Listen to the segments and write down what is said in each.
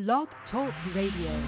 Log Talk Radio.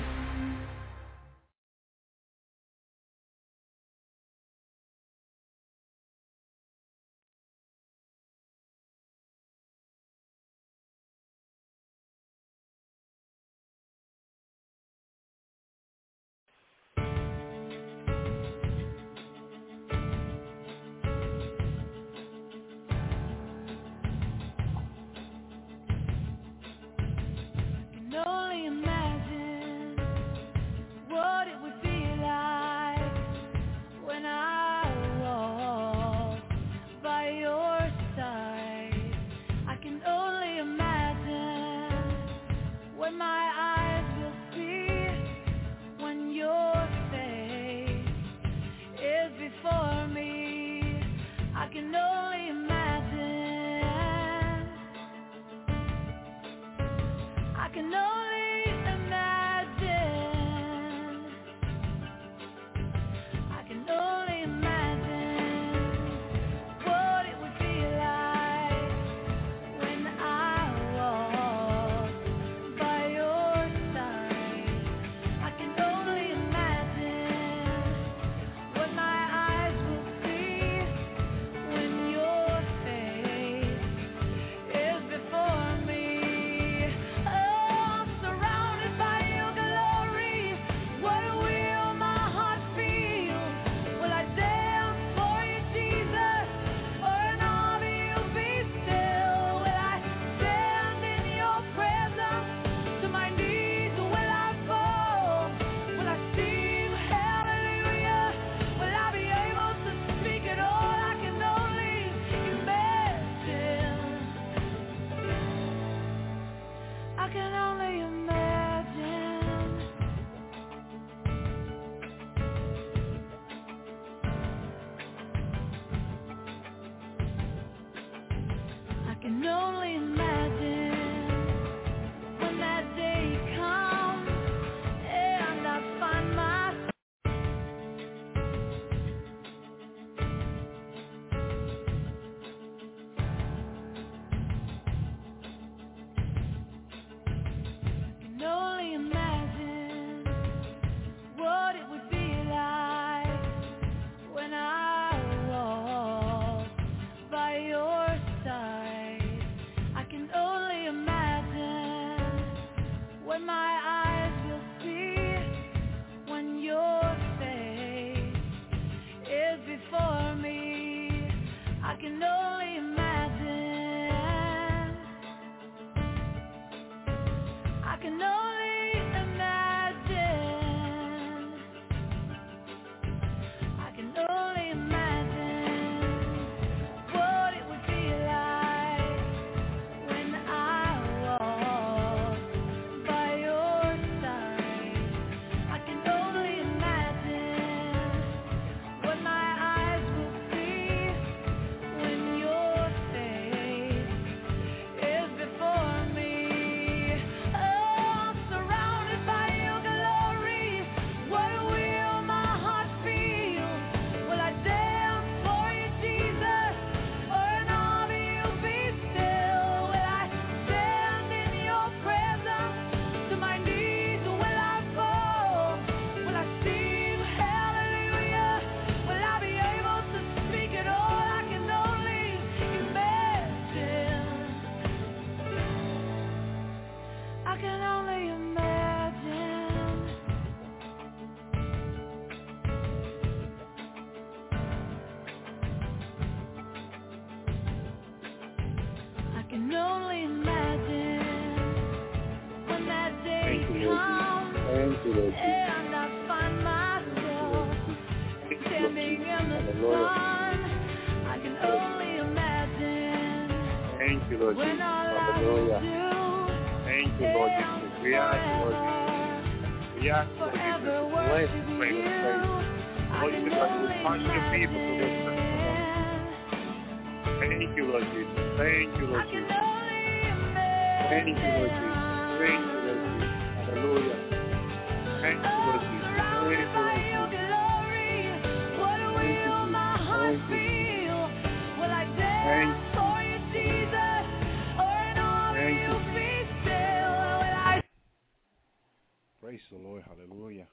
Praise the Lord. Hallelujah.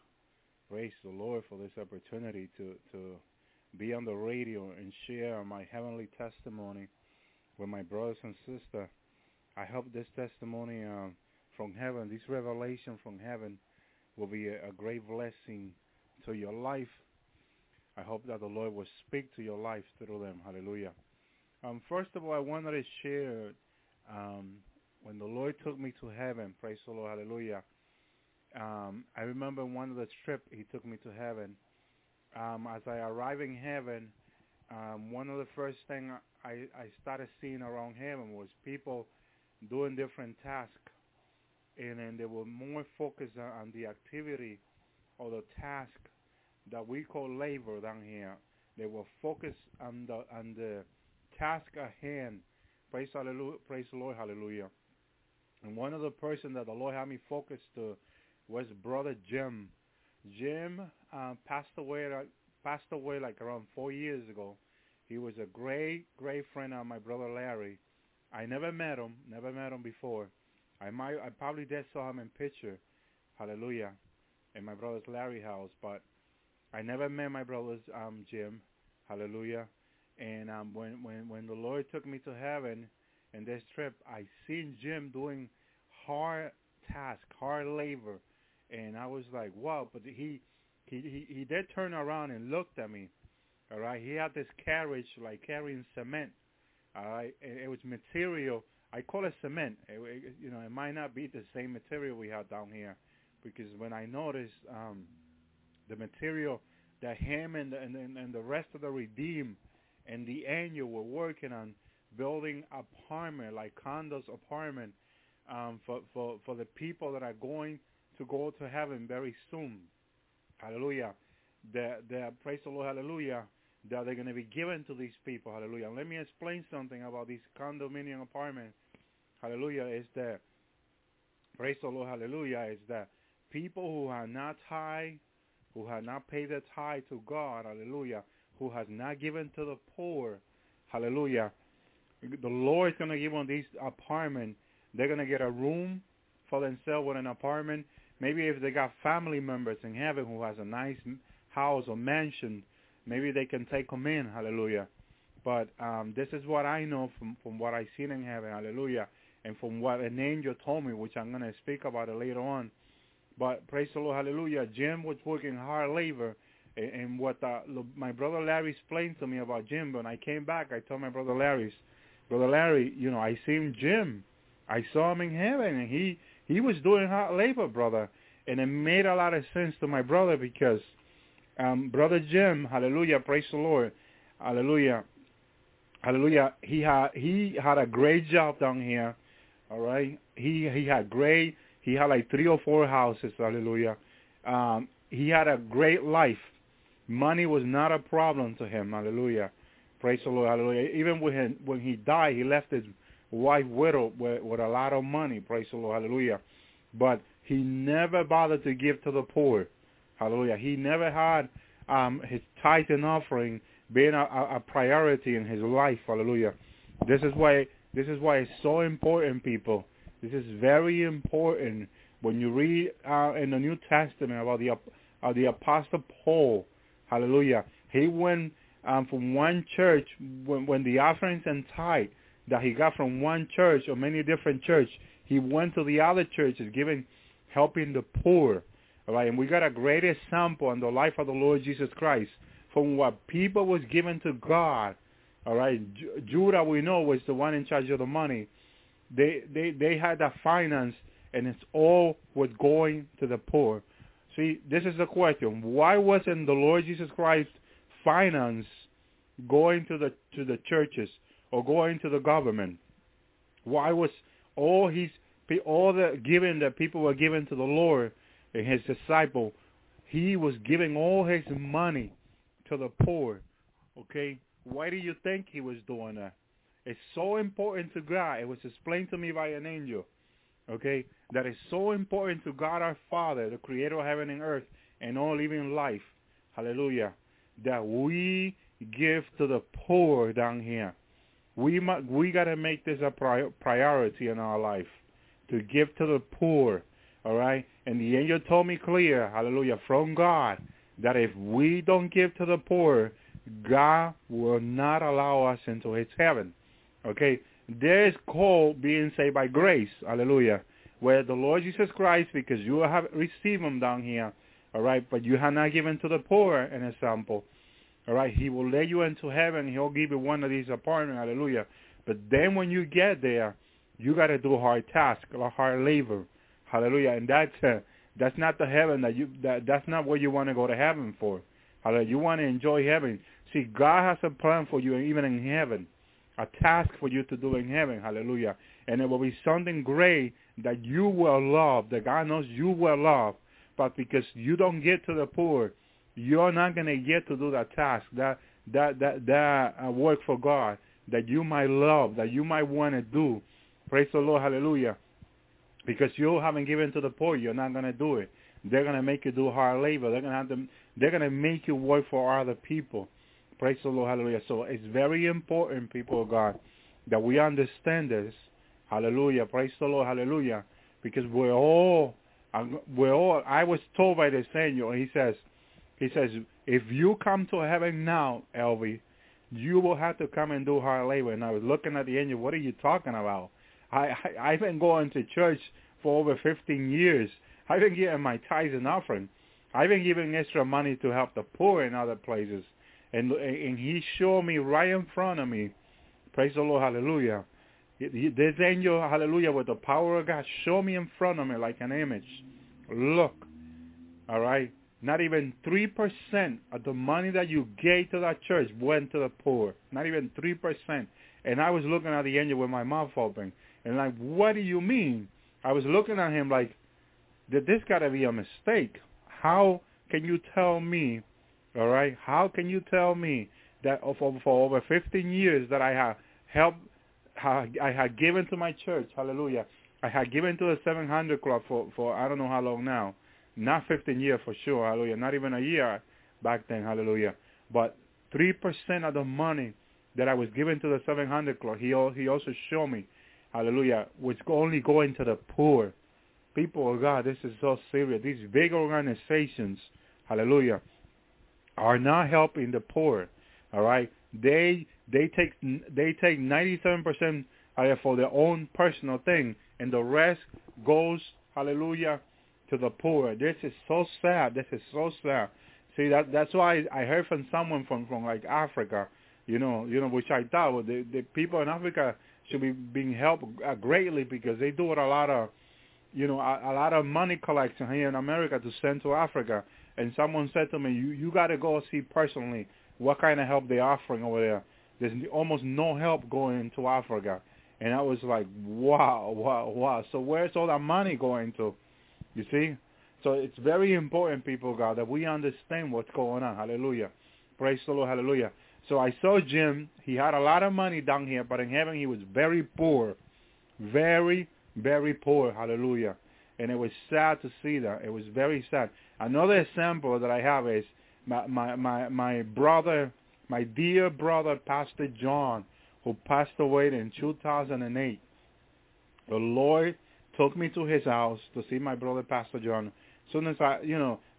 Praise the Lord for this opportunity to be on the radio and share my heavenly testimony with my brothers and sisters. I hope this testimony from heaven, this revelation from heaven, will be a great blessing to your life. I hope that the Lord will speak to your life through them. Hallelujah. First of all, I wanted to share when the Lord took me to heaven. Praise the Lord. Hallelujah. I remember one of the trips he took me to heaven. As I arrived in heaven, one of the first things I started seeing around heaven was people doing different tasks. And then they were more focused on the activity or the task that we call labor down here. They were focused on the task at hand. Praise hallelujah, praise the Lord, hallelujah. And one of the person that the Lord had me focused to was Brother Jim. Jim passed away like around 4 years ago. He was a great, great friend of my brother Larry. I never met him before. I probably just saw him in picture, hallelujah, in my brother's Larry house, but I never met my brother's Jim, hallelujah. And when the Lord took me to heaven in this trip, I seen Jim doing hard task, hard labor, and I was like, wow. But he did turn around and looked at me, all right? He had this carriage like carrying cement, all right? And it was material. I call it cement. It might not be the same material we have down here, because when I noticed the material that him and the rest of the Redeemed and the Angel were working on building apartment, like condos apartment, for the people that are going to go to heaven very soon. Hallelujah. The praise the Lord, hallelujah, that they're going to be given to these people. Hallelujah. And let me explain something about these condominium apartment. Hallelujah. Is that, praise the Lord, hallelujah, is that people who are not high, who have not paid their tithe to God, hallelujah, who has not given to the poor, hallelujah, the Lord is going to give them these apartment. They're going to get a room for themselves with an apartment. Maybe if they got family members in heaven who has a nice house or mansion, maybe they can take them in, hallelujah. But this is what I know from what I seen in heaven, hallelujah, and from what an angel told me, which I'm going to speak about it later on. But praise the Lord, hallelujah, Jim was working hard labor. And what my brother Larry explained to me about Jim, when I came back, I told my brother Larry, I seen Jim. I saw him in heaven, and he was doing hard labor, brother. And it made a lot of sense to my brother, because Brother Jim, hallelujah, praise the Lord, hallelujah, hallelujah, he had a great job down here, all right? He had like 3 or 4 houses, hallelujah. He had a great life. Money was not a problem to him, hallelujah, praise the Lord, hallelujah. Even when he died, he left his wife widow with a lot of money, praise the Lord, hallelujah. But he never bothered to give to the poor. Hallelujah. He never had his tithe and offering being a priority in his life. Hallelujah. This is why it's so important, people. This is very important. When you read in the New Testament about the Apostle Paul, hallelujah, he went from one church, when the offerings and tithe that he got from one church or many different churches, he went to the other churches helping the poor. All right, and we got a great example in the life of the Lord Jesus Christ from what people was given to God. All right, Judah, we know, was the one in charge of the money. They had the finance, and it's all was going to the poor. See, this is the question: why wasn't the Lord Jesus Christ's finance going to the churches or going to the government? Why was all the giving that people were giving to the Lord and his disciple, he was giving all his money to the poor? Okay? Why do you think he was doing that? It's so important to God. It was explained to me by an angel, okay, that it's so important to God our Father, the creator of heaven and earth and all living life, hallelujah, that we give to the poor down here. We got to make this a priority in our life, to give to the poor, all right? And the angel told me clear, hallelujah, from God, that if we don't give to the poor, God will not allow us into his heaven. Okay? There is called being saved by grace, hallelujah, where the Lord Jesus Christ, because you have received him down here, all right, but you have not given to the poor, an example, all right, he will let you into heaven. He'll give you one of these apartments, hallelujah. But then when you get there, you got to do hard task, hard labor, hallelujah. And that's not the heaven that you, that's not what you want to go to heaven for. Hallelujah. You want to enjoy heaven. See, God has a plan for you even in heaven, a task for you to do in heaven, hallelujah. And it will be something great that you will love, that God knows you will love. But because you don't get to the poor, you're not going to get to do that task, that work for God that you might love, that you might want to do. Praise the Lord, hallelujah. Because you haven't given to the poor, you're not going to do it. They're going to make you do hard labor. They're going to make you work for other people. Praise the Lord, hallelujah. So it's very important, people of God, that we understand this. Hallelujah, praise the Lord, hallelujah. Because we're all, I was told by the Savior, he says, if you come to heaven now, Elvi, you will have to come and do hard labor. And I was looking at the angel, what are you talking about? I've been going to church for over 15 years. I've been giving my tithes and offering. I've been giving extra money to help the poor in other places. And he showed me right in front of me, praise the Lord, hallelujah. This angel, hallelujah, with the power of God, showed me in front of me like an image. Look, all right, not even 3% of the money that you gave to that church went to the poor. Not even 3%. And I was looking at the angel with my mouth open. And like, what do you mean? I was looking at him like, this got to be a mistake. How can you tell me, all right, how can you tell me that for over 15 years that I have helped, I had given to my church, hallelujah. I had given to the 700 Club for I don't know how long now. Not 15 years for sure, hallelujah. Not even a year back then, hallelujah. But 3% of the money that I was giving to the 700 Club, he also showed me, hallelujah, was only going to the poor. People of God, this is so serious. These big organizations, hallelujah, are not helping the poor, all right? They take 97% for their own personal thing, and the rest goes, hallelujah, to the poor. This is so sad. This is so sad. See, that's why I heard from someone from like Africa, you know, which I thought, well, the people in Africa should be being helped greatly because they do a lot of money collection here in America to send to Africa. And someone said to me, you got to go see personally what kind of help they're offering over there. There's almost no help going into Africa. And I was like, wow. So where's all that money going to? You see? So it's very important, people, God, that we understand what's going on. Hallelujah. Praise the Lord. Hallelujah. So I saw Jim. He had a lot of money down here, but in heaven he was very poor. Very, very poor. Hallelujah. And it was sad to see that. It was very sad. Another example that I have is my brother, my dear brother, Pastor John, who passed away in 2008. The Lord took me to his house to see my brother, Pastor John. As soon as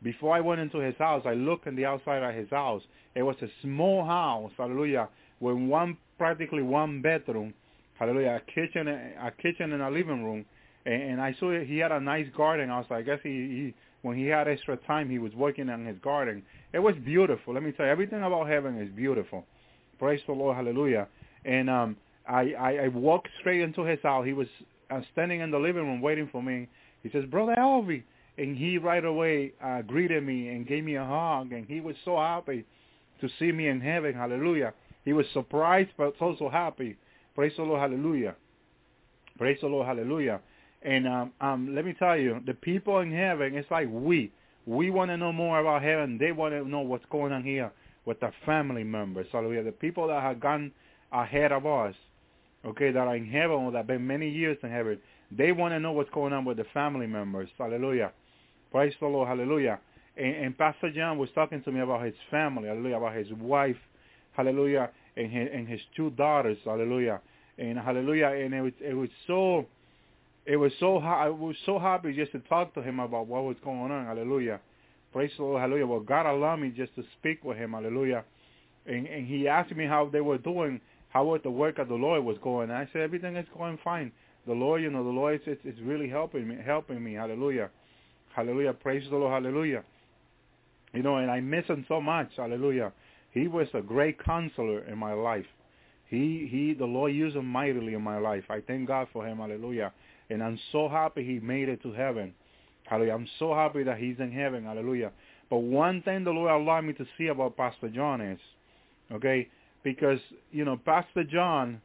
before I went into his house, I looked on the outside of his house. It was a small house, hallelujah, with practically one bedroom, hallelujah, a kitchen and a living room. And I saw he had a nice garden. I was like, I guess he when he had extra time, he was working on his garden. It was beautiful. Let me tell you, everything about heaven is beautiful. Praise the Lord, hallelujah. And I walked straight into his house. He was standing in the living room waiting for me. He says, Brother Elvi. And he right away greeted me and gave me a hug. And he was so happy to see me in heaven, hallelujah. He was surprised but also happy. Praise the Lord, hallelujah. Praise the Lord, hallelujah. And let me tell you, the people in heaven, it's like we want to know more about heaven. They want to know what's going on here with the family members. Hallelujah. The people that have gone ahead of us, okay, that are in heaven or that have been many years in heaven, they want to know what's going on with the family members. Hallelujah. Praise the Lord. Hallelujah. And Pastor John was talking to me about his family. Hallelujah. About his wife. Hallelujah. And his two daughters. Hallelujah. And hallelujah. And it was so... It was so hot. I was so happy just to talk to him about what was going on. Hallelujah. Praise the Lord. Hallelujah. Well, God allowed me just to speak with him. Hallelujah. And he asked me how they were doing, how the work of the Lord was going. And I said, everything is going fine. The Lord, you know, the Lord is really helping me. Hallelujah. Hallelujah. Praise the Lord. Hallelujah. You know, and I miss him so much. Hallelujah. He was a great counselor in my life. The Lord used him mightily in my life. I thank God for him. Hallelujah. And I'm so happy he made it to heaven. Hallelujah. I'm so happy that he's in heaven. Hallelujah. But one thing the Lord allowed me to see about Pastor John is, okay, because, you know, Pastor John,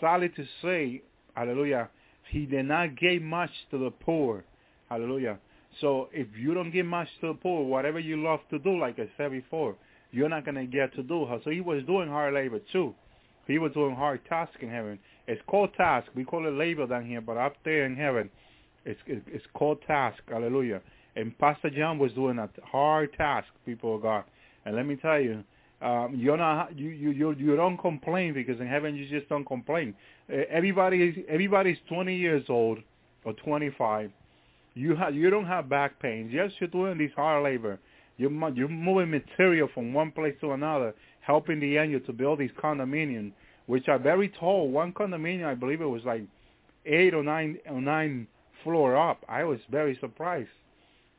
sadly to say, hallelujah, he did not give much to the poor. Hallelujah. So if you don't give much to the poor, whatever you love to do, like I said before, you're not going to get to do. So he was doing hard labor too. He was doing hard task in heaven. It's called task. We call it labor down here, but up there in heaven, it's called task. Hallelujah. And Pastor John was doing a hard task, people of God. And let me tell you, you don't complain, because in heaven you just don't complain. Everybody's 20 years old or 25. You don't have back pain. Yes, you're doing this hard labor. You're moving material from one place to another, helping the angel to build these condominiums, which are very tall. One condominium, I believe it was like 8 or 9 floor up. I was very surprised,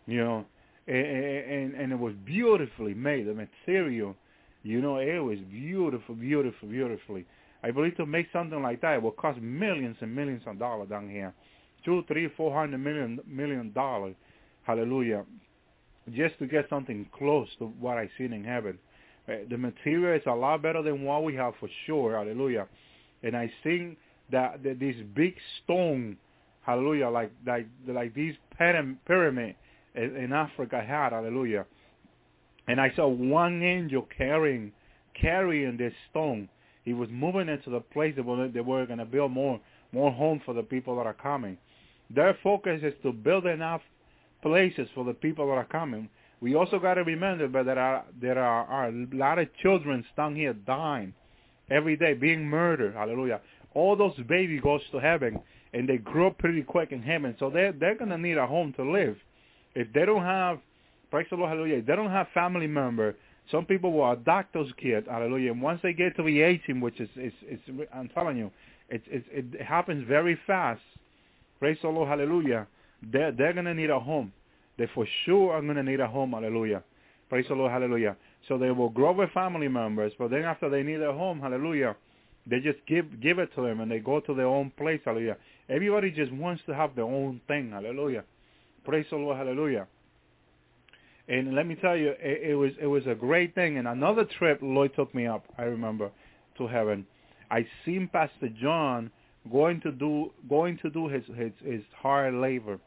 you know, and it was beautifully made. The material, you know, it was beautifully. I believe to make something like that, it will cost millions and millions of dollars down here, $200-400 million. Hallelujah. Just to get something close to what I seen in heaven. The material is a lot better than what we have for sure. Hallelujah. And I seen that this big stone, hallelujah, like these pyramid in Africa had, hallelujah. And I saw one angel carrying this stone. He was moving it to the place that they were going to build more homes for the people that are coming. Their focus is to build enough places for the people that are coming. We also got to remember that there are a lot of children down here dying every day, being murdered. Hallelujah. All those babies goes to heaven, and they grow up pretty quick in heaven. So they're going to need a home to live. If they don't have, praise the Lord, hallelujah, if they don't have family member, some people will adopt those kids, hallelujah. And once they get to the 18, which is I'm telling you, it happens very fast. Praise the Lord, hallelujah. They're going to need a home. They for sure are going to need a home, hallelujah. Praise the Lord, hallelujah. So they will grow with family members, but then after they need a home, hallelujah, they just give it to them, and they go to their own place, hallelujah. Everybody just wants to have their own thing, hallelujah. Praise the Lord, hallelujah. And let me tell you, it was a great thing. And another trip, Lloyd took me up, I remember, to heaven. I seen Pastor John going to do his hard labor.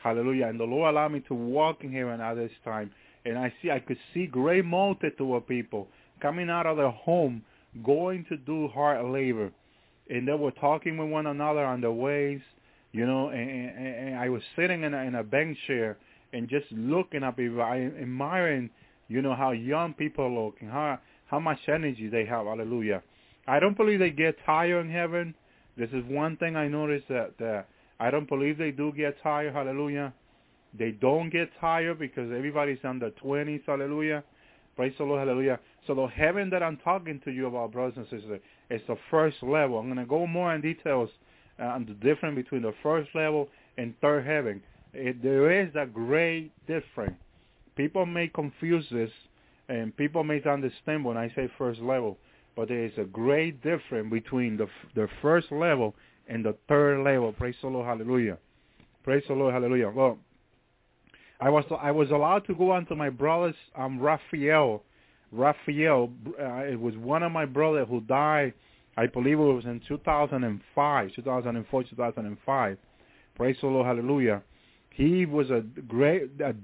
Hallelujah. And the Lord allowed me to walk in heaven at this time. And I could see great multitude of people coming out of their home, going to do hard labor. And they were talking with one another on their ways, you know, and I was sitting in a bench chair and just looking at people, admiring, you know, how young people look and how much energy they have. Hallelujah. I don't believe they get tired in heaven. This is one thing I noticed that I don't believe they do get tired, hallelujah. They don't get tired because everybody's under 20s, hallelujah. Praise the Lord, hallelujah. So the heaven that I'm talking to you about, brothers and sisters, is the first level. I'm going to go more in details on the difference between the first level and third heaven. There is a great difference. People may confuse this, and people may understand when I say first level, but there is a great difference between the first level and the third level. Praise the Lord, hallelujah. Praise the Lord, hallelujah. Well, I was allowed to go on to my brother's, Raphael. Raphael, it was one of my brothers who died, I believe it was in 2005. Praise the Lord, hallelujah. He was a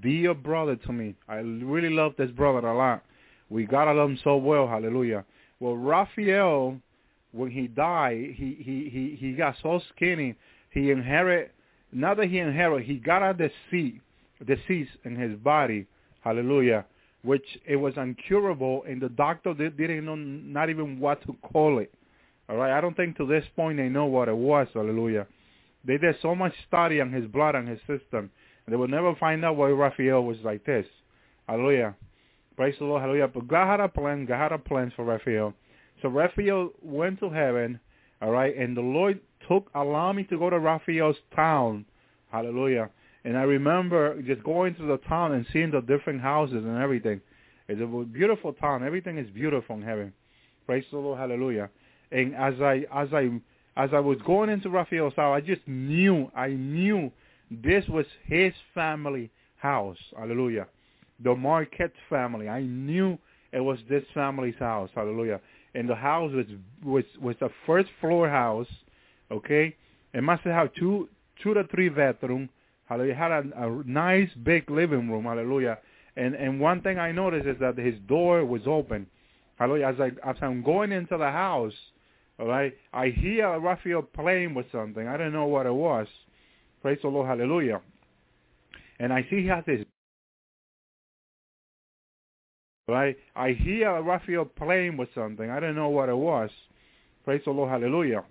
dear brother to me. I really love this brother a lot. We got along so well, hallelujah. Well, Raphael, when he died, he got so skinny. He got a disease in his body, hallelujah, which it was incurable, and the doctor didn't know not even what to call it. All right, I don't think to this point they know what it was, hallelujah. They did so much study on his blood, on his system. And they will never find out why Raphael was like this. Hallelujah. Praise the Lord. Hallelujah. But God had a plan. God had a plan for Raphael. So Raphael went to heaven. All right. And the Lord allowed me to go to Raphael's town. Hallelujah. And I remember just going to the town and seeing the different houses and everything. It's a beautiful town. Everything is beautiful in heaven. Praise the Lord. Hallelujah. And as I was going into Raphael's house, I knew this was his family house. Hallelujah. The Marquette family. I knew it was this family's house. Hallelujah. And the house was a first floor house. Okay. It must have two to three bedrooms. Hallelujah. It had a nice big living room. Hallelujah. And one thing I noticed is that his door was open. Hallelujah. As I'm going into the house, all right, I hear Raphael playing with something. I don't know what it was. Praise the Lord. Hallelujah. And I see he has this. Right? I hear Raphael playing with something. I don't know what it was. Praise the Lord. Hallelujah.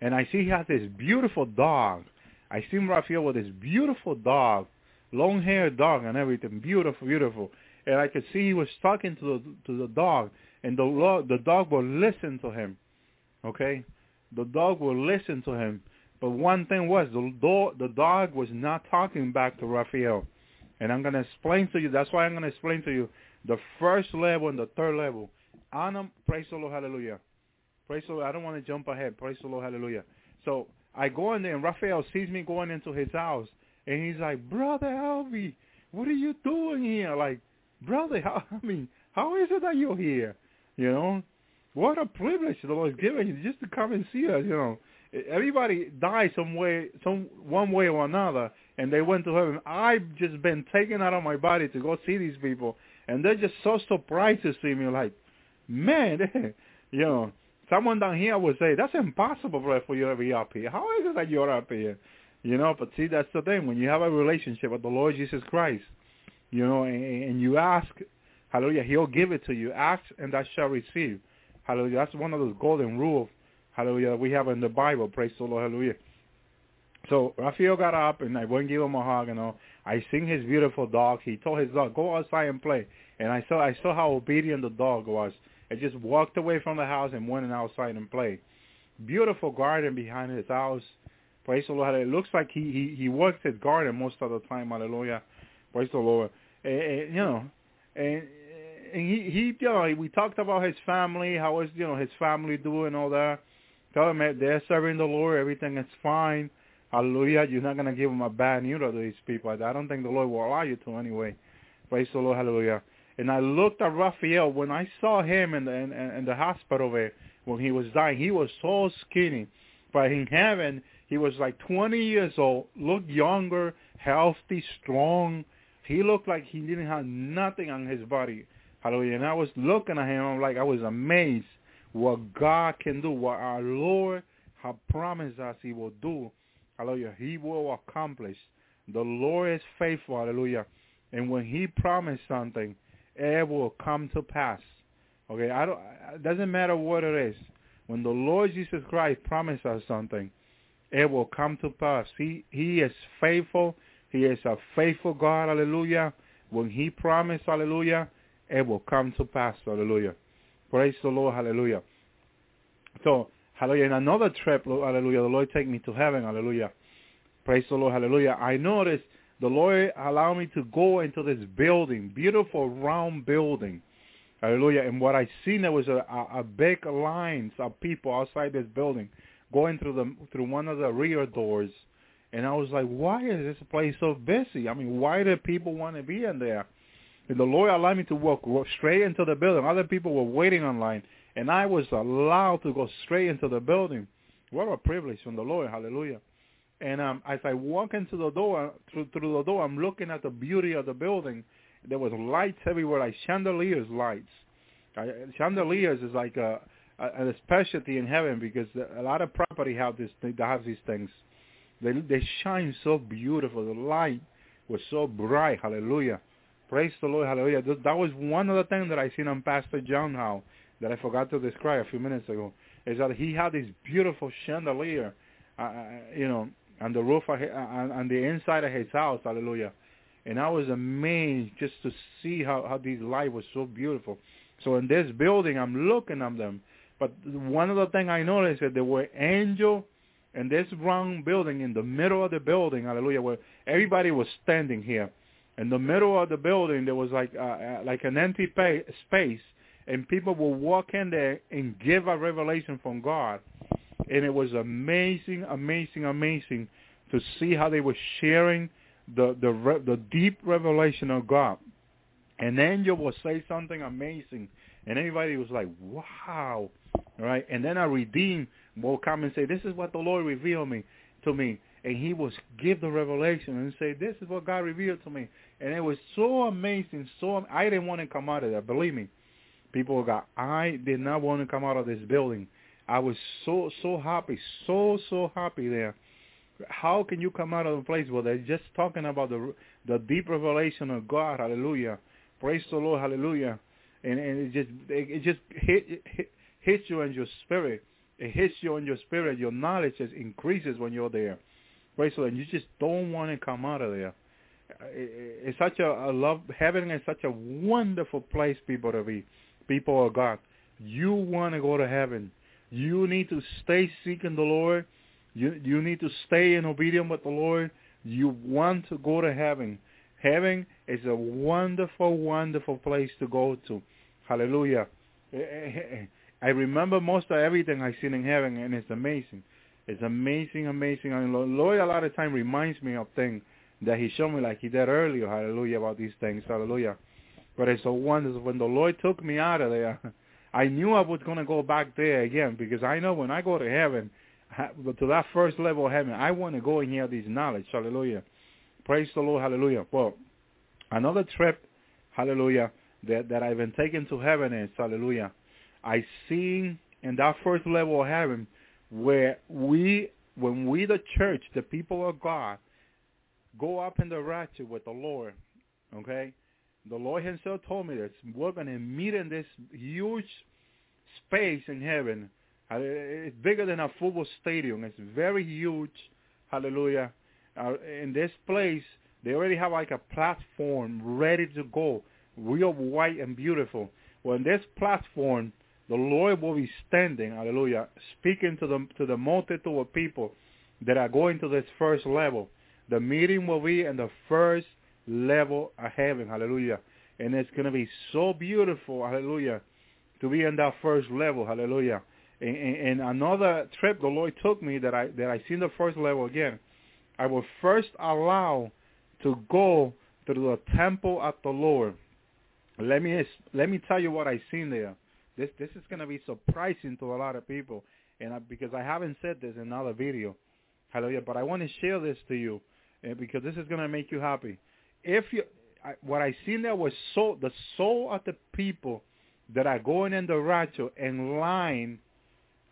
And I see he has this beautiful dog. I see Raphael with this beautiful dog, long-haired dog and everything. Beautiful, beautiful. And I could see he was talking to the dog, and the dog will listen to him. Okay? The dog will listen to him. But one thing was, the dog was not talking back to Raphael. And I'm going to explain to you. That's why I'm going to explain to you the first level and the third level. Praise the Lord, hallelujah. Praise the Lord. I don't want to jump ahead. Praise the Lord, hallelujah. So I go in there, and Raphael sees me going into his house. And he's like, Brother Elvi, what are you doing here? Like, Brother, how is it that you're here? You know, what a privilege the Lord's given you just to come and see us, you know. Everybody died one way or another, and they went to heaven. I've just been taken out of my body to go see these people, and they're just so surprised to see me. Like, man, you know, someone down here would say, that's impossible, bro, for you to be up here. How is it that you're up here? You know, but see, that's the thing. When you have a relationship with the Lord Jesus Christ, you know, and you ask, hallelujah, he'll give it to you. Ask, and thou shalt receive. Hallelujah. That's one of those golden rules. Hallelujah, we have in the Bible. Praise the Lord, hallelujah. So Raphael got up, and I went and gave him a hug, you know. I seen his beautiful dog. He told his dog, go outside and play. And I saw how obedient the dog was. It just walked away from the house and went outside and played. Beautiful garden behind his house. Praise the Lord, hallelujah. It looks like he works his garden most of the time, hallelujah. Praise the Lord. And you know, and he, you know, we talked about his family, how is, you know, his family doing, all that. Tell them they're serving the Lord. Everything is fine. Hallelujah. You're not going to give them a bad news to these people. I don't think the Lord will allow you to anyway. Praise the Lord. Hallelujah. And I looked at Raphael. When I saw him in the hospital there, when he was dying, he was so skinny. But in heaven, he was like 20 years old, looked younger, healthy, strong. He looked like he didn't have nothing on his body. Hallelujah. And I was looking at him. I'm like, I was amazed. What God can do, what our Lord has promised us he will do, hallelujah, he will accomplish. The Lord is faithful, hallelujah. And when he promised something, it will come to pass. Okay, it doesn't matter what it is. When the Lord Jesus Christ promised us something, it will come to pass. He is faithful. He is a faithful God, hallelujah. When he promised, hallelujah, it will come to pass, hallelujah. Praise the Lord, hallelujah. So, hallelujah, in another trip, hallelujah, the Lord take me to heaven, hallelujah. Praise the Lord, hallelujah. I noticed the Lord allowed me to go into this building, beautiful round building, hallelujah. And what I seen, there was a big lines of people outside this building going through one of the rear doors. And I was like, why is this place so busy? I mean, why do people want to be in there? And the Lord allowed me to walk straight into the building. Other people were waiting online, and I was allowed to go straight into the building. What a privilege from the Lord, hallelujah. And as I walk into the door, through the door, I'm looking at the beauty of the building. There was lights everywhere, like chandeliers lights. Chandeliers is like a specialty in heaven because a lot of property have these things. They shine so beautiful. The light was so bright, hallelujah. Praise the Lord, hallelujah. That was one of the things that I seen on Pastor John now that I forgot to describe a few minutes ago, is that he had this beautiful chandelier on the roof of on the inside of his house, hallelujah. And I was amazed just to see how these lights were so beautiful. So in this building, I'm looking at them. But one of the things I noticed is that there were angels in this brown building, in the middle of the building, hallelujah, where everybody was standing here. In the middle of the building, there was like an empty space, and people would walk in there and give a revelation from God. And it was amazing, amazing, amazing to see how they were sharing the deep revelation of God. An angel will say something amazing, and everybody was like, wow, right? And then a redeemed will come and say, this is what the Lord revealed to me. And he will give the revelation and say, this is what God revealed to me. And it was so amazing. So I didn't want to come out of that, believe me. I did not want to come out of this building. I was so happy there. How can you come out of a place where they're just talking about the deep revelation of God? Hallelujah. Praise the Lord. Hallelujah. And it just hits you in your spirit. It hits you in your spirit. Your knowledge just increases when you're there. Praise the Lord. And you just don't want to come out of there. It's such a love. Heaven is such a wonderful place, people, to be. People of God. You want to go to heaven. You need to stay seeking the Lord. You need to stay in obedience with the Lord. You want to go to heaven. Heaven is a wonderful, wonderful place to go to. Hallelujah. I remember most of everything I've seen in heaven, and it's amazing. It's amazing, amazing. I mean, the Lord a lot of time reminds me of things that he showed me like he did earlier, hallelujah, about these things, hallelujah. But it's so wonderful. When the Lord took me out of there, I knew I was going to go back there again, because I know when I go to heaven, to that first level of heaven, I want to go and hear this knowledge, hallelujah. Praise the Lord, hallelujah. Well, another trip, hallelujah, that I've been taken to heaven is, hallelujah, I seen in that first level of heaven where when we the church, the people of God, go up in the rapture with the Lord, okay? The Lord himself told me that we're going to meet in this huge space in heaven. It's bigger than a football stadium. It's very huge, hallelujah. In this place, they already have like a platform ready to go, real white and beautiful. Well, in this platform, the Lord will be standing, hallelujah, speaking to the multitude of people that are going to this first level. The meeting will be in the first level of heaven, hallelujah. And it's going to be so beautiful, hallelujah, to be in that first level, hallelujah. And another trip the Lord took me that I seen the first level again. I was first allowed to go to the temple at the Lord. Let me tell you what I seen there. This is going to be surprising to a lot of people, because I haven't said this in another video, hallelujah. But I want to share this to you, because this is going to make you happy. What I seen there was the soul of the people that are going in the rapture in line,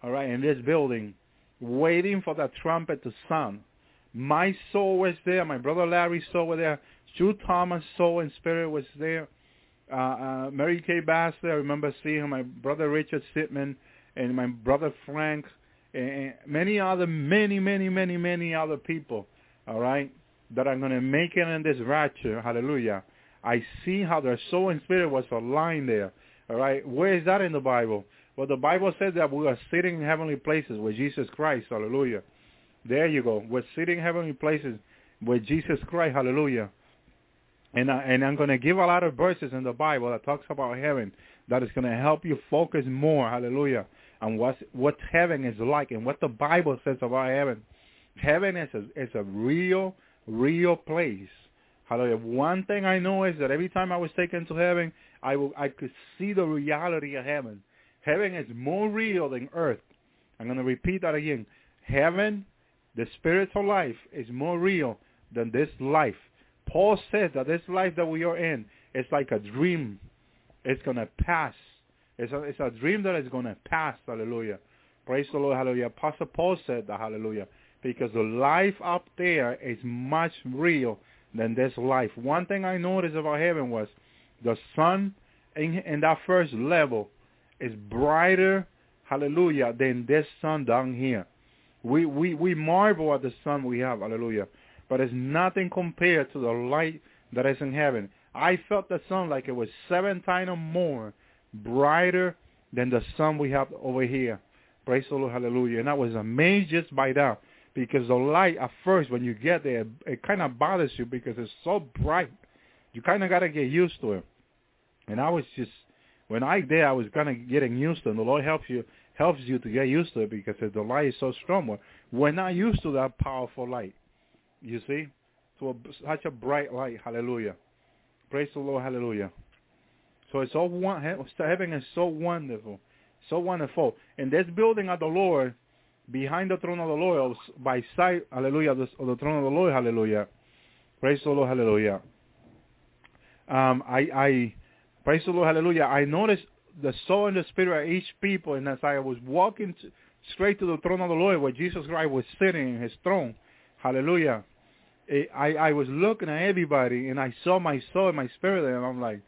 all right, in this building, waiting for the trumpet to sound. My soul was there. My brother Larry's soul was there. Sue Thomas' soul and spirit was there. Mary Kay Baxter, I remember seeing her. My brother Richard Sittman and my brother Frank and many other people, all right, that are going to make it in this rapture, hallelujah. I see how their soul and spirit was aligned there, all right. Where is that in the Bible? Well, the Bible says that we are sitting in heavenly places with Jesus Christ, hallelujah. There you go. We're sitting in heavenly places with Jesus Christ, hallelujah. And I'm going to give a lot of verses in the Bible that talks about heaven that is going to help you focus more, hallelujah, on what heaven is like and what the Bible says about heaven. Heaven is a real, real place, hallelujah. One thing I know is that every time I was taken to heaven, I could see the reality of heaven. Heaven is more real than earth. I'm going to repeat that again. Heaven, the spiritual life, is more real than this life. Paul says that this life that we are in is like a dream. It's going to pass. It's a dream that is going to pass, hallelujah. Praise the Lord, hallelujah. Pastor Paul said that, hallelujah, because the life up there is much real than this life. One thing I noticed about heaven was the sun in that first level is brighter, hallelujah, than this sun down here. We marvel at the sun we have, hallelujah, but it's nothing compared to the light that is in heaven. I felt the sun like it was 7 times or more brighter than the sun we have over here. Praise the Lord, hallelujah. And I was amazed just by that, because the light at first, when you get there, it kind of bothers you because it's so bright. You kind of got to get used to it. And I was just, when I there, I was kind of getting used to it. And the Lord helps you to get used to it, because the light is so strong. We're not used to that powerful light, you see, to such a bright light. Hallelujah. Praise the Lord. Hallelujah. So it's all one. Heaven is so wonderful, so wonderful. And this building of the Lord, behind the throne of the Lord, by side, hallelujah, of the throne of the Lord, hallelujah. Praise the Lord. Hallelujah. I praise the Lord. Hallelujah. I noticed the soul and the spirit of each people, and as I was walking straight to the throne of the Lord where Jesus Christ was sitting in his throne, hallelujah, I was looking at everybody, and I saw my soul and my spirit there, and I'm like,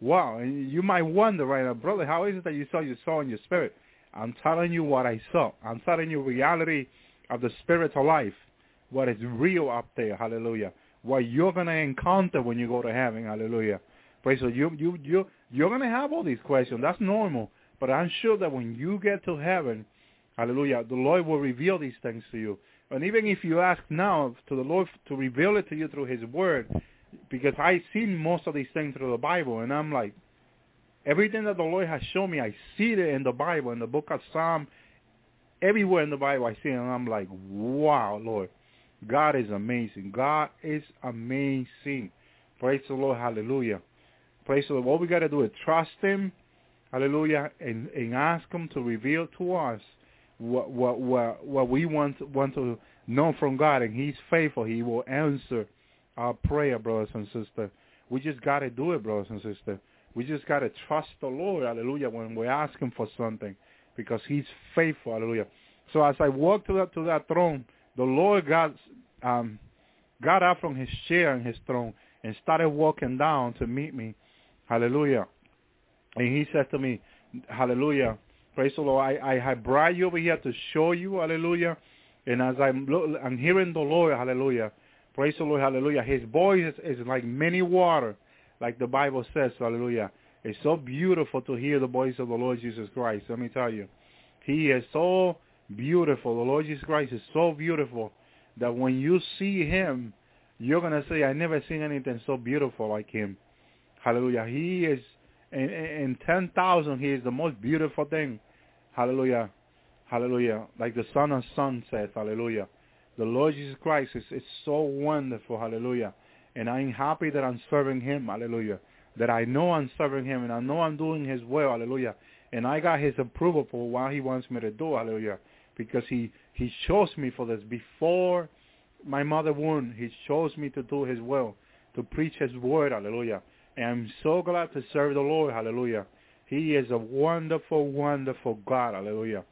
wow. And you might wonder right now, brother, how is it that you saw your soul and your spirit? I'm telling you what I saw. I'm telling you reality of the spiritual life, what is real up there, hallelujah, what you're going to encounter when you go to heaven, hallelujah. Praise the Lord. You're going to have all these questions. That's normal. But I'm sure that when you get to heaven, hallelujah, the Lord will reveal these things to you. And even if you ask now to the Lord to reveal it to you through his word, because I've seen most of these things through the Bible, and I'm like, everything that the Lord has shown me, I see it in the Bible, in the book of Psalm, everywhere in the Bible I see it, and I'm like, wow, Lord, God is amazing. God is amazing. Praise the Lord. Hallelujah. Praise the Lord. What we got to do is trust him, hallelujah, and ask him to reveal to us what we want to know from God. And he's faithful. He will answer our prayer, brothers and sisters. We just got to do it, brothers and sisters. We just got to trust the Lord, hallelujah, when we're asking for something, because he's faithful, hallelujah. So as I walked to that throne, the Lord got up from his chair in his throne and started walking down to meet me. Hallelujah. And he said to me, hallelujah, praise the Lord, I have brought you over here to show you, hallelujah. And as I'm hearing the Lord, hallelujah, praise the Lord, hallelujah, his voice is like many water, like the Bible says, hallelujah. It's so beautiful to hear the voice of the Lord Jesus Christ. Let me tell you, he is so beautiful. The Lord Jesus Christ is so beautiful that when you see him, you're going to say, I never seen anything so beautiful like him. Hallelujah. He is, in 10,000, he is the most beautiful thing. Hallelujah. Hallelujah. Like the sun of sunset. Hallelujah. The Lord Jesus Christ is so wonderful. Hallelujah. And I'm happy that I'm serving him. Hallelujah. That I know I'm serving him, and I know I'm doing his will. Hallelujah. And I got his approval for what he wants me to do. Hallelujah. Because he chose me for this. Before my mother womb, he chose me to do his will, to preach his word. Hallelujah. And I'm so glad to serve the Lord. Hallelujah. He is a wonderful, wonderful God. Hallelujah.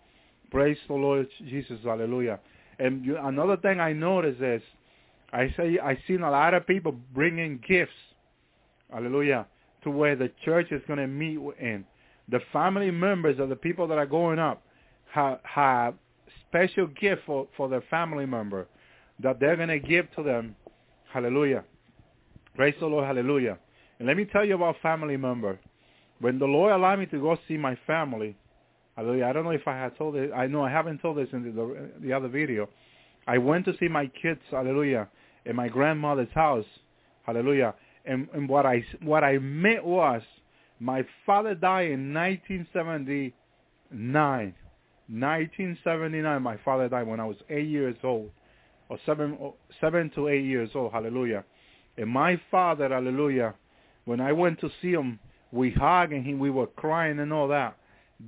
Praise the Lord Jesus. Hallelujah. And another thing I noticed is, I've seen a lot of people bringing gifts. Hallelujah. To where the church is going to meet in. The family members of the people that are going up have special gift for their family member that they're going to give to them. Hallelujah. Praise the Lord. Hallelujah. And let me tell you about family member. When the Lord allowed me to go see my family, hallelujah, I don't know if I had told it. I know I haven't told this in the other video. I went to see my kids, hallelujah, in my grandmother's house, hallelujah. And what I met was, my father died in 1979. 1979, my father died when I was 8 years old, or seven to 8 years old, hallelujah. And my father, hallelujah, when I went to see him, we hugged him, we were crying and all that.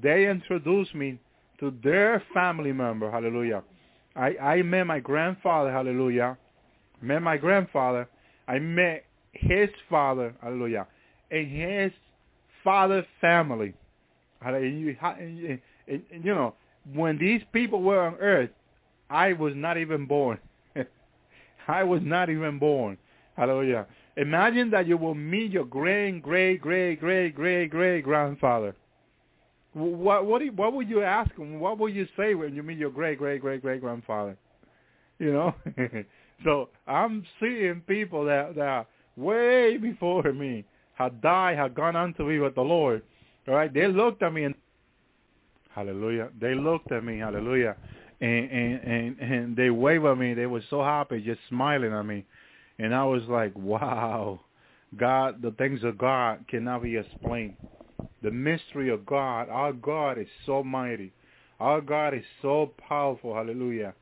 They introduced me to their family member, hallelujah. I met my grandfather, hallelujah. Met my grandfather. I met his father, hallelujah, and his father's family. And you know, when these people were on earth, I was not even born. I was not even born. Hallelujah. Imagine that you will meet your great-grandfather. What would you ask him? What would you say when you meet your great-great-great-great-grandfather? You know? So I'm seeing people that are way before me had died, had gone on to be with the Lord. All right? They looked at me and, hallelujah. They looked at me, hallelujah. And they waved at me. They were so happy, just smiling at me. And I was like, wow, God, the things of God cannot be explained. The mystery of God, our God is so mighty. Our God is so powerful, hallelujah.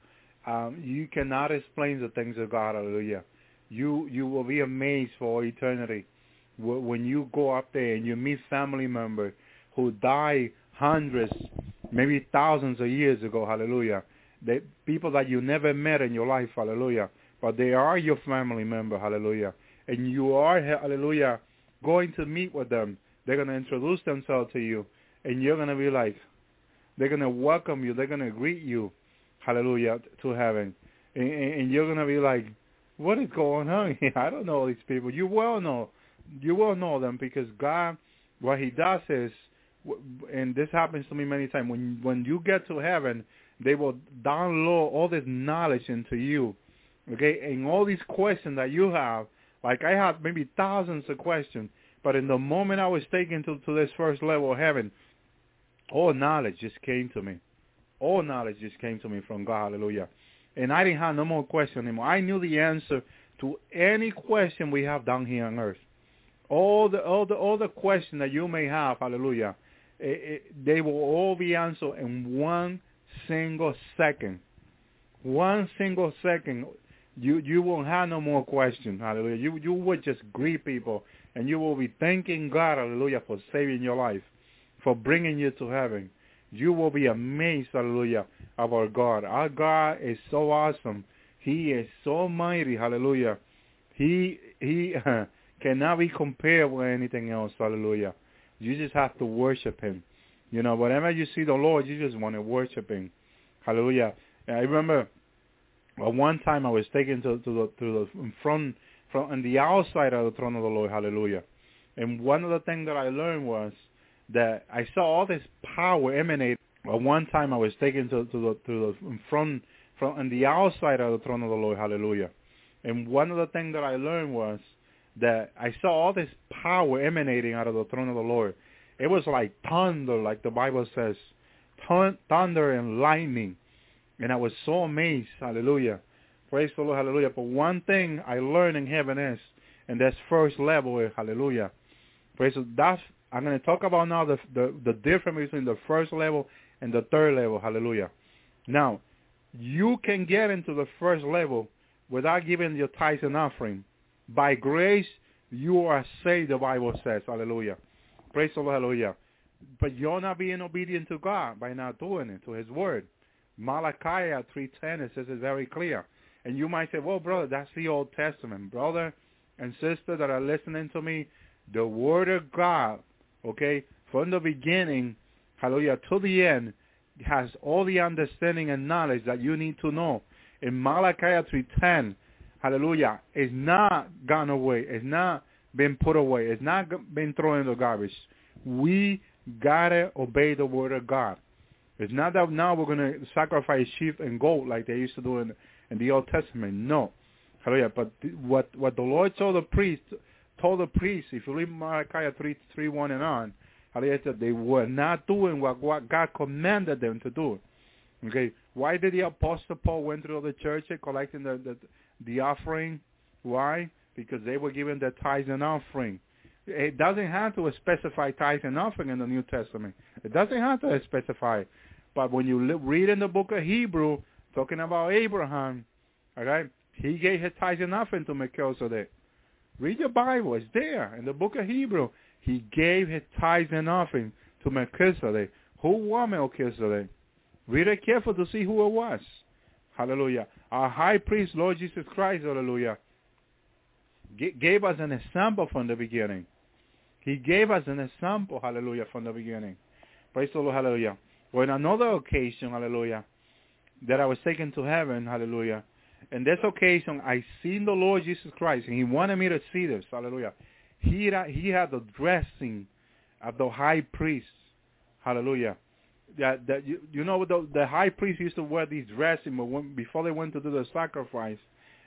You cannot explain the things of God, hallelujah. You will be amazed for eternity when you go up there and you meet family members who die hundreds, maybe thousands of years ago, hallelujah. The people that you never met in your life, hallelujah. But they are your family member, hallelujah. And you are, hallelujah, going to meet with them. They're going to introduce themselves to you, and you're going to be like, they're going to welcome you. They're going to greet you, hallelujah, to heaven. And you're going to be like, what is going on here? I don't know these people. You will know them, because God, what he does is, and this happens to me many times, when you get to heaven, they will download all this knowledge into you, okay? And all these questions that you have, like I have maybe thousands of questions, but in the moment I was taken to this first level of heaven, all knowledge just came to me. All knowledge just came to me from God, hallelujah. And I didn't have no more question anymore. I knew the answer to any question we have down here on earth. All the questions that you may have, hallelujah, they will all be answered in one single second. One single second, you won't have no more questions, hallelujah. You would just greet people, and you will be thanking God, hallelujah, for saving your life, for bringing you to heaven. You will be amazed, hallelujah, of our God. Our God is so awesome. He is so mighty, hallelujah. He cannot be compared with anything else, hallelujah. You just have to worship him. You know, whenever you see the Lord, you just want to worship him, hallelujah. And I remember one time I was taken to the front on the outside of the throne of the Lord, hallelujah. And one of the things that I learned was that I saw all this power emanate. One time I was taken to the front on the outside of the throne of the Lord, hallelujah. And one of the things that I learned was that I saw all this power emanating out of the throne of the Lord. It was like thunder, like the Bible says, thunder and lightning. And I was so amazed, hallelujah. Praise the Lord, hallelujah. But one thing I learned in heaven is, and that's first level, hallelujah. Praise the Lord. I'm going to talk about now the difference between the first level and the third level, hallelujah. Now, you can get into the first level without giving your tithes and offering. By grace, you are saved, the Bible says, hallelujah. Praise the Lord, hallelujah. But you're not being obedient to God by not doing it, to his word. Malachi 3:10, it says it's very clear. And you might say, well, brother, that's the Old Testament. Brother and sister that are listening to me, the word of God, okay, from the beginning, hallelujah, to the end, has all the understanding and knowledge that you need to know. In Malachi 3:10, hallelujah, it's not gone away. It's not been put away. It's not been thrown in the garbage. We got to obey the word of God. It's not that now we're going to sacrifice sheep and goat like they used to do in the Old Testament. No. Hallelujah. But what the Lord told the priest, if you read Malachi 3:1 and on, hallelujah, that they were not doing what God commanded them to do. Okay. Why did the Apostle Paul went through the church collecting the offering? Why? Because they were giving their tithes and offering. It doesn't have to specify tithes and offering in the New Testament. It doesn't have to specify. But when you read in the book of Hebrew, talking about Abraham, okay, he gave his tithes and offering to Melchizedek. Read your Bible. It's there in the book of Hebrew. He gave his tithes and offering to Melchizedek. Who was Melchizedek? Read it careful to see who it was. Hallelujah. Our high priest, Lord Jesus Christ, hallelujah, gave us an example from the beginning. He gave us an example, hallelujah, from the beginning. Praise the Lord, hallelujah. Well, on another occasion, hallelujah, that I was taken to heaven, hallelujah. In this occasion, I seen the Lord Jesus Christ, and he wanted me to see this, hallelujah. He had the dressing of the high priest, Hallelujah. That you know, the high priest used to wear these dresses before they went to do the sacrifice.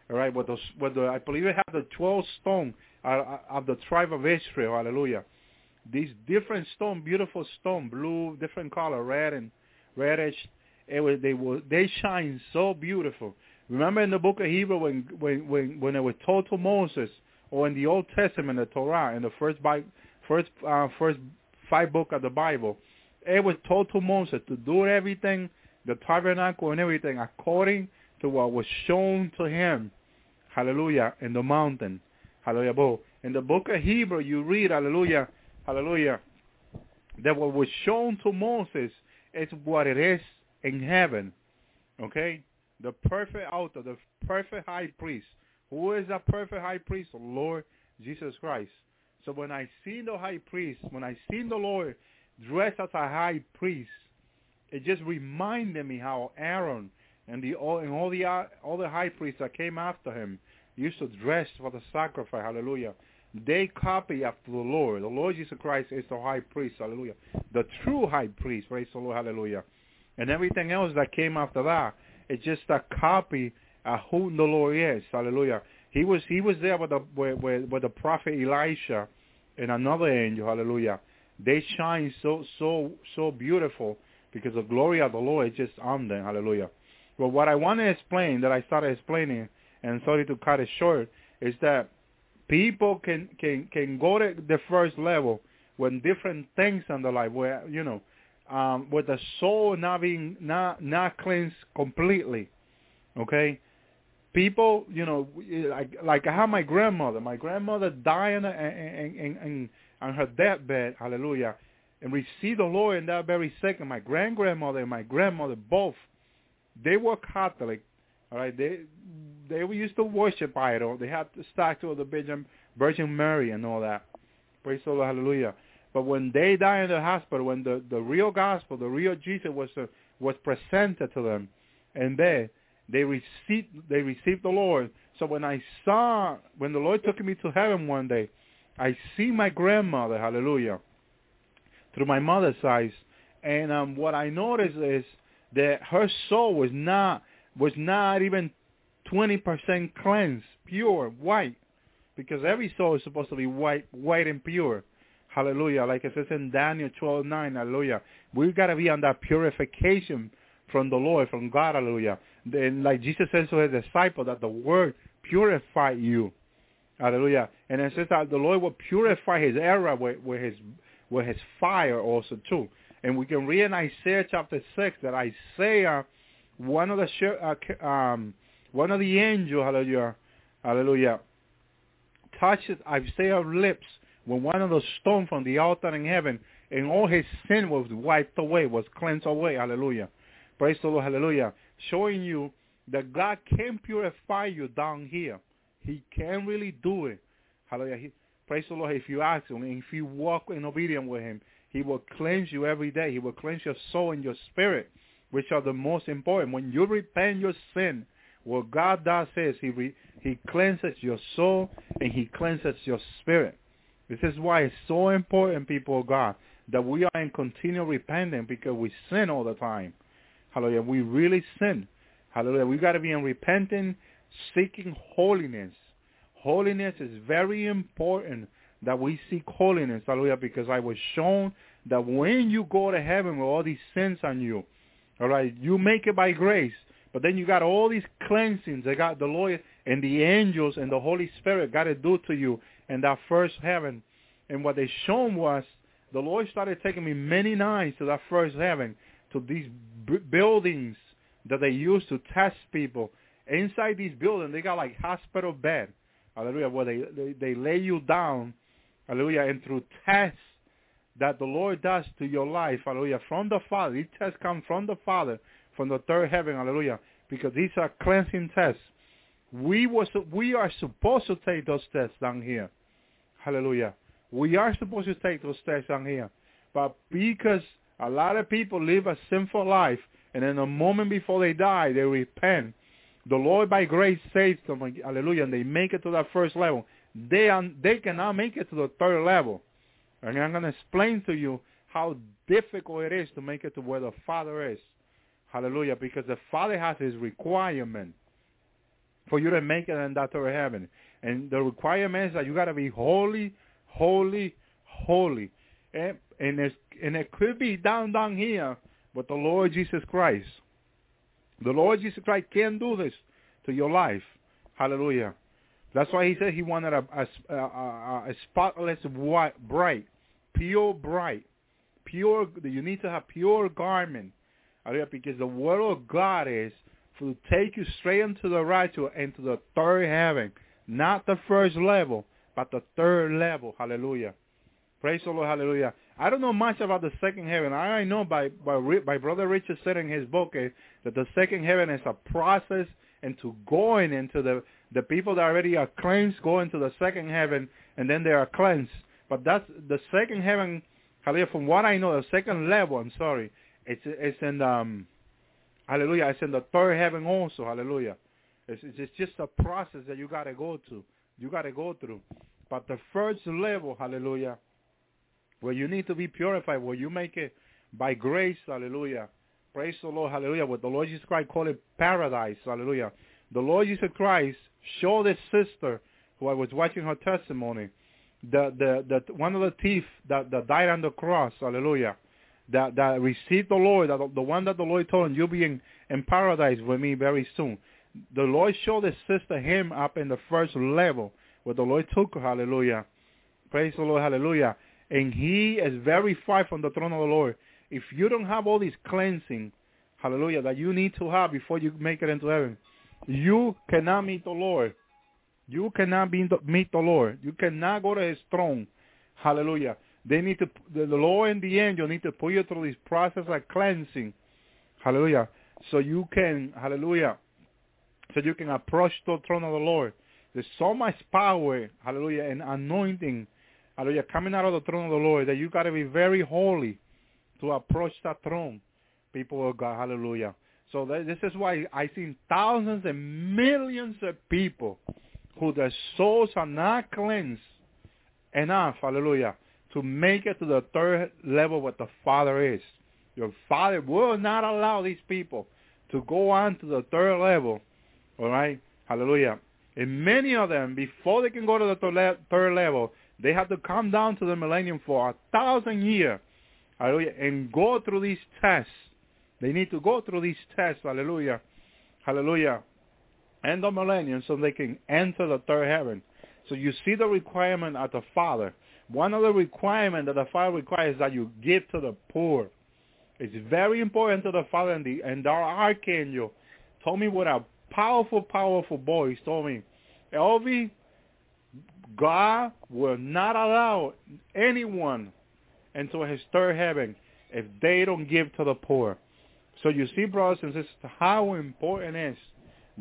All right, I believe it had the 12 stone of the tribe of Israel. Hallelujah. These different stone, beautiful stone, blue, different color, red and reddish. They shine so beautiful. Remember in the book of Hebrew when it was told to Moses, or in the Old Testament, the Torah, in the first five books of the Bible, it was told to Moses to do everything, the tabernacle and everything, according to what was shown to him. Hallelujah. In the mountain. Hallelujah. Bo. In the book of Hebrew, you read, hallelujah, hallelujah, that what was shown to Moses is what it is in heaven. Okay? The perfect altar, the perfect high priest. Who is that perfect high priest? The Lord Jesus Christ. So when I see the high priest, when I see the Lord dressed as a high priest, it just reminded me how Aaron and all the high priests that came after him used to dress for the sacrifice. Hallelujah. They copy after the Lord. The Lord Jesus Christ is the high priest. Hallelujah. The true high priest. Praise the Lord. Hallelujah. And everything else that came after that, it's just a copy of who the Lord is. Hallelujah. He was there with the prophet Elisha and another angel. Hallelujah. They shine so beautiful because the glory of the Lord is just on them. Hallelujah. But what I want to explain, that I started explaining, and sorry to cut it short, is that people can go to the first level when different things in their life, where, you know, with the soul not being cleansed completely. Okay, people, you know, like I have my grandmother. My grandmother died on her deathbed. Hallelujah, and received the Lord in that very second. My grandmother and my grandmother both, they were Catholic. All right, they used to worship idol. They had the statue of the Virgin Mary and all that. Praise the Lord, hallelujah. But when they died in the hospital, when the real gospel, the real Jesus was presented to them, and they received the Lord. So when the Lord took me to heaven one day, I see my grandmother, hallelujah, through my mother's eyes, and what I noticed is that her soul was not even 20% cleansed, pure, white, because every soul is supposed to be white and pure. Hallelujah. Like it says in Daniel 12:9, hallelujah. We've got to be on that purification from the Lord, from God, hallelujah. Then, like Jesus says to his disciples, that the word purified you. Hallelujah. And it says that the Lord will purify his era with his fire also too. And we can read in Isaiah chapter 6 that Isaiah, one of the angels, hallelujah, hallelujah, touches Isaiah's lips when one of the stones from the altar in heaven, and all his sin was wiped away, was cleansed away, hallelujah. Praise the Lord, hallelujah. Showing you that God can purify you down here. He can really do it. Hallelujah. Praise the Lord. If you ask him, if you walk in obedience with him, he will cleanse you every day. He will cleanse your soul and your spirit, which are the most important. When you repent your sin, what God does is he cleanses your soul and he cleanses your spirit. This is why it's so important, people of God, that we are in continual repentance, because we sin all the time. Hallelujah. We really sin. Hallelujah. We've got to be in repenting, seeking holiness. Holiness is very important, that we seek holiness. Hallelujah. Because I was shown that when you go to heaven with all these sins on you, all right, you make it by grace, but then you got all these cleansings that got the Lord and the angels and the Holy Spirit got to do to you in that first heaven. And what they shown was, the Lord started taking me many nights to that first heaven, to these buildings that they used to test people. Inside these buildings, they got like hospital bed, hallelujah, where they lay you down, hallelujah, and through tests that the Lord does to your life, hallelujah, from the Father. These tests come from the Father, from the third heaven, hallelujah, because these are cleansing tests. We are supposed to take those tests down here, hallelujah. We are supposed to take those tests down here, but because a lot of people live a sinful life, and in the moment before they die, they repent. The Lord by grace saves them, hallelujah, and they make it to that first level. They cannot make it to the third level. And I'm going to explain to you how difficult it is to make it to where the Father is. Hallelujah. Because the Father has his requirement for you to make it in that third heaven. And the requirement is that you got to be holy, holy, holy. And it could be down here with the Lord Jesus Christ. The Lord Jesus Christ can do this to your life. Hallelujah. That's why he said he wanted a spotless, white, bright. Pure. You need to have pure garment. Hallelujah. Because the word of God is to take you straight into the righteous, into the third heaven. Not the first level, but the third level. Hallelujah. Praise the Lord. Hallelujah. I don't know much about the second heaven. I know by Brother Richard said in his book that the second heaven is a process into going into the people that already are cleansed go into the second heaven, and then they are cleansed. But that's the second heaven, hallelujah, from what I know, the second level, I'm sorry, it's in, hallelujah, it's in the third heaven also, hallelujah. It's just a process that you got to go to. You got to go through. But the first level, hallelujah, where you need to be purified, where you make it by grace, hallelujah. Praise the Lord, hallelujah. What the Lord Jesus Christ called it paradise, hallelujah. The Lord Jesus Christ showed his sister, who I was watching her testimony, the one of the thieves that died on the cross, hallelujah, that received the Lord, the one that the Lord told him, you'll be in paradise with me very soon. The Lord showed his sister him up in the first level where the Lord took her, hallelujah. Praise the Lord, hallelujah. And he is very far from the throne of the Lord. If you don't have all this cleansing, hallelujah, that you need to have before you make it into heaven, you cannot meet the Lord. You cannot meet the Lord. You cannot go to his throne. Hallelujah. They need to, the Lord and the angel need to put you through this process of cleansing. Hallelujah. So you can, hallelujah, so you can approach the throne of the Lord. There's so much power, hallelujah, and anointing, hallelujah, coming out of the throne of the Lord that you got to be very holy to approach that throne, people of God, hallelujah. So this is why I've seen thousands and millions of people who their souls are not cleansed enough, hallelujah, to make it to the third level what the Father is. Your Father will not allow these people to go on to the third level, all right, hallelujah. And many of them, before they can go to the third level, they have to come down to the millennium for 1,000 years, hallelujah, and go through these tests. They need to go through these tests, hallelujah, hallelujah, and the millennium so they can enter the third heaven. So you see the requirement of the Father. One of the requirements that the Father requires is that you give to the poor. It's very important to the Father, and our archangel told me what a powerful, powerful voice told me, Elvi, God will not allow anyone into his third heaven if they don't give to the poor. So you see, brothers and sisters, how important it is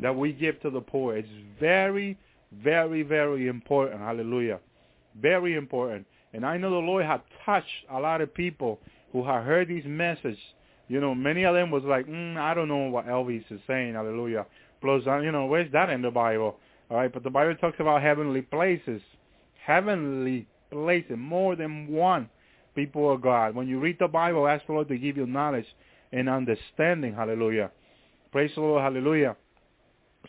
that we give to the poor. It's very, very, very important. Hallelujah. Very important. And I know the Lord had touched a lot of people who had heard this message. You know, many of them was like, I don't know what Elvis is saying. Hallelujah. Plus, you know, where's that in the Bible? All right, but the Bible talks about heavenly places. Heavenly places, more than one. People of God, when you read the Bible, ask the Lord to give you knowledge and understanding. Hallelujah. Praise the Lord. Hallelujah.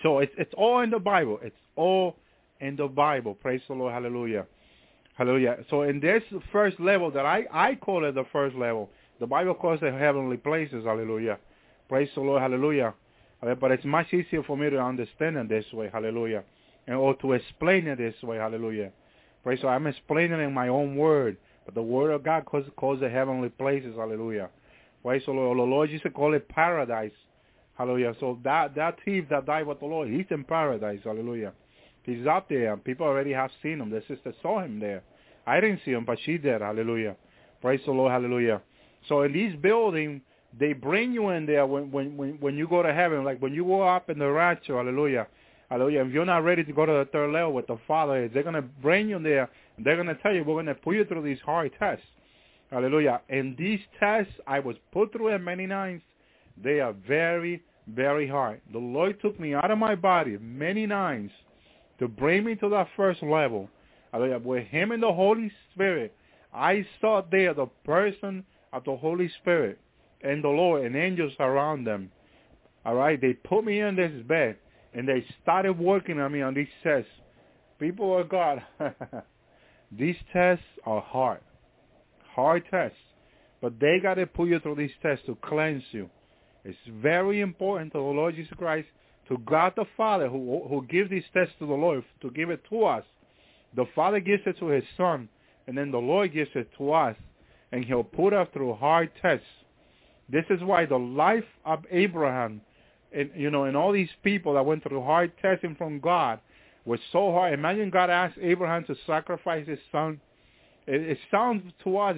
So it's all in the Bible. It's all in the Bible. Praise the Lord. Hallelujah. Hallelujah. So in this first level that I call it the first level, the Bible calls it heavenly places. Hallelujah. Praise the Lord. Hallelujah. But it's much easier for me to understand it this way. Hallelujah. And or to explain it this way. Hallelujah. Praise the Lord. I'm explaining it in my own word. But the word of God calls the heavenly places, hallelujah. Right? So the Lord used to call it paradise, hallelujah. So that thief that died with the Lord, he's in paradise, hallelujah. He's up there. People already have seen him. The sister saw him there. I didn't see him, but she did, hallelujah. Praise the Lord, hallelujah. So in this building, they bring you in there when you go to heaven, like when you go up in the rapture, hallelujah. Hallelujah. If you're not ready to go to the third level with the Father, they're going to bring you there. And they're going to tell you, we're going to put you through these hard tests. Hallelujah. And these tests, I was put through them many times. They are very, very hard. The Lord took me out of my body many times to bring me to that first level. Hallelujah. With him and the Holy Spirit, I saw there the person of the Holy Spirit and the Lord and angels around them. All right? They put me in this bed, and they started working on me on these tests. People of God, these tests are hard, hard tests. But they got to put you through these tests to cleanse you. It's very important to the Lord Jesus Christ, to God the Father who gives these tests to the Lord, to give it to us. The Father gives it to his Son, and then the Lord gives it to us, and he'll put us through hard tests. This is why the life of Abraham and all these people that went through hard testing from God was so hard. Imagine God asked Abraham to sacrifice his son. It sounds to us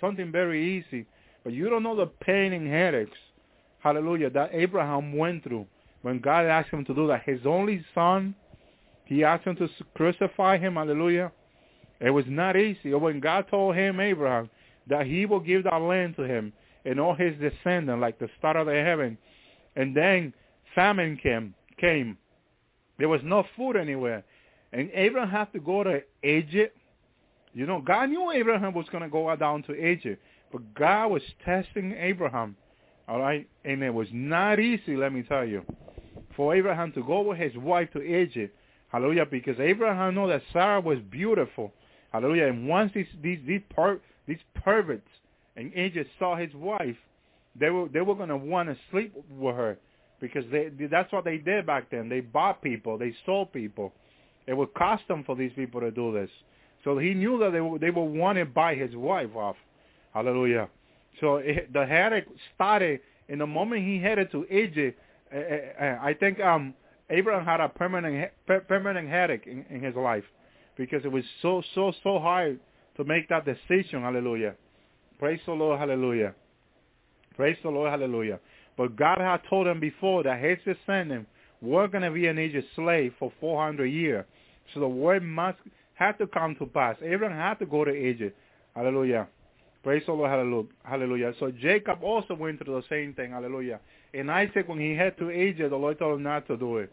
something very easy, but you don't know the pain and headaches, hallelujah, that Abraham went through when God asked him to do that. His only son, he asked him to crucify him, hallelujah. It was not easy. When God told him, Abraham, that he will give that land to him and all his descendants, like the star of the heaven. And then famine came. There was no food anywhere. And Abraham had to go to Egypt. You know, God knew Abraham was going to go down to Egypt. But God was testing Abraham, all right? And it was not easy, let me tell you, for Abraham to go with his wife to Egypt. Hallelujah, because Abraham knew that Sarah was beautiful. Hallelujah. And once these perverts in Egypt saw his wife, they were going to want to sleep with her, because that's what they did back then. They bought people. They sold people. It would cost them for these people to do this. So he knew that they were wanted by his wife off. Hallelujah. So the headache started in the moment he headed to Egypt. I think Abraham had a permanent headache in his life, because it was so hard to make that decision. Hallelujah. Praise the Lord. Hallelujah. Praise the Lord. Hallelujah. But God had told him before that his descendants were going to be an Egypt slave for 400 years. So the word had to come to pass. Abraham had to go to Egypt. Hallelujah. Praise the Lord. Hallelujah. So Jacob also went through the same thing. Hallelujah. And Isaac, when he headed to Egypt, the Lord told him not to do it,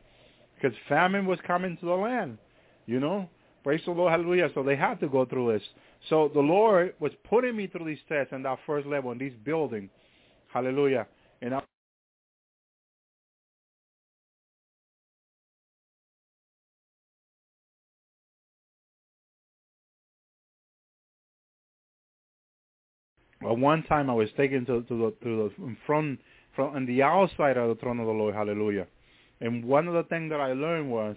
because famine was coming to the land, you know. Praise the Lord. Hallelujah. So they had to go through this. So the Lord was putting me through these tests in that first level, in this building. Hallelujah. And one time I was taken to the front, on the outside of the throne of the Lord. Hallelujah. And one of the things that I learned was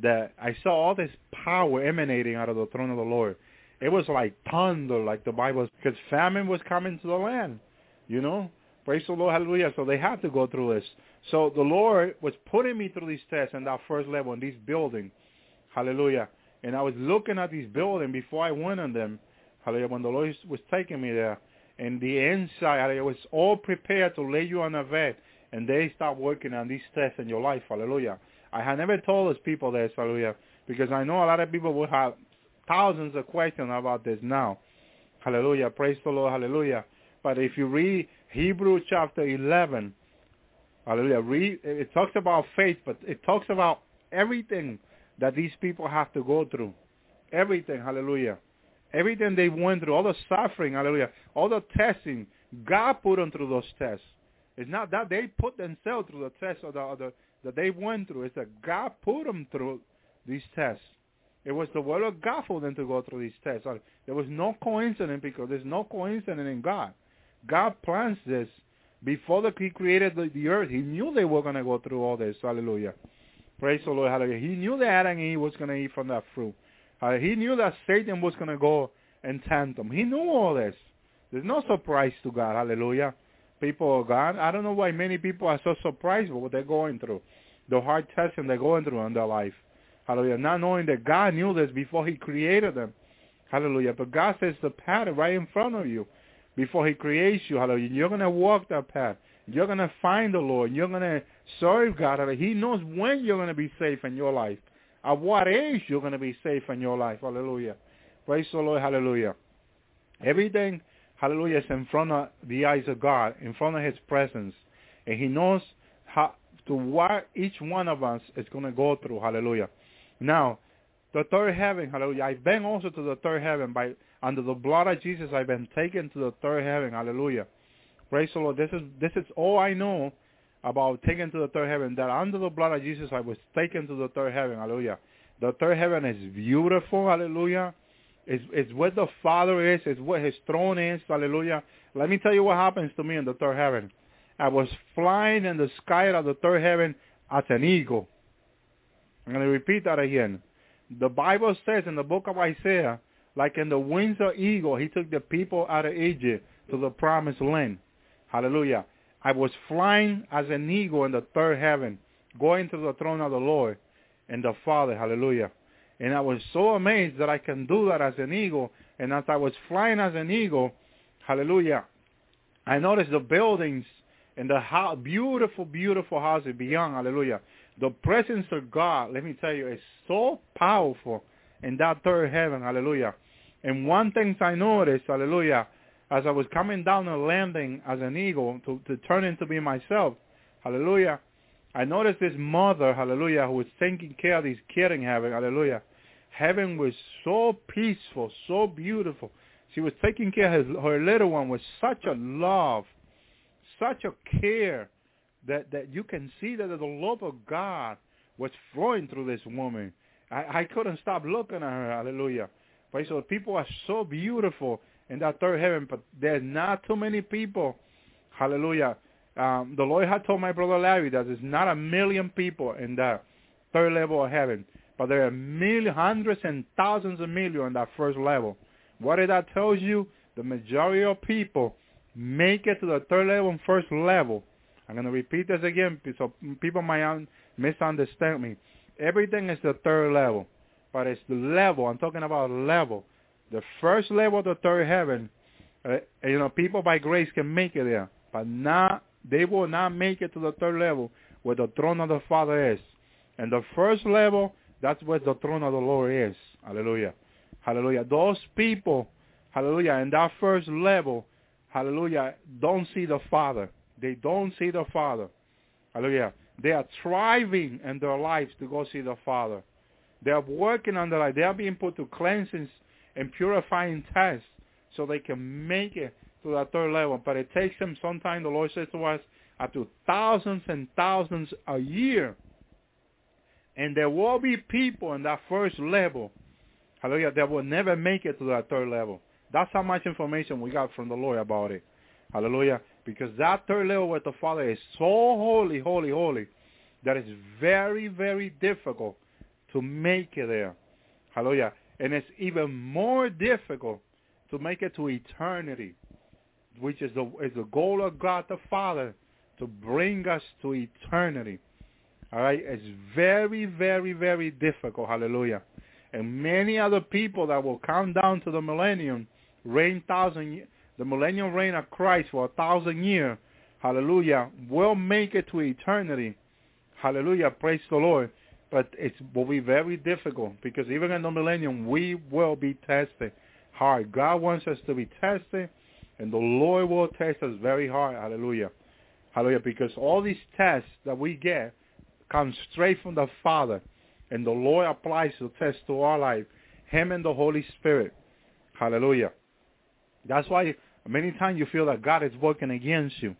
that I saw all this power emanating out of the throne of the Lord. It was like thunder, like the Bible, because famine was coming to the land, you know. Praise the Lord. Hallelujah. So they had to go through this. So the Lord was putting me through these tests in that first level, in this building. Hallelujah. And I was looking at this building before I went on them. Hallelujah. When the Lord was taking me there. And the inside, it was all prepared to lay you on a bed, and they start working on these tests in your life. Hallelujah. I had never told those people this, hallelujah, because I know a lot of people will have thousands of questions about this now. Hallelujah. Praise the Lord. Hallelujah. But if you read Hebrews chapter 11, hallelujah, it talks about faith, but it talks about everything that these people have to go through. Everything. Hallelujah. Everything they went through, all the suffering, hallelujah, all the testing, God put them through those tests. It's not that they put themselves through the tests or that they went through. It's that God put them through these tests. It was the word of God for them to go through these tests. There was no coincidence, because there's no coincidence in God. God plans this. Before he created the earth, he knew they were going to go through all this. Hallelujah. Praise the Lord. Hallelujah. He knew that Adam and Eve was going to eat from that fruit. He knew that Satan was going to go and tempt him. He knew all this. There's no surprise to God. Hallelujah. People of God, I don't know why many people are so surprised with what they're going through, the hard testing they're going through in their life. Hallelujah. Not knowing that God knew this before he created them. Hallelujah. But God says the path right in front of you before he creates you. Hallelujah. You're going to walk that path. You're going to find the Lord. You're going to serve God. He knows when you're going to be safe in your life. At what age you're going to be safe in your life. Hallelujah. Praise the Lord. Hallelujah. Everything, hallelujah, is in front of the eyes of God, in front of his presence. And he knows what each one of us is going to go through. Hallelujah. Now, the third heaven, hallelujah. I've been also to the third heaven. By under the blood of Jesus, I've been taken to the third heaven, hallelujah. Praise the Lord. This is all I know about taken to the third heaven, that under the blood of Jesus, I was taken to the third heaven, hallelujah. The third heaven is beautiful, hallelujah. It's where the Father is. It's where his throne is, hallelujah. Let me tell you what happens to me in the third heaven. I was flying in the sky of the third heaven as an eagle. I'm going to repeat that again. The Bible says in the book of Isaiah, like in the wings of eagle, he took the people out of Egypt to the promised land. Hallelujah. I was flying as an eagle in the third heaven, going to the throne of the Lord and the Father. Hallelujah. And I was so amazed that I can do that as an eagle. And as I was flying as an eagle, hallelujah, I noticed the buildings and the beautiful, beautiful houses beyond, hallelujah. The presence of God, let me tell you, is so powerful in that third heaven, hallelujah. And one thing I noticed, hallelujah, as I was coming down the landing as an eagle to turn into be myself, hallelujah, I noticed this mother, hallelujah, who was taking care of these kids in heaven, hallelujah. Heaven was so peaceful, so beautiful. She was taking care of her little one with such a love, such a care, that you can see that the love of God was flowing through this woman. I couldn't stop looking at her, hallelujah. So people are so beautiful in that third heaven, but there's not too many people, hallelujah. The Lord had told my brother Larry that there's not 1 million people in that third level of heaven, but there are hundreds and thousands of millions in that first level. What did that tell you? The majority of people make it to the third level and first level. I'm going to repeat this again so people might misunderstand me. Everything is the third level, but it's the level. I'm talking about level. The first level of the third heaven, people by grace can make it there, but they will not make it to the third level where the throne of the Father is. And the first level, that's where the throne of the Lord is. Hallelujah. Hallelujah. Those people, hallelujah, in that first level, hallelujah, don't see the Father. They don't see the Father. Hallelujah. They are striving in their lives to go see the Father. They are working on their life. They are being put to cleansing and purifying tests so they can make it to that third level. But it takes them sometimes, the Lord says to us, up to thousands and thousands a year. And there will be people in that first level, hallelujah, that will never make it to that third level. That's how much information we got from the Lord about it. Hallelujah. Because that third level with the Father is so holy, holy, holy, that it's very, very difficult to make it there. Hallelujah. And it's even more difficult to make it to eternity, which is the goal of God the Father, to bring us to eternity. All right? It's very, very, very difficult. Hallelujah. And many other people that will come down to the millennium, the millennial reign of Christ for 1,000 years, hallelujah, will make it to eternity. Hallelujah, praise the Lord. But it will be very difficult because even in the millennium, we will be tested hard. God wants us to be tested, and the Lord will test us very hard. Hallelujah. Hallelujah, because all these tests that we get come straight from the Father, and the Lord applies the test to our life, Him and the Holy Spirit. Hallelujah. That's why many times you feel that God is working against you.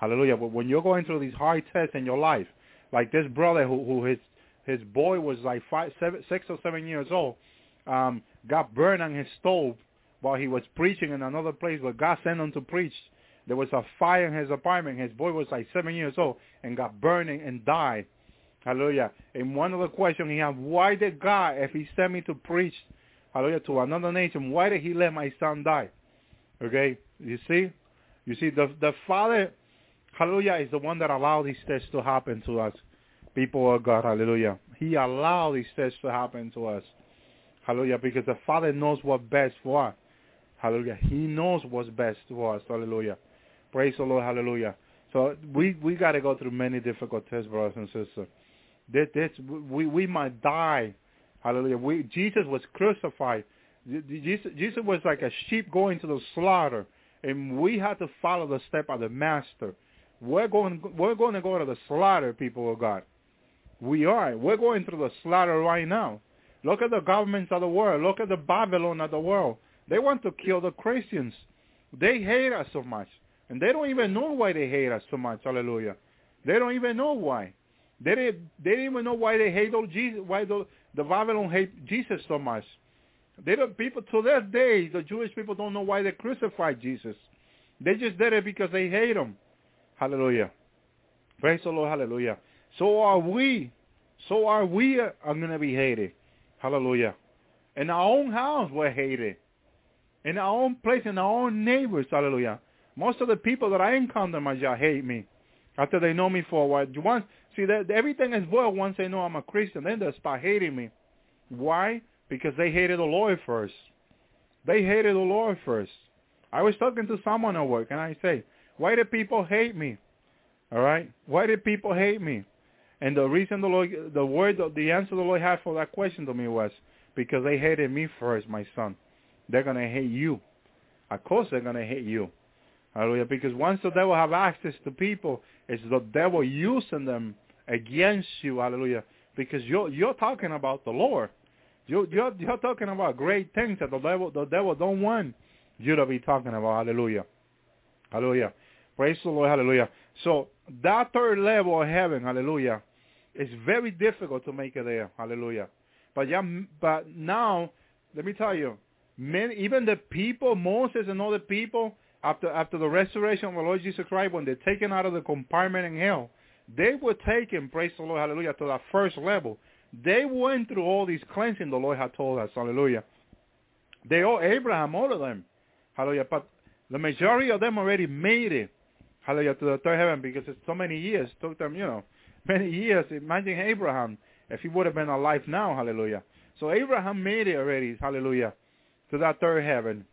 Hallelujah. But when you're going through these hard tests in your life, like this brother who his boy was like 6 or 7 years old, got burned on his stove while he was preaching in another place where God sent him to preach. There was a fire in his apartment. His boy was like 7 years old and got burned and died. Hallelujah. And one of the questions he had, why did God, if he sent me to preach, hallelujah, to another nation, why did he let my son die? Okay, you see, the Father, hallelujah, is the one that allowed these tests to happen to us, people of God, hallelujah. He allowed these tests to happen to us, hallelujah, because the Father knows what's best for us, hallelujah. He knows what's best for us, hallelujah. Praise the Lord, hallelujah. So we got to go through many difficult tests, brothers and sisters. We might die, hallelujah. Jesus was crucified. Jesus was like a sheep going to the slaughter, and we had to follow the step of the master. We're going to go to the slaughter, people of God. We are. We're going through the slaughter right now. Look at the governments of the world. Look at the Babylon of the world. They want to kill the Christians. They hate us so much. And they don't even know why they hate us so much. Hallelujah. They don't even know why. They didn't even know why they hate Jesus, why the Babylon hate Jesus so much. They don't, people to this day, the Jewish people don't know why they crucified Jesus. They just did it because they hate him. Hallelujah. Praise the Lord. Hallelujah. So are we. Are going to be hated. Hallelujah. In our own house, we're hated. In our own place, in our own neighbors. Hallelujah. Most of the people that I encounter, my God, hate me. After they know me for a while. Once, see, that everything is void once they know I'm a Christian. Then they'll start hating me. Why? Because they hated the Lord first. They hated the Lord first. I was talking to someone at work, and I say, why do people hate me? All right? Why do people hate me? And the reason the answer the Lord had for that question to me was, because they hated me first, my son. They're going to hate you. Of course they're going to hate you. Hallelujah. Because once the devil have access to people, it's the devil using them against you. Hallelujah. Because you're talking about the Lord. You're talking about great things that the devil don't want you to be talking about. Hallelujah. Hallelujah. Praise the Lord. Hallelujah. So that third level of heaven, hallelujah, is very difficult to make it there. Hallelujah. But now, let me tell you, men, even the people, Moses and all the people, after the restoration of the Lord Jesus Christ, when they're taken out of the compartment in hell, they were taken, praise the Lord, hallelujah, to that first level. They went through all these cleansing the Lord had told us, hallelujah. They all, Abraham, all of them, hallelujah. But the majority of them already made it, hallelujah, to the third heaven, because it's so many years, took them, many years. Imagine Abraham, if he would have been alive now, hallelujah. So Abraham made it already, hallelujah, to that third heaven.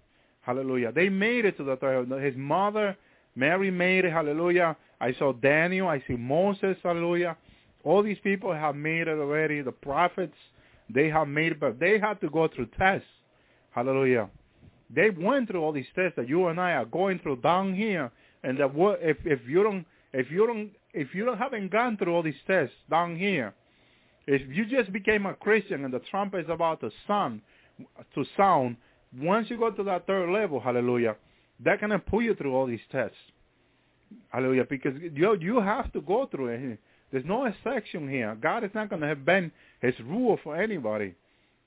Hallelujah. They made it to the third heaven. His mother, Mary, made it. Hallelujah. I saw Daniel. I see Moses. Hallelujah. All these people have made it already. The prophets, they have made it. But they had to go through tests. Hallelujah. They went through all these tests that you and I are going through down here. And that if you haven't gone through all these tests down here, if you just became a Christian and the trumpet is about to sound, once you go to that third level, hallelujah, that can pull you through all these tests. Hallelujah, because you have to go through it. There's no exception here. God is not going to have bent his rule for anybody.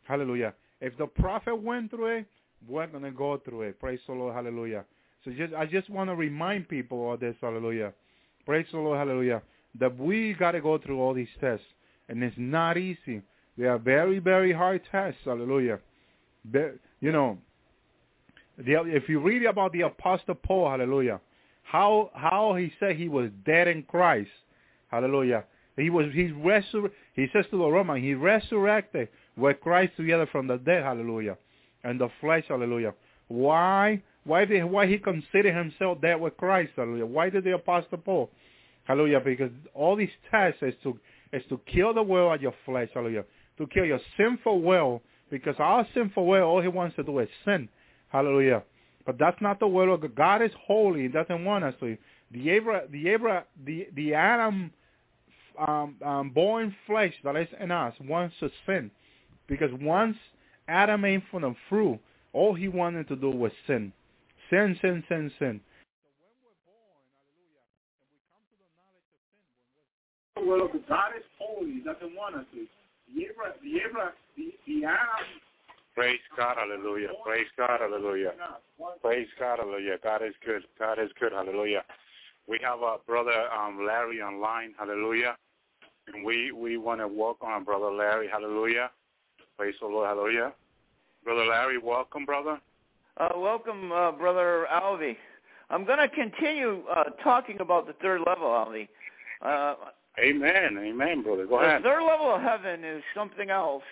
Hallelujah. If the prophet went through it, we're going to go through it. Praise the Lord, hallelujah. So I just want to remind people of this, hallelujah. Praise the Lord, hallelujah, that we got to go through all these tests. And it's not easy. They are very, very hard tests, hallelujah. If you read about the Apostle Paul, hallelujah, how he said he was dead in Christ, hallelujah. He says to the Roman, he resurrected with Christ together from the dead, hallelujah, and the flesh, hallelujah. Why he considered himself dead with Christ, hallelujah? Why did the Apostle Paul, hallelujah? Because all these tests is to kill the will of your flesh, hallelujah, to kill your sinful will. Because our sinful will, all he wants to do is sin. Hallelujah. But that's not the will of God. God is holy. He doesn't want us to. The Adam born flesh that is in us wants to sin. Because once Adam ate from the fruit, all he wanted to do was sin. Sin, sin, sin, sin. So when we're born, hallelujah, and we come to the knowledge of sin, the will of God is holy. He doesn't want us to. Praise God, hallelujah. Praise God, hallelujah. Praise God, hallelujah. God is good. God is good, hallelujah. We have our brother Larry online, hallelujah. And we want to welcome our brother Larry, hallelujah. Praise the Lord, hallelujah. Brother Larry, welcome, brother. Welcome, brother Alvi. I'm going to continue talking about the third level, Alvi. Amen, amen, brother. Go ahead. The third level of heaven is something else.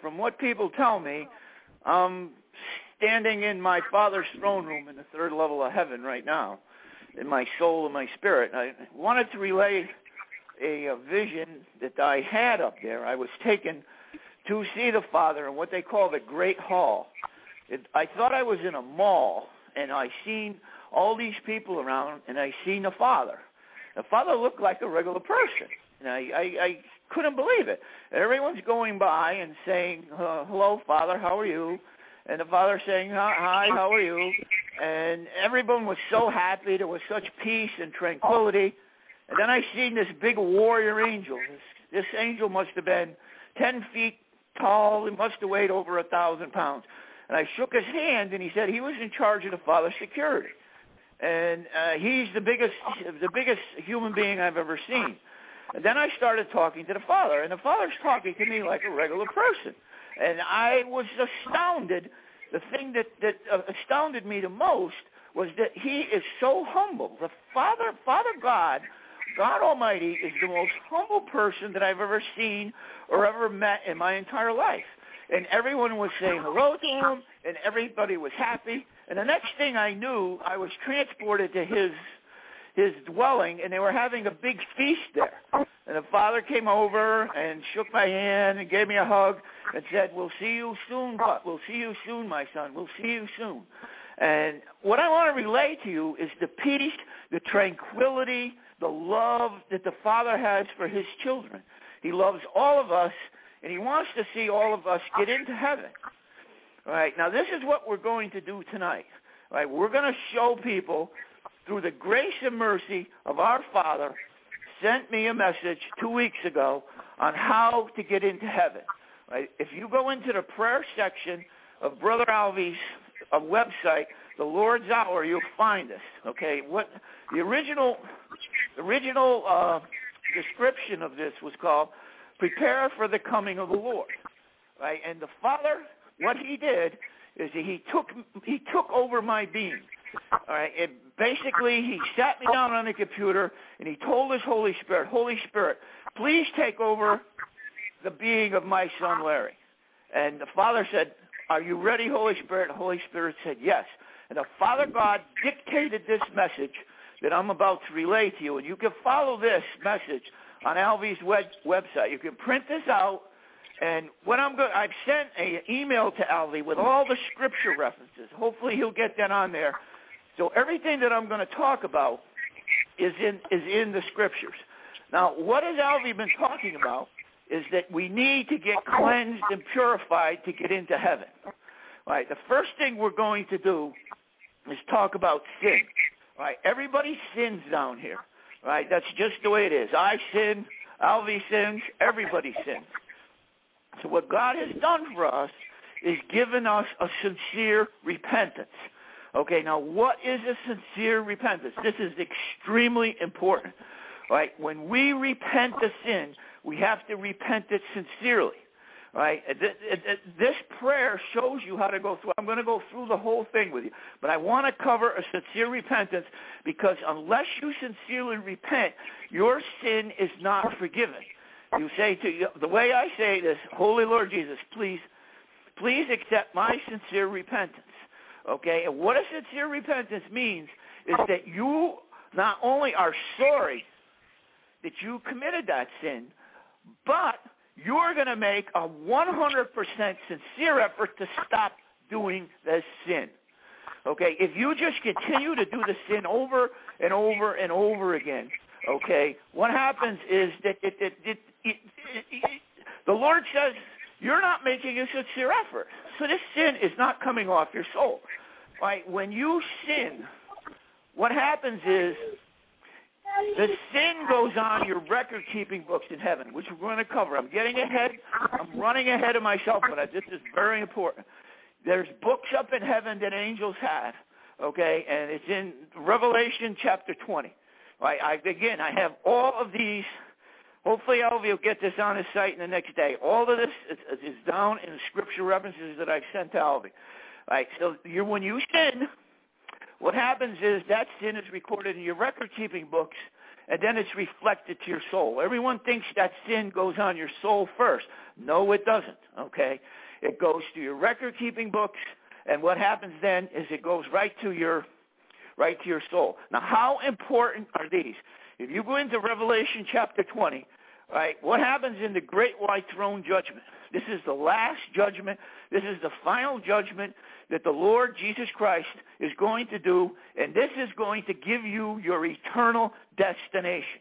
From what people tell me, I'm standing in my Father's throne room in the third level of heaven right now, in my soul and my spirit. I wanted to relay a vision that I had up there. I was taken to see the Father in what they call the Great Hall. I thought I was in a mall, and I seen all these people around, and I seen the Father. The Father looked like a regular person. And I couldn't believe it. And everyone's going by and saying, hello, Father, how are you? And the Father saying, hi, how are you? And everyone was so happy. There was such peace and tranquility. And then I seen this big warrior angel. This angel must have been 10 feet tall. He must have weighed over 1,000 pounds. And I shook his hand, and he said he was in charge of the Father's security. And he's the biggest human being I've ever seen. And then I started talking to the Father, and the Father's talking to me like a regular person. And I was astounded. The thing that astounded me the most was that he is so humble. The Father God Almighty is the most humble person that I've ever seen or ever met in my entire life. And everyone was saying hello to him, and everybody was happy. And the next thing I knew, I was transported to his dwelling, and they were having a big feast there. And the Father came over and shook my hand and gave me a hug and said, we'll see you soon, we'll see you soon, my son. We'll see you soon. And what I want to relay to you is the peace, the tranquility, the love that the Father has for his children. He loves all of us, and he wants to see all of us get into heaven. All right, now this is what we're going to do tonight. All right, we're going to show people through the grace and mercy of our Father sent me a message 2 weeks ago on how to get into heaven. All right, if you go into the prayer section of Brother Alvi's website, The Lord's Hour, you'll find this. Okay, what the original description of this was called Prepare for the Coming of the Lord. Right, and the Father, what he did is he took over my being. All right, and basically he sat me down on the computer and he told his Holy Spirit, Holy Spirit, please take over the being of my son Larry. And the Father said, are you ready, Holy Spirit? The Holy Spirit said yes. And the Father God dictated this message that I'm about to relay to you. And you can follow this message on Alvi's website. You can print this out. And what I've sent an email to Alvi with all the scripture references. Hopefully he'll get that on there. So everything that I'm going to talk about is in the scriptures. Now, what has Alvi been talking about is that we need to get cleansed and purified to get into heaven. All right, the first thing we're going to do is talk about sin. All right, everybody sins down here. All right, that's just the way it is. I sin, Alvi sins, everybody sins. So what God has done for us is given us a sincere repentance. Okay, now what is a sincere repentance? This is extremely important. All right, when we repent of sin, we have to repent it sincerely. All right, this prayer shows you how to go through. I'm going to go through the whole thing with you, but I want to cover a sincere repentance because unless you sincerely repent, your sin is not forgiven. You say the way I say this, Holy Lord Jesus, please accept my sincere repentance. Okay, and what a sincere repentance means is that you not only are sorry that you committed that sin, but you're going to make a 100% sincere effort to stop doing that sin. Okay, if you just continue to do the sin over and over and over again, okay, what happens is that the Lord says you're not making a sincere effort. So this sin is not coming off your soul. Right? When you sin, what happens is the sin goes on your record-keeping books in heaven, which we're going to cover. I'm getting ahead. I'm running ahead of myself, but this is very important. There's books up in heaven that angels have, okay, and it's in Revelation chapter 20. Right? I have all of these. Hopefully, Elvi will get this on his site in the next day. All of this is down in the scripture references that I've sent to Elvi. Right, so when you sin, what happens is that sin is recorded in your record-keeping books, and then it's reflected to your soul. Everyone thinks that sin goes on your soul first. No, it doesn't, okay? It goes to your record-keeping books, and what happens then is it goes right to your soul. Now, how important are these? If you go into Revelation chapter 20, right, what happens in the great white throne judgment? This is the last judgment. This is the final judgment that the Lord Jesus Christ is going to do, and this is going to give you your eternal destination.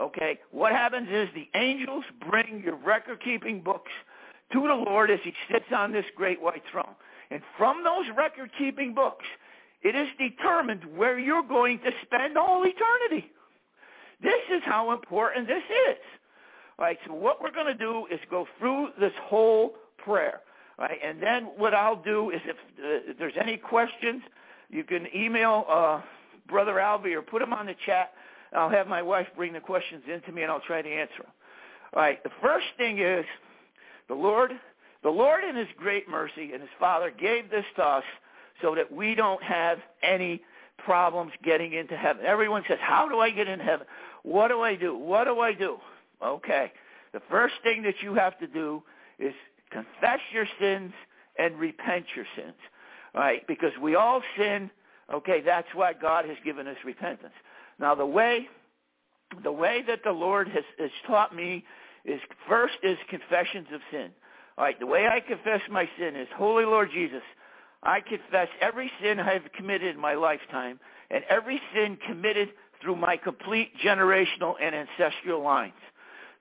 Okay, what happens is the angels bring your record-keeping books to the Lord as he sits on this great white throne. And from those record-keeping books, it is determined where you're going to spend all eternity. This is how important this is. All right, so what we're going to do is go through this whole prayer. All right, and then what I'll do is if there's any questions, you can email Brother Alvy or put them on the chat. I'll have my wife bring the questions into me, and I'll try to answer them. All right, the first thing is the Lord in his great mercy and his Father gave this to us so that we don't have any problems getting into heaven. Everyone says, how do I get into heaven? What do I do? What do I do? Okay, the first thing that you have to do is confess your sins and repent your sins, all right, because we all sin. Okay, that's why God has given us repentance. Now, the way that the Lord has taught me is first is confessions of sin. All right, the way I confess my sin is, Holy Lord Jesus, I confess every sin I have committed in my lifetime and every sin committed through my complete generational and ancestral lines.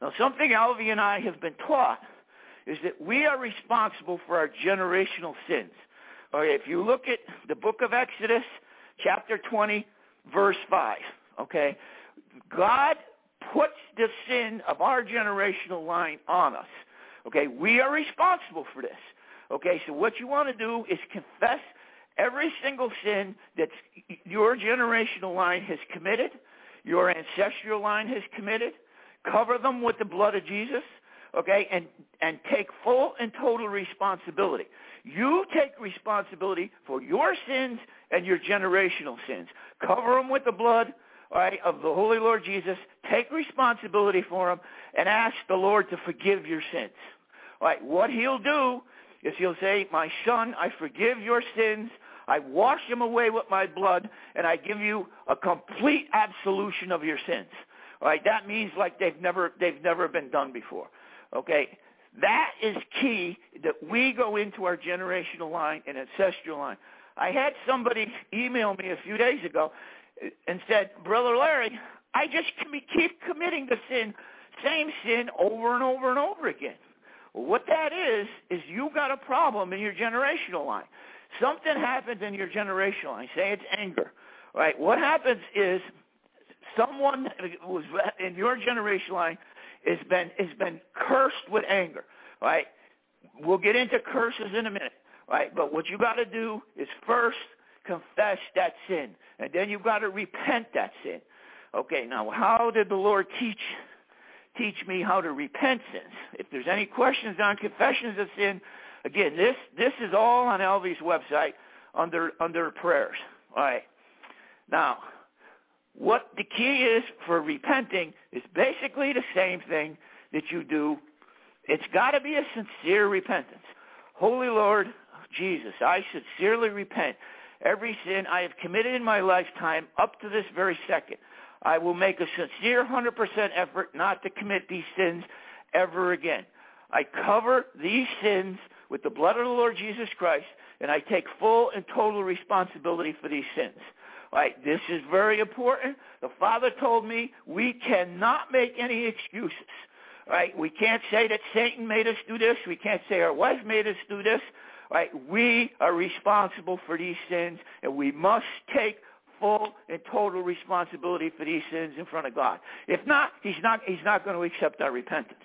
Now, something Elvi and I have been taught is that we are responsible for our generational sins. All right, if you look at the book of Exodus, chapter 20, verse 5, okay, God puts the sin of our generational line on us. Okay, we are responsible for this. Okay, so what you want to do is confess every single sin that your generational line has committed, your ancestral line has committed, cover them with the blood of Jesus, okay, and take full and total responsibility. You take responsibility for your sins and your generational sins. Cover them with the blood, all right, of the Holy Lord Jesus. Take responsibility for them and ask the Lord to forgive your sins. All right, what he'll do is he'll say, my son, I forgive your sins. I wash them away with my blood, and I give you a complete absolution of your sins. All right, that means like they've never been done before. Okay, that is key that we go into our generational line and ancestral line. I had somebody email me a few days ago and said, Brother Larry, I just keep committing the same sin over and over and over again. Well, what that is you got a problem in your generational line. Something happens in your generational line. Say it's anger. All right, what happens is someone that was in your generational line has been cursed with anger, right? We'll get into curses in a minute, right? But what you got to do is first confess that sin, and then you've got to repent that sin. Okay, now how did the Lord teach me how to repent sins? If there's any questions on confessions of sin, again, this is all on Elvi's website under prayers. All right, now, what the key is for repenting is basically the same thing that you do. It's got to be a sincere repentance. Holy Lord Jesus, I sincerely repent every sin I have committed in my lifetime up to this very second. I will make a sincere 100% effort not to commit these sins ever again. I cover these sins with the blood of the Lord Jesus Christ, and I take full and total responsibility for these sins. All right, this is very important. The Father told me we cannot make any excuses. All right, we can't say that Satan made us do this. We can't say our wife made us do this. All right, we are responsible for these sins, and we must take full and total responsibility for these sins in front of God. If not, He's not going to accept our repentance.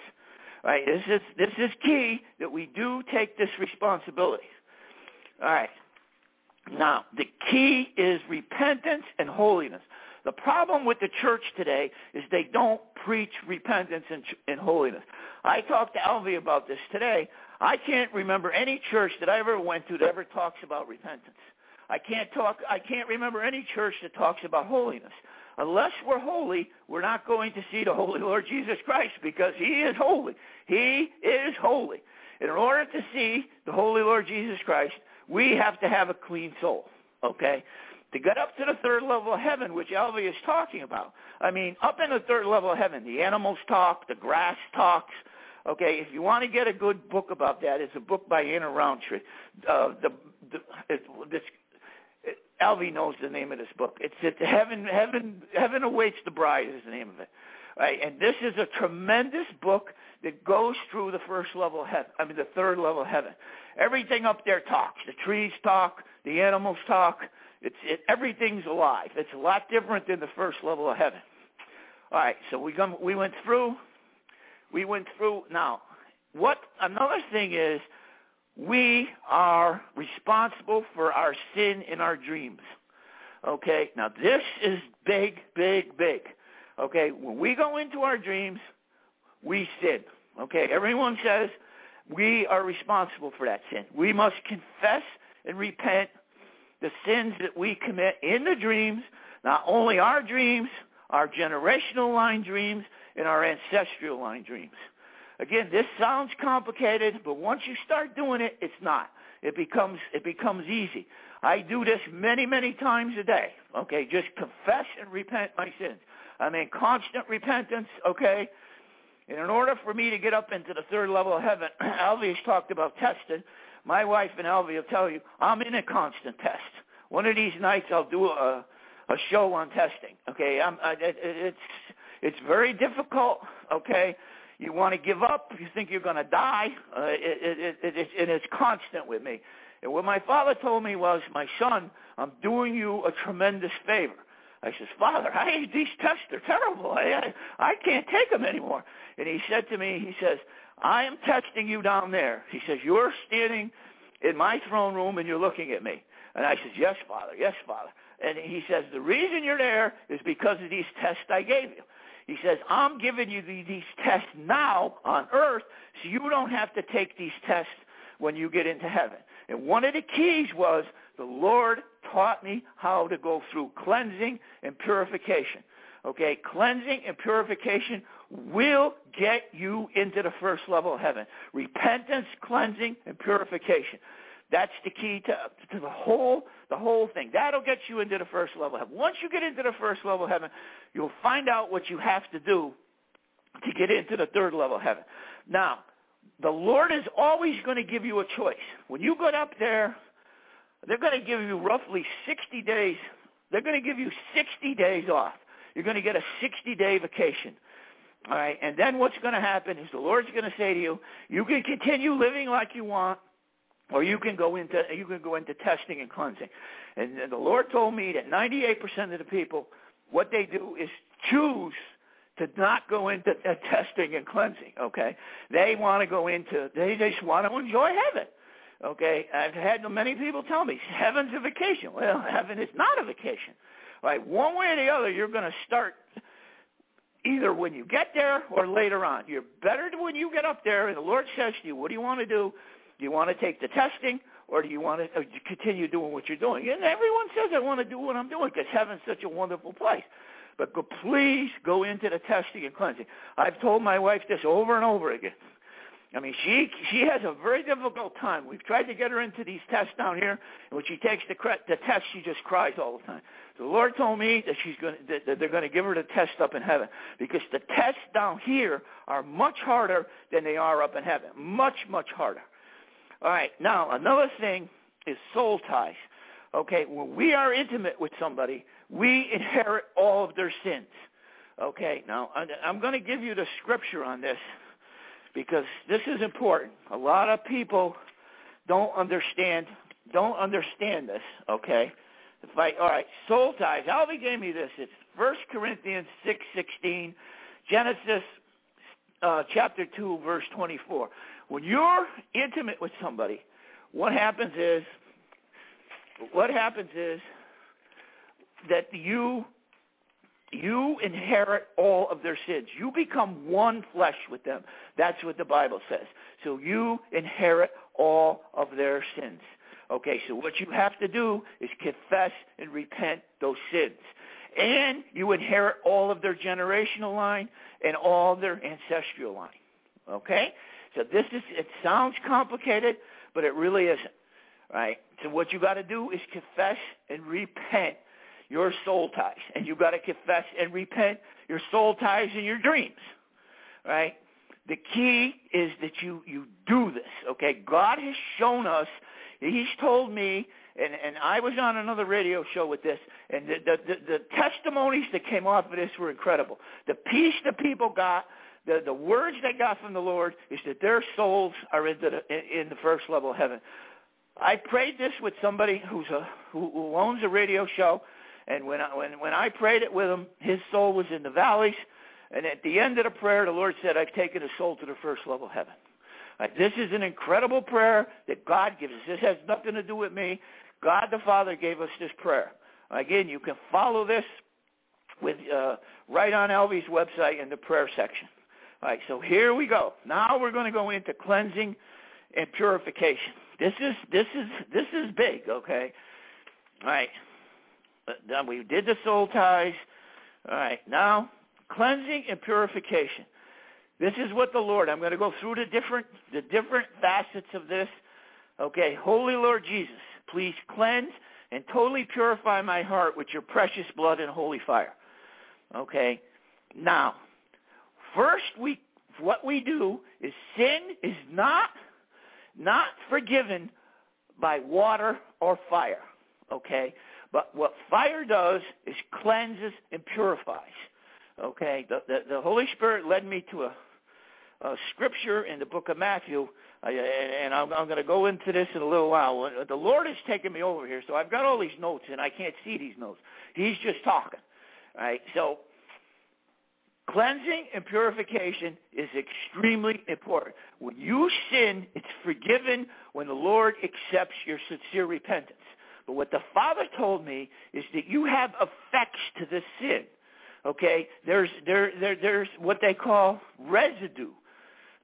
All right, this is key that we do take this responsibility. All right. Now, the key is repentance and holiness. The problem with the church today is they don't preach repentance and holiness. I talked to Elvi about this today. I can't remember any church that I ever went to that ever talks about repentance. I can't remember any church that talks about holiness. Unless we're holy, we're not going to see the Holy Lord Jesus Christ because he is holy. He is holy. In order to see the Holy Lord Jesus Christ, we have to have a clean soul, okay? To get up to the third level of heaven, which Elvi is talking about. I mean, up in the third level of heaven, the animals talk, the grass talks. Okay, if you want to get a good book about that, it's a book by Anna Roundtree. Elvi knows the name of this book. It's Heaven Awaits the Bride is the name of it. Right? And this is a tremendous book that goes through the first level of heaven, I mean the third level of heaven. Everything up there talks. The trees talk. The animals talk. Everything's alive. It's a lot different than the first level of heaven. All right, so we went through. Now, what another thing is, we are responsible for our sin in our dreams. Okay, now this is big, big, big. Okay, when we go into our dreams, we sin. Okay, everyone says we are responsible for that sin. We must confess and repent the sins that we commit in the dreams, not only our dreams, our generational line dreams, and our ancestral line dreams. Again, this sounds complicated, but once you start doing it, it's not. It becomes easy. I do this many, many times a day. Okay, just confess and repent my sins. I'm in constant repentance, okay? And in order for me to get up into the third level of heaven, Elvi has talked about testing. My wife and Elvi will tell you, I'm in a constant test. One of these nights I'll do a show on testing, okay? It's very difficult, okay? You want to give up. You think you're going to die. It's constant with me. And what my father told me was, my son, I'm doing you a tremendous favor. I says, Father, these tests are terrible. I can't take them anymore. And he said to me, he says, I am testing you down there. He says, you're standing in my throne room and you're looking at me. And I says, yes, Father, yes, Father. And he says, the reason you're there is because of these tests I gave you. He says, I'm giving you these tests now on earth so you don't have to take these tests when you get into heaven. And one of the keys was the Lord taught me how to go through cleansing and purification. Okay, cleansing and purification will get you into the first level of heaven. Repentance, cleansing, and purification. That's the key to the whole thing. That'll get you into the first level of heaven. Once you get into the first level of heaven, you'll find out what you have to do to get into the third level of heaven. Now, the Lord is always going to give you a choice. When you get up there, they're going to give you roughly 60 days. They're going to give you 60 days off. You're going to get a 60-day vacation. All right, and then what's going to happen is the Lord's going to say to you, you can continue living like you want, or you can go into testing and cleansing. And the Lord told me that 98% of the people, what they do is choose to not go into testing and cleansing, okay? They just want to enjoy heaven, okay? I've had many people tell me, heaven's a vacation. Well, heaven is not a vacation. All right, one way or the other, you're going to start either when you get there or later on. You're better when you get up there, and the Lord says to you, what do you want to do? Do you want to take the testing, or do you want to continue doing what you're doing? And everyone says, I want to do what I'm doing because heaven's such a wonderful place. But please go into the testing and cleansing. I've told my wife this over and over again. I mean, she has a very difficult time. We've tried to get her into these tests down here, and when she takes the test, she just cries all the time. The Lord told me that they're going to give her the test up in heaven, because the tests down here are much harder than they are up in heaven, much, much harder. All right, now another thing is soul ties. Okay, when we are intimate with somebody, we inherit all of their sins. Okay, now I'm going to give you the scripture on this because this is important. A lot of people don't understand this, okay? All right, soul ties. Alvy gave me this. It's 1 Corinthians 6:16, Genesis chapter 2, verse 24. When you're intimate with somebody, what happens is that you inherit all of their sins. You become one flesh with them. That's what the Bible says. So you inherit all of their sins. Okay, so what you have to do is confess and repent those sins. And you inherit all of their generational line and all their ancestral line. Okay? So it sounds complicated, but it really isn't. Right? So what you got to do is confess and repent your soul ties. And you got to confess and repent your soul ties in your dreams. Right? The key is that you do this. Okay? God has shown us. He's told me And I was on another radio show with this, and the testimonies that came off of this were incredible. The peace the people got, the words they got from the Lord is that their souls are in the first level of heaven. I prayed this with somebody who owns a radio show, and when I prayed it with him, his soul was in the valleys. And at the end of the prayer, the Lord said, I've taken a soul to the first level of heaven. This is an incredible prayer that God gives us. This has nothing to do with me. God the Father gave us this prayer. Again, you can follow this with right on Elvi's website in the prayer section. All right, so here we go. Now we're going to go into cleansing and purification. This is big, okay? All right, we did the soul ties. All right, now cleansing and purification. This is what the Lord, I'm going to go through the different facets of this. Okay, Holy Lord Jesus, please cleanse and totally purify my heart with your precious blood and holy fire. Okay, now, first what we do is sin is not forgiven by water or fire. Okay, but what fire does is cleanses and purifies. Okay, the Holy Spirit led me to a scripture in the book of Matthew, and I'm going to go into this in a little while. The Lord has taken me over here, so I've got all these notes, and I can't see these notes. He's just talking. All right, so cleansing and purification is extremely important. When you sin, it's forgiven when the Lord accepts your sincere repentance. But what the Father told me is that you have effects to this sin. Okay, there's what they call residue.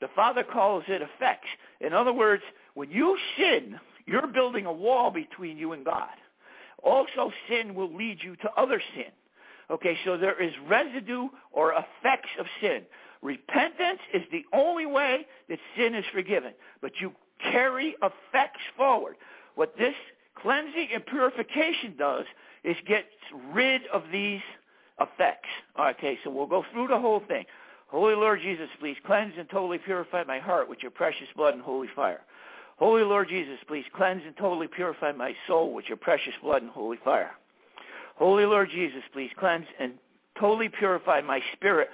The Father calls it effects. In other words, when you sin, you're building a wall between you and God. Also, sin will lead you to other sin. Okay, so there is residue or effects of sin. Repentance is the only way that sin is forgiven, but you carry effects forward. What this cleansing and purification does is gets rid of these effects. Okay, so we'll go through the whole thing. Holy Lord Jesus, please cleanse and totally purify my heart with your precious blood and holy fire. Holy Lord Jesus, please cleanse and totally purify my soul with your precious blood and holy fire. Holy Lord Jesus, please cleanse and totally purify my spirit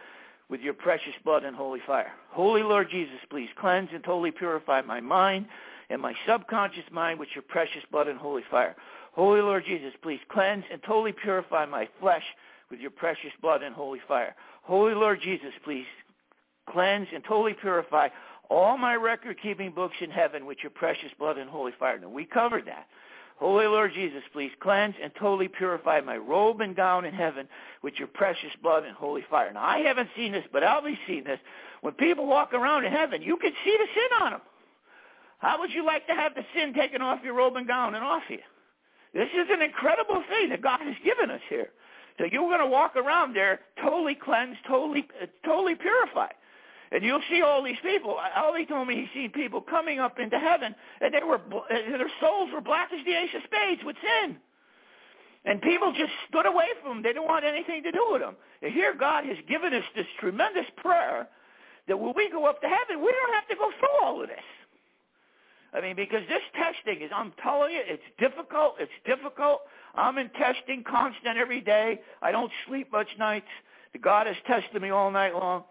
with your precious blood and holy fire. Holy Lord Jesus, please cleanse and totally purify my mind and my subconscious mind with your precious blood and holy fire. Holy Lord Jesus, please cleanse and totally purify my flesh with your precious blood and holy fire. Holy Lord Jesus, please cleanse and totally purify all my record-keeping books in heaven with your precious blood and holy fire. Now, we covered that. Holy Lord Jesus, please cleanse and totally purify my robe and gown in heaven with your precious blood and holy fire. Now, I haven't seen this, but I've seen this. When people walk around in heaven, you can see the sin on them. How would you like to have the sin taken off your robe and gown and off you? This is an incredible thing that God has given us here. So you're going to walk around there totally cleansed, totally purified. And you'll see all these people. Elvi told me he's seen people coming up into heaven, and their souls were black as the ace of spades with sin. And people just stood away from them. They didn't want anything to do with them. And here God has given us this tremendous prayer that when we go up to heaven, we don't have to go through all of this. I mean, because this testing is, I'm telling you, it's difficult. I'm in testing constant every day. I don't sleep much nights. God has tested me all night long.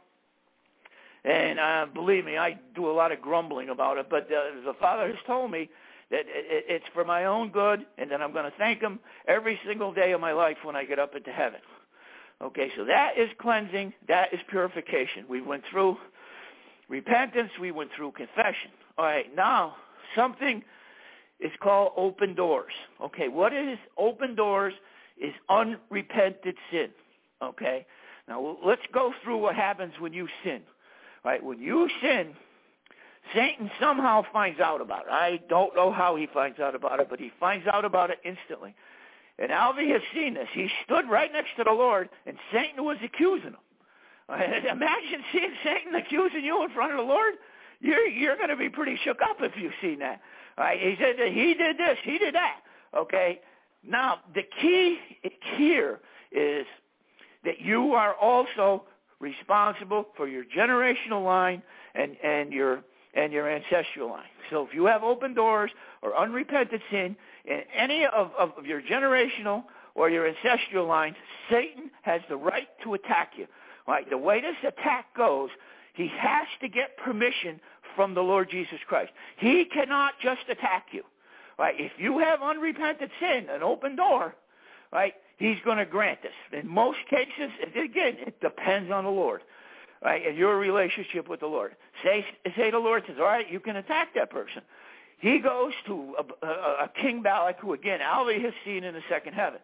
And believe me, I do a lot of grumbling about it. But the Father has told me that it's for my own good, and that I'm going to thank him every single day of my life when I get up into heaven. Okay, so that is cleansing. That is purification. We went through repentance. We went through confession. All right, now, something is called open doors. Okay, what is open doors is unrepented sin. Okay, now let's go through what happens when you sin. All right, when you sin, Satan somehow finds out about it. I don't know how he finds out about it, but he finds out about it instantly. And Alvi has seen this. He stood right next to the Lord, and Satan was accusing him. Imagine seeing Satan accusing you in front of the Lord. You're going to be pretty shook up if you've seen that. All right, he said that he did this, he did that. Okay, now the key here is that you are also responsible for your generational line and your ancestral line. So if you have open doors or unrepented sin, in any of your generational or your ancestral line, Satan has the right to attack you. Right? The way this attack goes, he has to get permission from the Lord Jesus Christ. He cannot just attack you. Right? If you have unrepented sin, an open door, right, he's going to grant this. In most cases, again, it depends on the Lord, right, and your relationship with the Lord. Say the Lord says, all right, you can attack that person. He goes to a King Balak, who, again, Elvi has seen in the second heaven.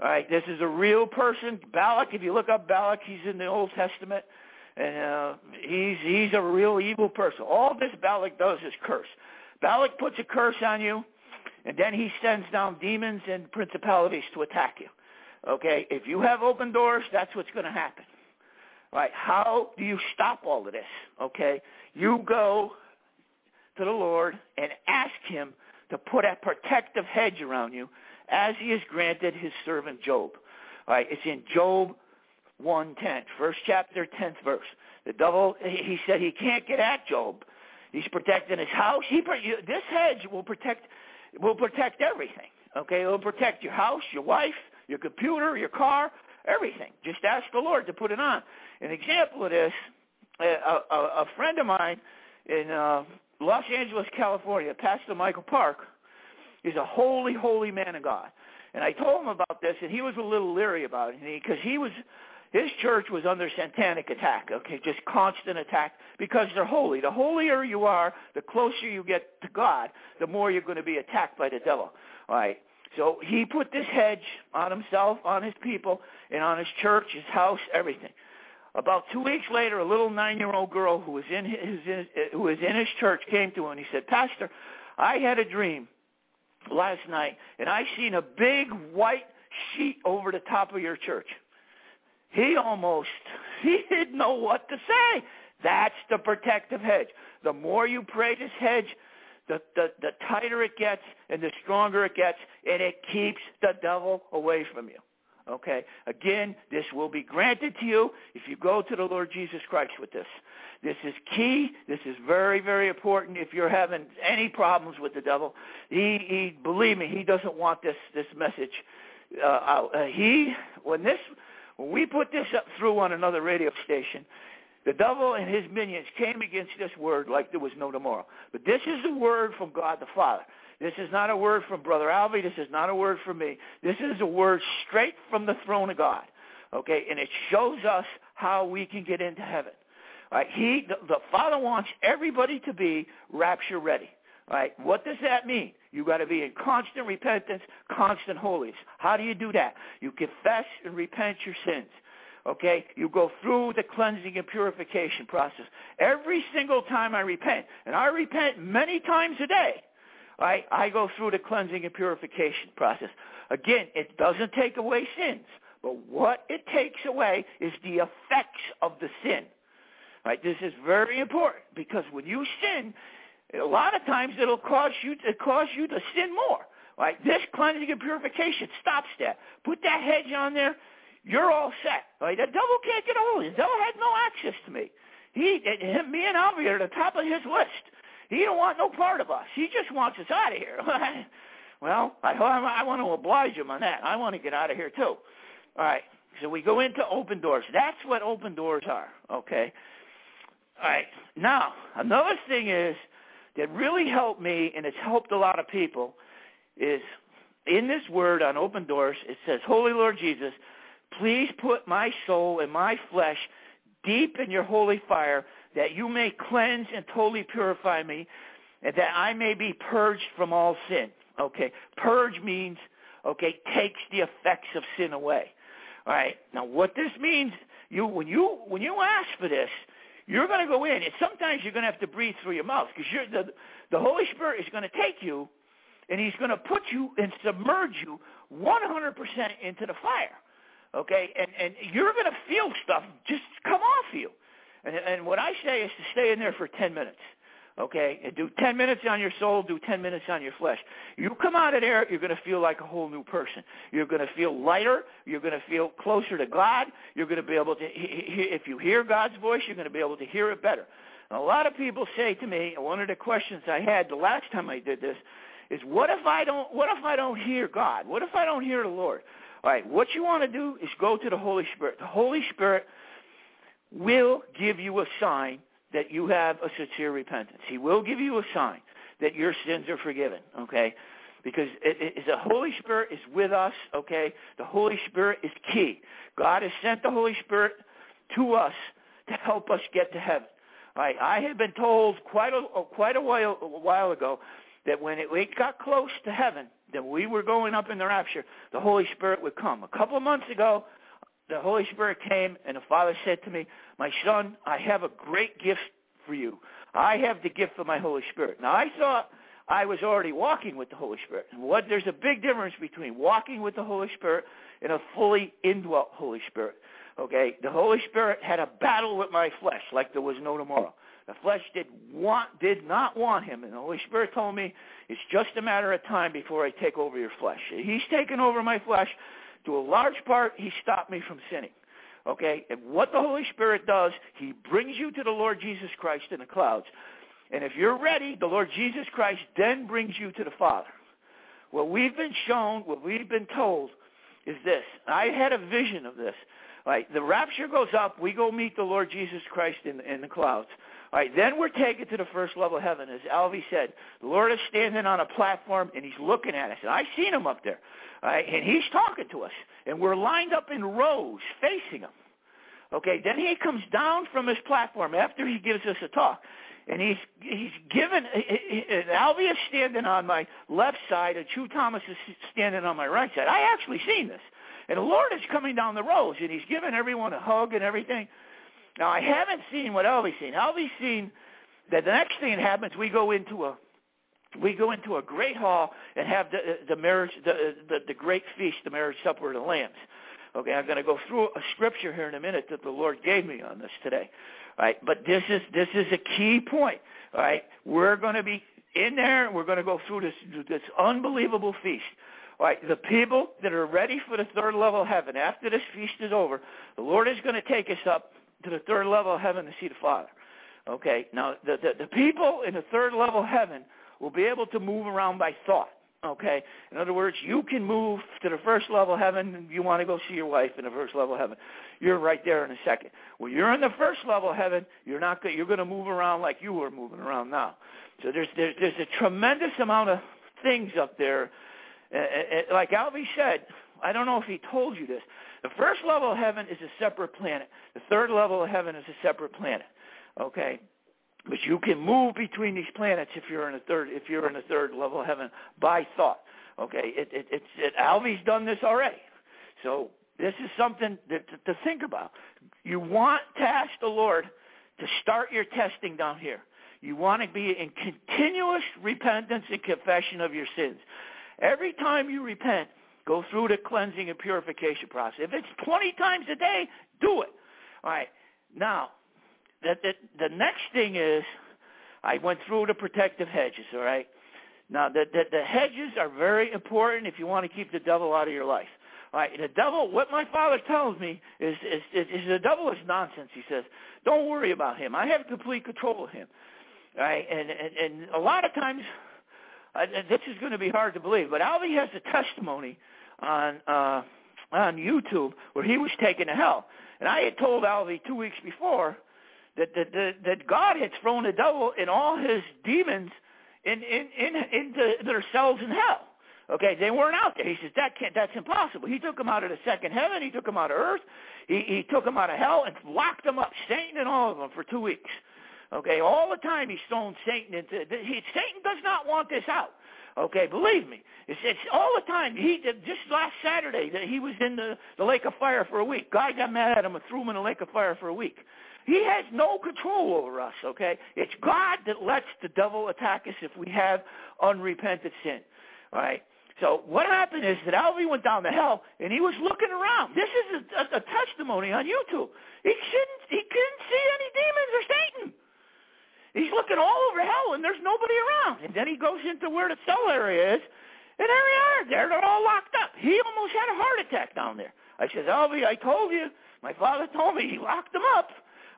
All right, this is a real person. Balak, if you look up Balak, he's in the Old Testament, and he's a real evil person. All this Balak does is curse. Balak puts a curse on you, and then he sends down demons and principalities to attack you. Okay, if you have open doors, that's what's going to happen. All right, how do you stop all of this? Okay, you go to the Lord and ask him to put a protective hedge around you, as he has granted his servant Job. All right, it's in Job 1:10, first chapter, 10th verse. The devil, he said he can't get at Job. He's protecting his house. This hedge will protect everything. Okay, it'll protect your house, your wife, your computer, your car, everything. Just ask the Lord to put it on. An example of this, a friend of mine in Los Angeles, California, Pastor Michael Park, is a holy, holy man of God. And I told him about this, and he was a little leery about it, because his church was under satanic attack, okay, just constant attack, because they're holy. The holier you are, the closer you get to God, the more you're going to be attacked by the devil. All right, so he put this hedge on himself, on his people, and on his church, his house, everything. About 2 weeks later, a little 9-year-old girl who was in his church came to him, and he said, Pastor, I had a dream last night, and I seen a big white sheet over the top of your church. He didn't know what to say. That's the protective hedge. The more you pray this hedge, the tighter it gets and the stronger it gets, and it keeps the devil away from you. Okay? Again, this will be granted to you if you go to the Lord Jesus Christ with this. This is key. This is very, very important if you're having any problems with the devil. He believe me, he doesn't want this message out. When we put this up through on another radio station, the devil and his minions came against this word like there was no tomorrow. But this is the word from God the Father. This is not a word from Brother Elvi. This is not a word from me. This is a word straight from the throne of God, okay? And it shows us how we can get into heaven. All right? The Father wants everybody to be rapture ready. All right? What does that mean? You got to be in constant repentance, constant holiness. How do you do that? You confess and repent your sins. Okay, you go through the cleansing and purification process. Every single time I repent, and I repent many times a day, right, I go through the cleansing and purification process. Again, it doesn't take away sins, but what it takes away is the effects of the sin. Right, this is very important, because when you sin, a lot of times it'll cause you to sin more. Right, this cleansing and purification stops that. Put that hedge on there. You're all set. Right? The devil can't get a hold of you. The devil has no access to me. Me and Elvi are at the top of his list. He don't want no part of us. He just wants us out of here. Well, I want to oblige him on that. I want to get out of here too. All right. So we go into open doors. That's what open doors are. Okay. All right. Now, another thing is that really helped me, and it's helped a lot of people, is in this word on open doors, it says, Holy Lord Jesus, please put my soul and my flesh deep in your holy fire, that you may cleanse and totally purify me, and that I may be purged from all sin. Okay, purge means, okay, takes the effects of sin away. All right, now what this means, when you ask for this, you're going to go in, and sometimes you're going to have to breathe through your mouth, because the Holy Spirit is going to take you, and he's going to put you and submerge you 100% into the fire. Okay, and you're going to feel stuff just come off you. And what I say is to stay in there for 10 minutes, okay? And do 10 minutes on your soul, do 10 minutes on your flesh. You come out of there, you're going to feel like a whole new person. You're going to feel lighter. You're going to feel closer to God. You're going to be able to, if you hear God's voice, you're going to be able to hear it better. And a lot of people say to me, and one of the questions I had the last time I did this is what if I don't hear God? What if I don't hear the Lord? All right, what you want to do is go to the Holy Spirit. The Holy Spirit will give you a sign that you have a sincere repentance. He will give you a sign that your sins are forgiven, okay? Because the Holy Spirit is with us, okay? The Holy Spirit is key. God has sent the Holy Spirit to us to help us get to heaven. All right, I had been told quite a while ago that when it got close to heaven, that we were going up in the rapture, the Holy Spirit would come. A couple of months ago, the Holy Spirit came, and the Father said to me, "My son, I have a great gift for you. I have the gift of my Holy Spirit." Now, I thought I was already walking with the Holy Spirit. There's a big difference between walking with the Holy Spirit and a fully indwelt Holy Spirit. Okay, the Holy Spirit had a battle with my flesh like there was no tomorrow. The flesh did not want him, and the Holy Spirit told me it's just a matter of time before I take over your flesh. He's taken over my flesh. To a large part, he stopped me from sinning. Okay, and what the Holy Spirit does, he brings you to the Lord Jesus Christ in the clouds. And if you're ready, the Lord Jesus Christ then brings you to the Father. What we've been told is this. I had a vision of this. All right, the rapture goes up. We go meet the Lord Jesus Christ in the clouds. All right, then we're taken to the first level of heaven. As Elvi said, the Lord is standing on a platform, and he's looking at us. And I've seen him up there. All right, and he's talking to us. And we're lined up in rows facing him. Okay, then he comes down from his platform after he gives us a talk. And Alvia is standing on my left side, and Sue Thomas is standing on my right side. I actually seen this. And the Lord is coming down the rows, and he's giving everyone a hug and everything. Now, I haven't seen what Alvia's seen. Alvia's seen that the next thing that happens, we go into a great hall and have the great feast, the marriage supper of the lambs. Okay, I'm going to go through a scripture here in a minute that the Lord gave me on this today. All right, but this is a key point. All right, we're going to be in there, and we're going to go through this unbelievable feast. All right, the people that are ready for the third level of heaven, after this feast is over, the Lord is going to take us up to the third level of heaven to see the Father. Okay, now the people in the third level of heaven will be able to move around by thought. Okay, in other words, you can move to the first level of heaven. You want to go see your wife in the first level of heaven. You're right there in a second. When you're in the first level of heaven, you're going to move around like you were moving around now. So there's a tremendous amount of things up there. Like Alvi said, I don't know if he told you this. The first level of heaven is a separate planet. The third level of heaven is a separate planet. Okay. But you can move between these planets if you're in the third level of heaven by thought. Okay, Alvi's done this already, so this is something to think about. You want to ask the Lord to start your testing down here. You want to be in continuous repentance and confession of your sins. Every time you repent, go through the cleansing and purification process. If it's 20 times a day, do it. All right, now. The next thing is, I went through the protective hedges, all right? Now, the hedges are very important if you want to keep the devil out of your life. All right, the devil, what my father tells me is the devil is nonsense. He says, don't worry about him. I have complete control of him, all right? And a lot of times, this is going to be hard to believe, but Alvi has a testimony on YouTube where he was taken to hell. And I had told Alvi 2 weeks before that God had thrown the devil and all his demons into their cells in hell. Okay, they weren't out there. He says, that's impossible. He took them out of the second heaven. He took them out of earth. He took them out of hell and locked them up, Satan and all of them, for 2 weeks. Okay, all the time he's thrown Satan into it. Satan does not want this out. Okay, believe me. It's all the time. Just last Saturday, he was in the lake of fire for a week. God got mad at him and threw him in the lake of fire for a week. He has no control over us, okay? It's God that lets the devil attack us if we have unrepented sin, all right? So what happened is that Alvi went down to hell, and he was looking around. This is a testimony on YouTube. He couldn't see any demons or Satan. He's looking all over hell, and there's nobody around. And then he goes into where the cell area is, and there they are. They're all locked up. He almost had a heart attack down there. I said, Alvi, I told you. My father told me he locked them up.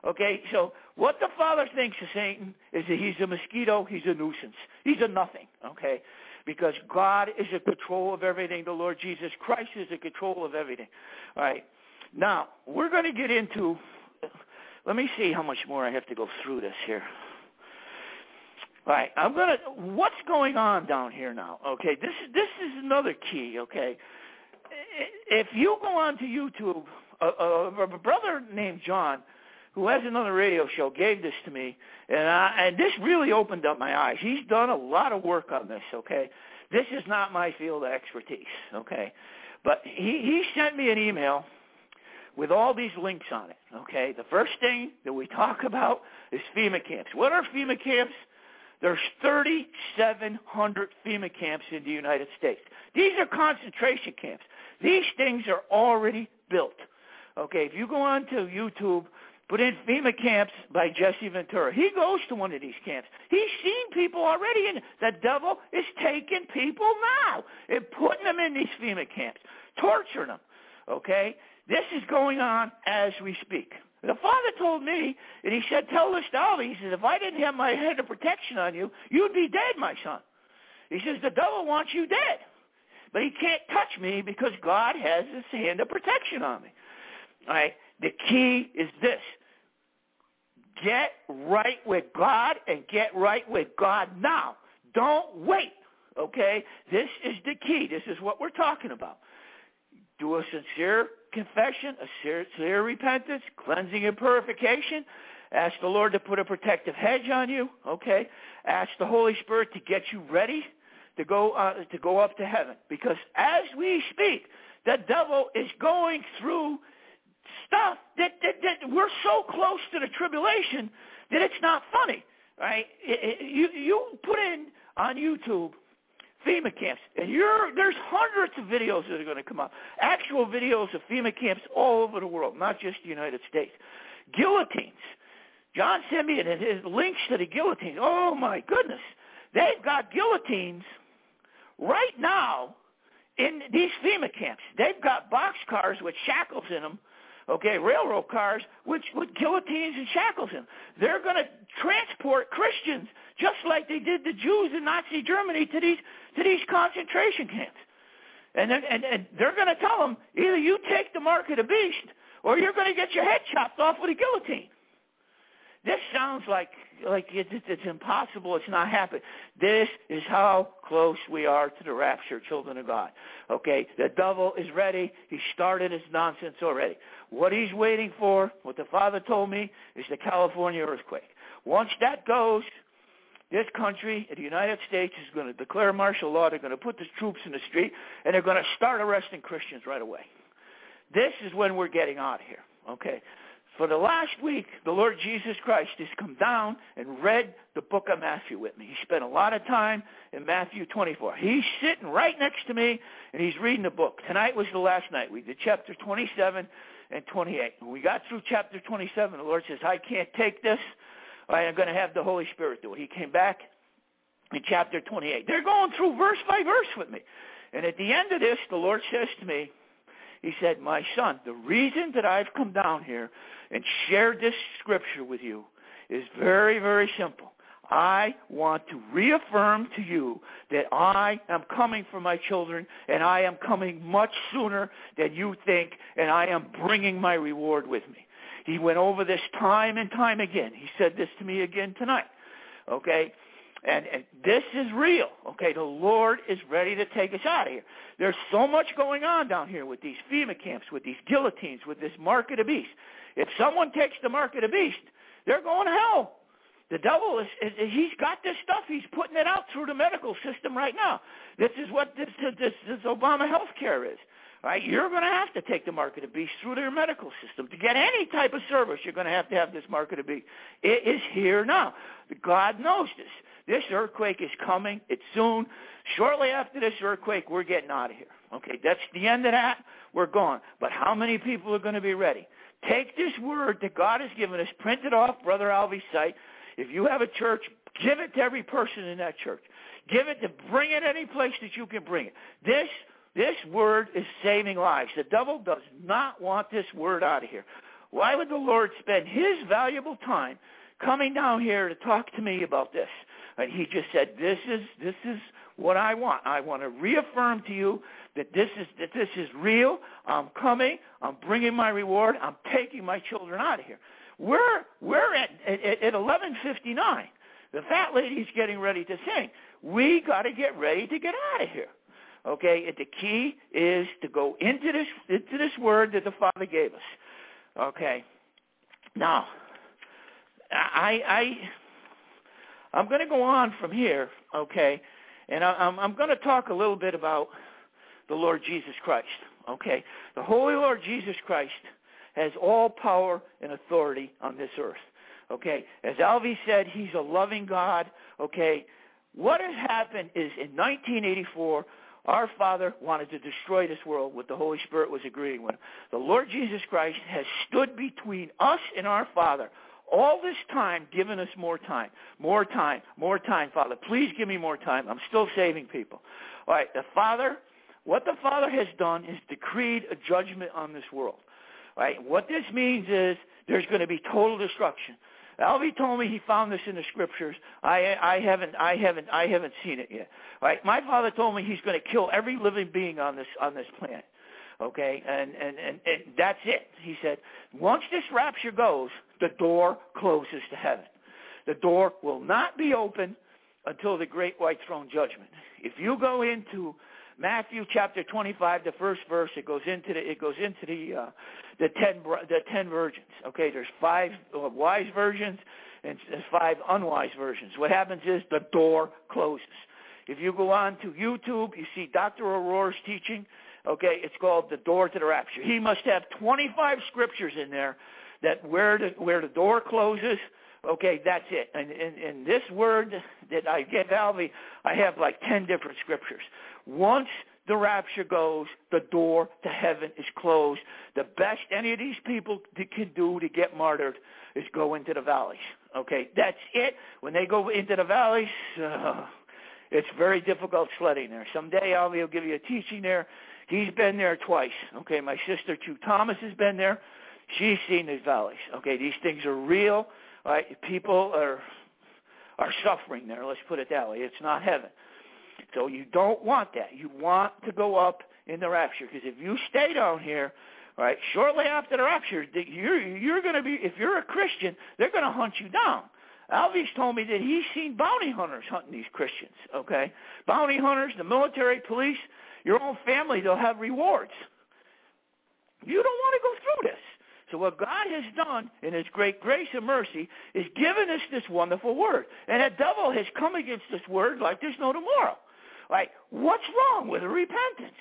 Okay, so what the Father thinks of Satan is that he's a mosquito, he's a nuisance, he's a nothing, okay? because God is in control of everything. The Lord Jesus Christ is in control of everything. All right. Now, we're going to get into, let me see how much more I have to go through this here. All right, what's going on down here now? Okay, this is another key, okay? If you go on to YouTube, a brother named John, who has another radio show, gave this to me, and this really opened up my eyes. He's done a lot of work on this, okay? This is not my field of expertise, okay? But he sent me an email with all these links on it, okay? The first thing that we talk about is FEMA camps. What are FEMA camps? There's 3,700 FEMA camps in the United States. These are concentration camps. These things are already built. Okay, if you go on to YouTube, put in FEMA camps by Jesse Ventura. He goes to one of these camps. He's seen people already, and the devil is taking people now and putting them in these FEMA camps, torturing them. Okay, this is going on as we speak. The father told me, and he said, tell this to Elvi. He says, if I didn't have my head of protection on you, you'd be dead, my son. He says, the devil wants you dead. But he can't touch me because God has his hand of protection on me. All right, the key is this. Get right with God and get right with God now. Don't wait, okay? This is the key. This is what we're talking about. Do a sincere confession, a sincere repentance, cleansing and purification. Ask the Lord to put a protective hedge on you, okay? Ask the Holy Spirit to get you ready to go up to heaven. Because as we speak, the devil is going through stuff that we're so close to the tribulation that it's not funny, right? You put in on YouTube FEMA camps, and there's hundreds of videos that are going to come up, actual videos of FEMA camps all over the world, not just the United States. Guillotines. John sent me his links to the guillotine. Oh, my goodness. They've got guillotines right now in these FEMA camps. They've got boxcars with shackles in them, okay, railroad cars with guillotines and shackles in them. They're going to transport Christians just like they did the Jews in Nazi Germany to these concentration camps. And they're going to tell them, either you take the mark of the beast or you're going to get your head chopped off with a guillotine. This sounds like it's impossible. It's not happening. This is how close we are to the rapture, children of God. Okay, the devil is ready. He started his nonsense already. What he's waiting for, what the Father told me, is the California earthquake. Once that goes, this country, the United States, is going to declare martial law. They're going to put the troops in the street, and they're going to start arresting Christians right away. This is when we're getting out of here, okay? For the last week, the Lord Jesus Christ has come down and read the book of Matthew with me. He spent a lot of time in Matthew 24. He's sitting right next to me, and he's reading the book. Tonight was the last night. We did chapter 27 and 28. When we got through chapter 27, the Lord says, I can't take this. All right, I'm going to have the Holy Spirit do it. He came back in chapter 28. They're going through verse by verse with me. And at the end of this, the Lord says to me, he said, my son, the reason that I've come down here and shared this scripture with you is very, very simple. I want to reaffirm to you that I am coming for my children, and I am coming much sooner than you think, and I am bringing my reward with me. He went over this time and time again. He said this to me again tonight, okay? And this is real, okay? The Lord is ready to take us out of here. There's so much going on down here with these FEMA camps, with these guillotines, with this mark of the beast. If someone takes the mark of the beast, they're going to hell. The devil, he's got this stuff. He's putting it out through the medical system right now. This is what this Obama health care is. Right? You're going to have to take the mark of the beast through their medical system. To get any type of service, you're going to have this mark of the beast. It is here now. God knows this. This earthquake is coming. It's soon. Shortly after this earthquake, we're getting out of here. Okay, that's the end of that. We're gone. But how many people are going to be ready? Take this word that God has given us, print it off Brother Alvi's site. If you have a church, give it to every person in that church. Give it to bring it any place that you can bring it. This word is saving lives. The devil does not want this word out of here. Why would the Lord spend his valuable time coming down here to talk to me about this? And he just said, this is what I want. I want to reaffirm to you that this is real. I'm coming. I'm bringing my reward. I'm taking my children out of here. We're at 11:59. The fat lady's getting ready to sing. We got to get ready to get out of here. Okay, the key is to go into this word that the Father gave us. Okay, now I'm going to go on from here. Okay, and I'm going to talk a little bit about the Lord Jesus Christ. Okay, the Holy Lord Jesus Christ has all power and authority on this earth. Okay, as Elvi said, he's a loving God. Okay, what has happened is in 1984. Our Father wanted to destroy this world, what the Holy Spirit was agreeing with. The Lord Jesus Christ has stood between us and our Father all this time, giving us more time. Father, please give me more time. I'm still saving people. All right, what the Father has done is decreed a judgment on this world. All right, what this means is there's going to be total destruction. Elvi told me he found this in the scriptures. I haven't seen it yet. All right, my father told me he's going to kill every living being on this planet. Okay, and that's it. He said once this rapture goes, the door closes to heaven. The door will not be open until the great white throne judgment. If you go into Matthew chapter 25, the first verse, it goes into the ten virgins. Okay, there's five wise virgins and five unwise virgins. What happens is the door closes. If you go on to YouTube, you see Dr. O'Rourke's teaching. Okay, it's called The Door to the Rapture. He must have 25 scriptures in there that where the door closes. Okay, that's it. And this word that I give Alvy, I have like 10 different scriptures. Once the rapture goes, the door to heaven is closed. The best any of these people can do to get martyred is go into the valleys. Okay, that's it. When they go into the valleys, it's very difficult sledding there. Someday Alvy will give you a teaching there. He's been there twice. Okay, my sister Sue Thomas has been there. She's seen these valleys. Okay, these things are real. All right, people are suffering there. Let's put it that way. It's not heaven. So you don't want that. You want to go up in the rapture, because if you stay down here, all right, shortly after the rapture, you're going to be, if you're a Christian, they're going to hunt you down. Alvi's told me that he's seen bounty hunters hunting these Christians, okay? Bounty hunters, the military, police, your own family, they'll have rewards. You don't want to go through this. So what God has done in his great grace and mercy is given us this wonderful word. And the devil has come against this word like there's no tomorrow. Like, what's wrong with repentance?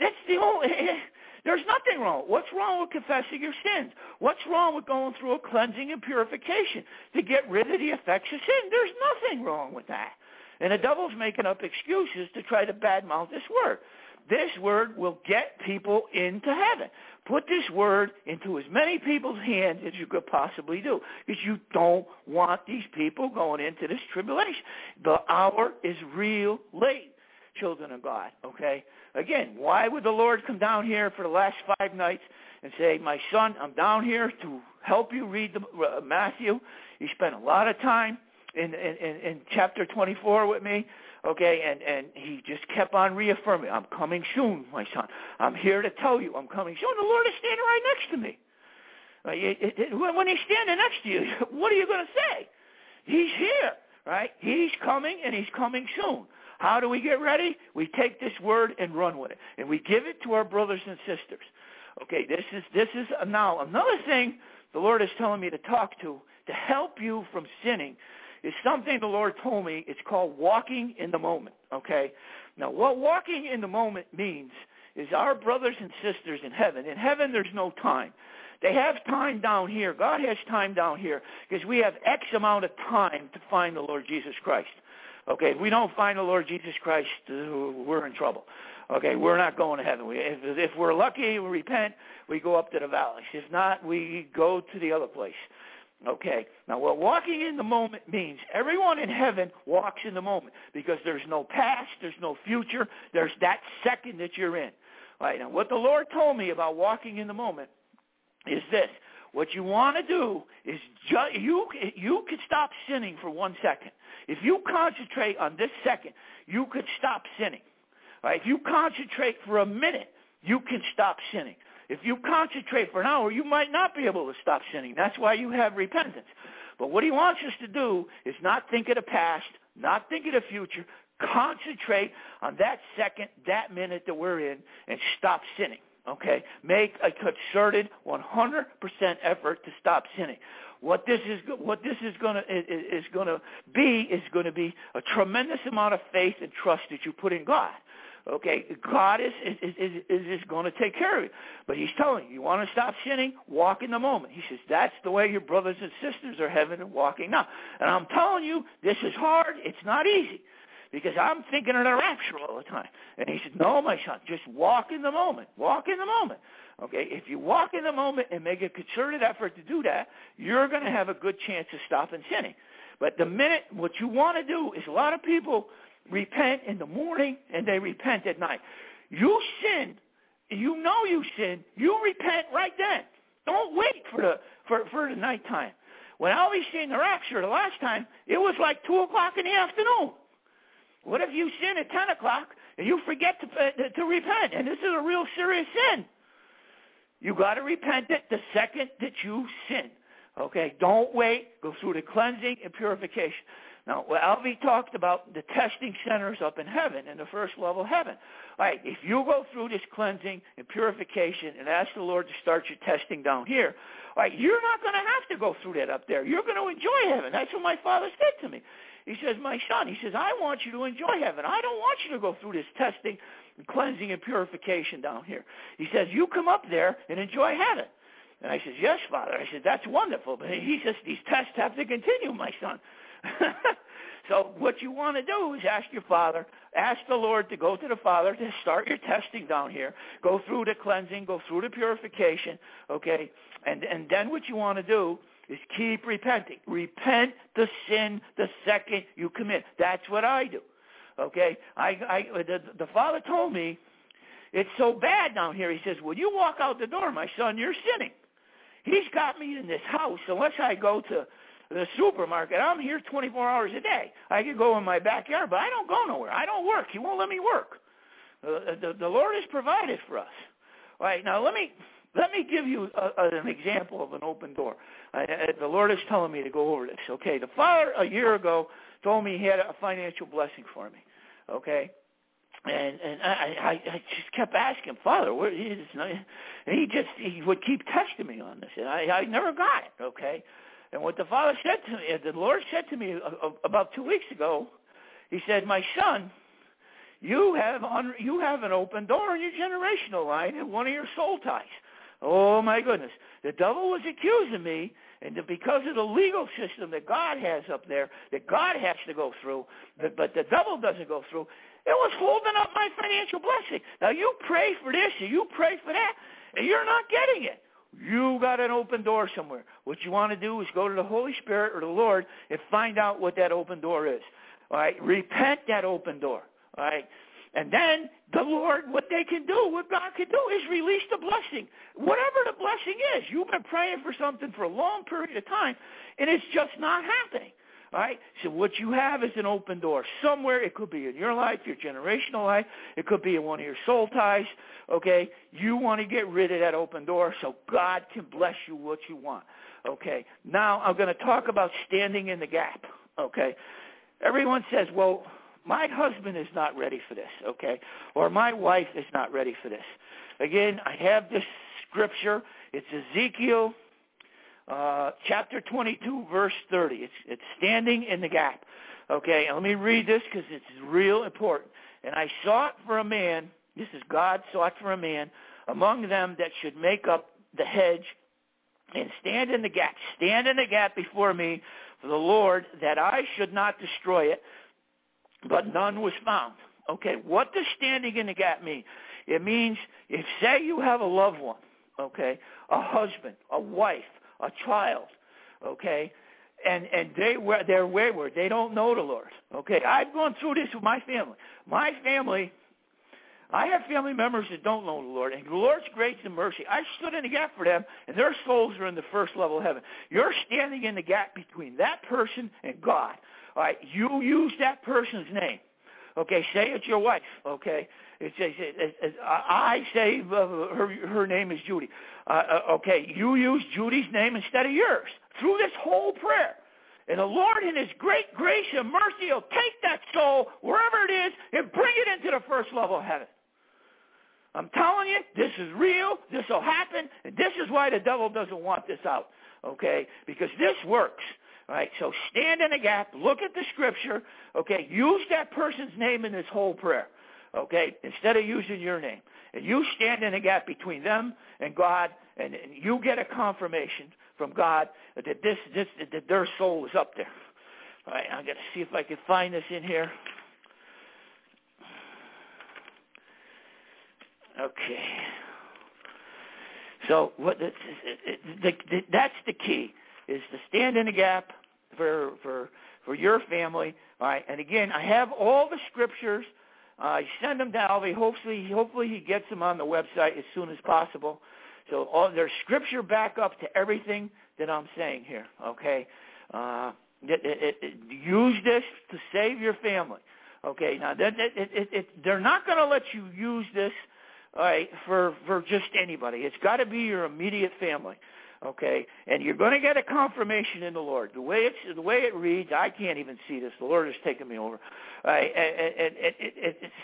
That's the only... There's nothing wrong. What's wrong with confessing your sins? What's wrong with going through a cleansing and purification to get rid of the effects of sin? There's nothing wrong with that. And the devil's making up excuses to try to badmouth this word. This word will get people into heaven. Put this word into as many people's hands as you could possibly do, because you don't want these people going into this tribulation. The hour is real late, children of God, okay? Again, why would the Lord come down here for the last five nights and say, my son, I'm down here to help you read Matthew. You spent a lot of time in chapter 24 with me. Okay, and he just kept on reaffirming, I'm coming soon, my son. I'm here to tell you I'm coming soon. The Lord is standing right next to me. When he's standing next to you, what are you going to say? He's here, right? He's coming, and he's coming soon. How do we get ready? We take this word and run with it, and we give it to our brothers and sisters. Okay, this is now another thing the Lord is telling me to talk to help you from sinning. It's something the Lord told me. It's called walking in the moment, okay? Now, what walking in the moment means is our brothers and sisters in heaven. In heaven, there's no time. They have time down here. God has time down here because we have X amount of time to find the Lord Jesus Christ, okay? If we don't find the Lord Jesus Christ, we're in trouble, okay? We're not going to heaven. If we're lucky, we repent, we go up to the valleys. If not, we go to the other place. Okay, now what walking in the moment means, everyone in heaven walks in the moment because there's no past, there's no future, there's that second that you're in. All right, now what the Lord told me about walking in the moment is this. What you want to do is you could stop sinning for 1 second. If you concentrate on this second, you could stop sinning. Right? If you concentrate for a minute, you can stop sinning. If you concentrate for an hour, you might not be able to stop sinning. That's why you have repentance. But what he wants us to do is not think of the past, not think of the future. Concentrate on that second, that minute that we're in, and stop sinning. Okay, make a concerted 100% effort to stop sinning. What this is going to be a tremendous amount of faith and trust that you put in God. Okay, God is going to take care of you. But he's telling you, you want to stop sinning? Walk in the moment. He says, that's the way your brothers and sisters are having and walking now. And I'm telling you, this is hard. It's not easy. Because I'm thinking of the rapture all the time. And he said, no, my son, just walk in the moment. Walk in the moment. Okay, if you walk in the moment and make a concerted effort to do that, you're going to have a good chance of stopping sinning. But the minute, what you want to do is, a lot of people repent in the morning and they repent at night. You sin. You know you sin. You repent right then. Don't wait for the nighttime. When Elvi seen the rapture the last time, it was like 2 o'clock in the afternoon. What if you sin at 10 o'clock and you forget to repent? And this is a real serious sin. You got to repent it the second that you sin. Okay, don't wait. Go through the cleansing and purification. Now, Elvi talked about the testing centers up in heaven, in the first level of heaven. All right, if you go through this cleansing and purification and ask the Lord to start your testing down here, all right, you're not going to have to go through that up there. You're going to enjoy heaven. That's what my father said to me. He says, my son, he says, I want you to enjoy heaven. I don't want you to go through this testing and cleansing and purification down here. He says, you come up there and enjoy heaven. And I says, yes, Father. I said, that's wonderful. But he says, these tests have to continue, my son. So what you want to do is ask your Father, ask the Lord to go to the Father to start your testing down here, go through the cleansing, go through the purification, okay? And then what you want to do is keep repenting. Repent the sin the second you commit. That's what I do, okay? The Father told me, it's so bad down here. He says, when you walk out the door, my son, you're sinning. He's got me in this house unless I go to the supermarket. I'm here 24 hours a day. I could go in my backyard, but I don't go nowhere. I don't work. He won't let me work. The Lord has provided for us. All right, now let me give you an example of an open door. The Lord is telling me to go over this. Okay, the Father a year ago told me he had a financial blessing for me. Okay, and I just kept asking, Father, where is this? And he would keep testing me on this, and I never got it. Okay. And what the Lord said to me about 2 weeks ago, he said, my son, you have an open door in your generational line and one of your soul ties. Oh, my goodness. The devil was accusing me, and because of the legal system that God has up there, that God has to go through, but the devil doesn't go through, it was holding up my financial blessing. Now, you pray for this and you pray for that, and you're not getting it. You got an open door somewhere. What you want to do is go to the Holy Spirit or the Lord and find out what that open door is. All right? Repent that open door. All right? And then the Lord, what God can do is release the blessing. Whatever the blessing is, you've been praying for something for a long period of time, and it's just not happening. All right? So what you have is an open door somewhere. It could be in your life, your generational life. It could be in one of your soul ties, okay? You want to get rid of that open door so God can bless you what you want, okay? Now I'm going to talk about standing in the gap, okay? Everyone says, well, my husband is not ready for this, okay? Or my wife is not ready for this. Again, I have this scripture. It's Ezekiel chapter 22, verse 30. It's standing in the gap. Okay, and let me read this because it's real important. And I sought for a man, this is God sought for a man, among them that should make up the hedge and stand in the gap. Stand in the gap before me for the Lord, that I should not destroy it, but none was found. Okay, what does standing in the gap mean? It means if, say, you have a loved one, okay, a husband, a wife, a child, okay, and they're wayward. They don't know the Lord, okay. I've gone through this with my family. My family, I have family members that don't know the Lord, and the Lord's grace and mercy. I stood in the gap for them, and their souls are in the first level of heaven. You're standing in the gap between that person and God. All right, you use that person's name. Okay, say it's your wife. Okay, I say her name is Judy. Okay, you use Judy's name instead of yours through this whole prayer. And the Lord in his great grace and mercy will take that soul, wherever it is, and bring it into the first level of heaven. I'm telling you, this is real, this will happen, and this is why the devil doesn't want this out, okay? Because this works, right? So stand in the gap, look at the scripture, okay? Use that person's name in this whole prayer, okay, instead of using your name. And you stand in the gap between them and God, and you get a confirmation from God that that their soul is up there. All right, I'm going to see if I can find this in here. Okay. So that's the key, is to stand in the gap for your family. All right, and again, I have all the scriptures. I send them to Alvy. Hopefully he gets them on the website as soon as possible. So there's scripture back up to everything that I'm saying here, okay? Use this to save your family, okay? Now, they're not going to let you use this, all right, for just anybody. It's got to be your immediate family, okay? And you're going to get a confirmation in the Lord. The way it reads, I can't even see this. The Lord has taken me over. All right,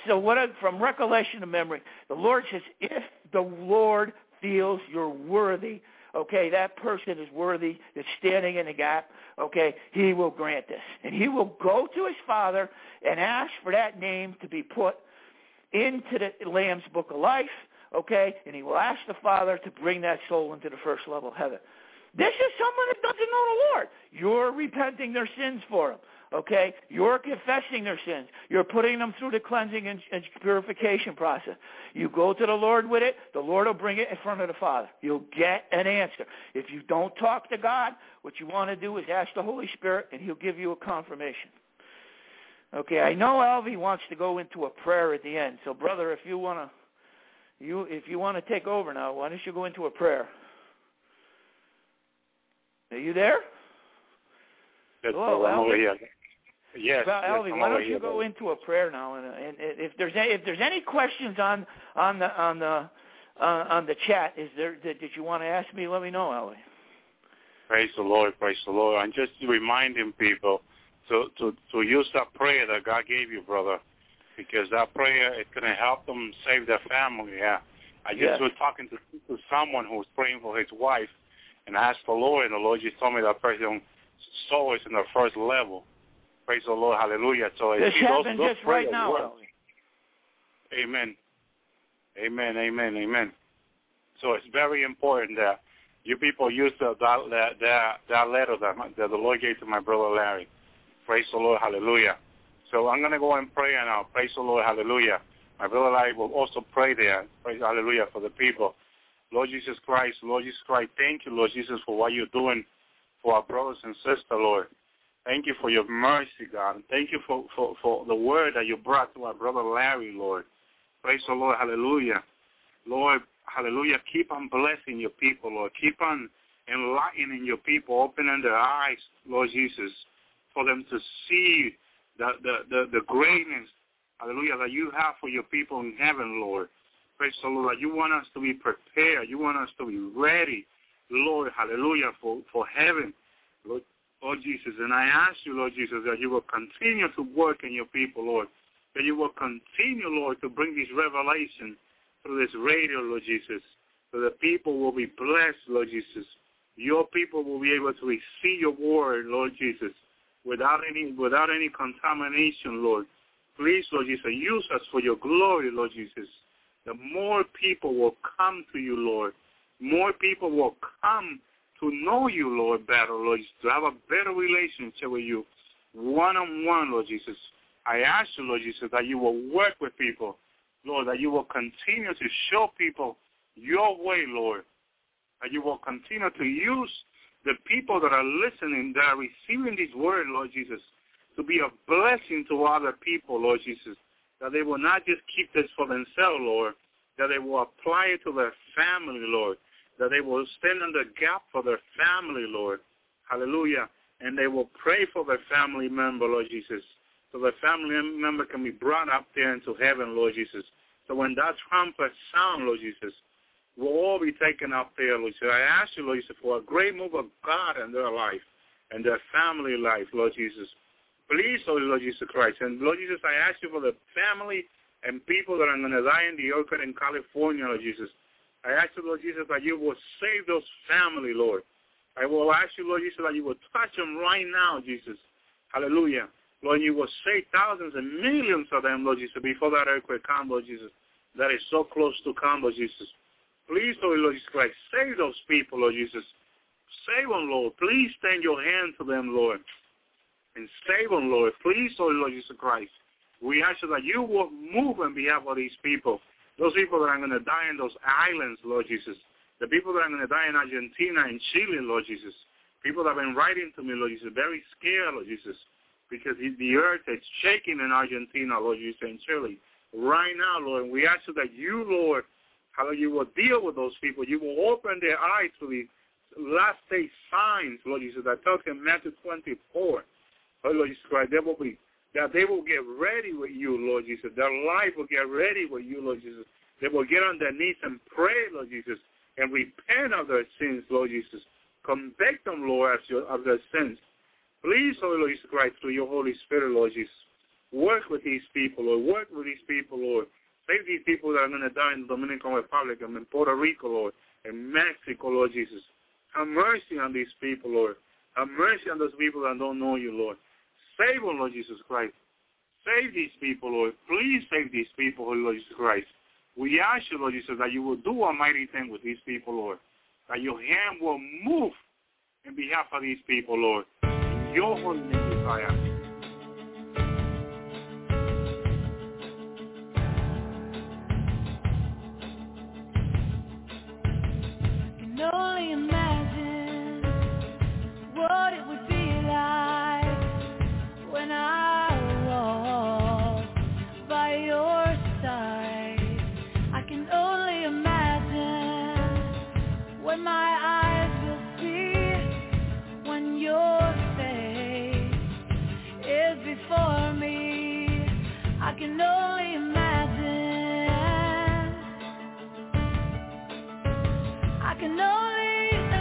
so from recollection to memory, the Lord says, if the Lord feels you're worthy, okay, that person is worthy, that's standing in the gap, okay, he will grant this. And he will go to his father and ask for that name to be put into the Lamb's Book of Life, okay, and he will ask the father to bring that soul into the first level of heaven. This is someone that doesn't know the Lord. You're repenting their sins for them, okay? You're confessing their sins. You're putting them through the cleansing and purification process. You go to the Lord with it. The Lord will bring it in front of the Father. You'll get an answer. If you don't talk to God, what you want to do is ask the Holy Spirit, and he'll give you a confirmation. Okay, I know Elvi wants to go into a prayer at the end. So, brother, if you want to take over now, why don't you go into a prayer? Are you there? Yes, hello, Elvi. Yes, well, Elvi, why don't you go into a prayer now? And if there's any questions on the chat, is there that you want to ask me? Let me know, Elvi. Praise the Lord, praise the Lord. And just reminding people to use that prayer that God gave you, brother, because that prayer is going to help them save their family. Yeah, I just was talking to someone who was praying for his wife. And I asked the Lord, and the Lord just told me that person's soul is in the first level. Praise the Lord, hallelujah. So this happened just right now. Amen. Amen, amen, amen. So it's very important that you people use that letter that the Lord gave to my brother Larry. Praise the Lord, hallelujah. So I'm going to go and pray now. Praise the Lord, hallelujah. My brother Larry will also pray there. Praise hallelujah for the people. Lord Jesus Christ, thank you, Lord Jesus, for what you're doing for our brothers and sisters, Lord. Thank you for your mercy, God. Thank you for the word that you brought to our brother Larry, Lord. Praise the Lord, hallelujah. Lord, hallelujah, keep on blessing your people, Lord. Keep on enlightening your people, opening their eyes, Lord Jesus, for them to see the greatness, hallelujah, that you have for your people in heaven, Lord. Praise the Lord. You want us to be prepared. You want us to be ready, Lord, hallelujah, for heaven, Lord Jesus. And I ask you, Lord Jesus, that you will continue to work in your people, Lord, that you will continue, Lord, to bring this revelation through this radio, Lord Jesus, so the people will be blessed, Lord Jesus. Your people will be able to receive your word, Lord Jesus, without any contamination, Lord. Please, Lord Jesus, use us for your glory, Lord Jesus. The more people will come to you, Lord. More people will come to know you, Lord, better, Lord, to have a better relationship with you, one-on-one, Lord Jesus. I ask you, Lord Jesus, that you will work with people, Lord, that you will continue to show people your way, Lord, that you will continue to use the people that are listening, that are receiving this word, Lord Jesus, to be a blessing to other people, Lord Jesus, that they will not just keep this for themselves, Lord, that they will apply it to their family, Lord, that they will stand in the gap for their family, Lord. Hallelujah. And they will pray for their family member, Lord Jesus, so their family member can be brought up there into heaven, Lord Jesus. So when that trumpet sound, Lord Jesus, we'll all be taken up there, Lord Jesus. I ask you, Lord Jesus, for a great move of God in their life and their family life, Lord Jesus. Please, Lord Jesus Christ. And, Lord Jesus, I ask you for the family and people that are going to die in the orchard in California, Lord Jesus. I ask you, Lord Jesus, that you will save those family, Lord. I will ask you, Lord Jesus, that you will touch them right now, Jesus. Hallelujah. Lord, you will save thousands and millions of them, Lord Jesus, before that earthquake comes, Lord Jesus, that is so close to come, Lord Jesus. Please, Lord Jesus Christ, save those people, Lord Jesus. Save them, Lord. Please extend your hand to them, Lord. And save them, Lord. Please, Lord Jesus Christ. We ask you that you will move on behalf of these people, those people that are going to die in those islands, Lord Jesus, the people that are going to die in Argentina and Chile, Lord Jesus, people that have been writing to me, Lord Jesus, very scared, Lord Jesus, because the earth is shaking in Argentina, Lord Jesus, and Chile. Right now, Lord, we ask you that you, Lord, how you will deal with those people. You will open their eyes to the last day signs, Lord Jesus, that talks in Matthew 24. Oh, Lord Jesus Christ, that they will get ready with you, Lord Jesus. Their life will get ready with you, Lord Jesus. They will get on their knees and pray, Lord Jesus, and repent of their sins, Lord Jesus. Convict them, Lord, of their sins. Please, oh, Lord Jesus Christ, through your Holy Spirit, Lord Jesus, work with these people, Lord. Work with these people, Lord. Save these people that are going to die in the Dominican Republic and in Puerto Rico, Lord, and Mexico, Lord Jesus. Have mercy on these people, Lord. Have mercy on those people that don't know you, Lord. Save them, Lord Jesus Christ. Save these people, Lord. Please save these people, Lord Jesus Christ. We ask you, Lord Jesus, that you will do a mighty thing with these people, Lord. That your hand will move in behalf of these people, Lord. In your holy name, I ask. I can only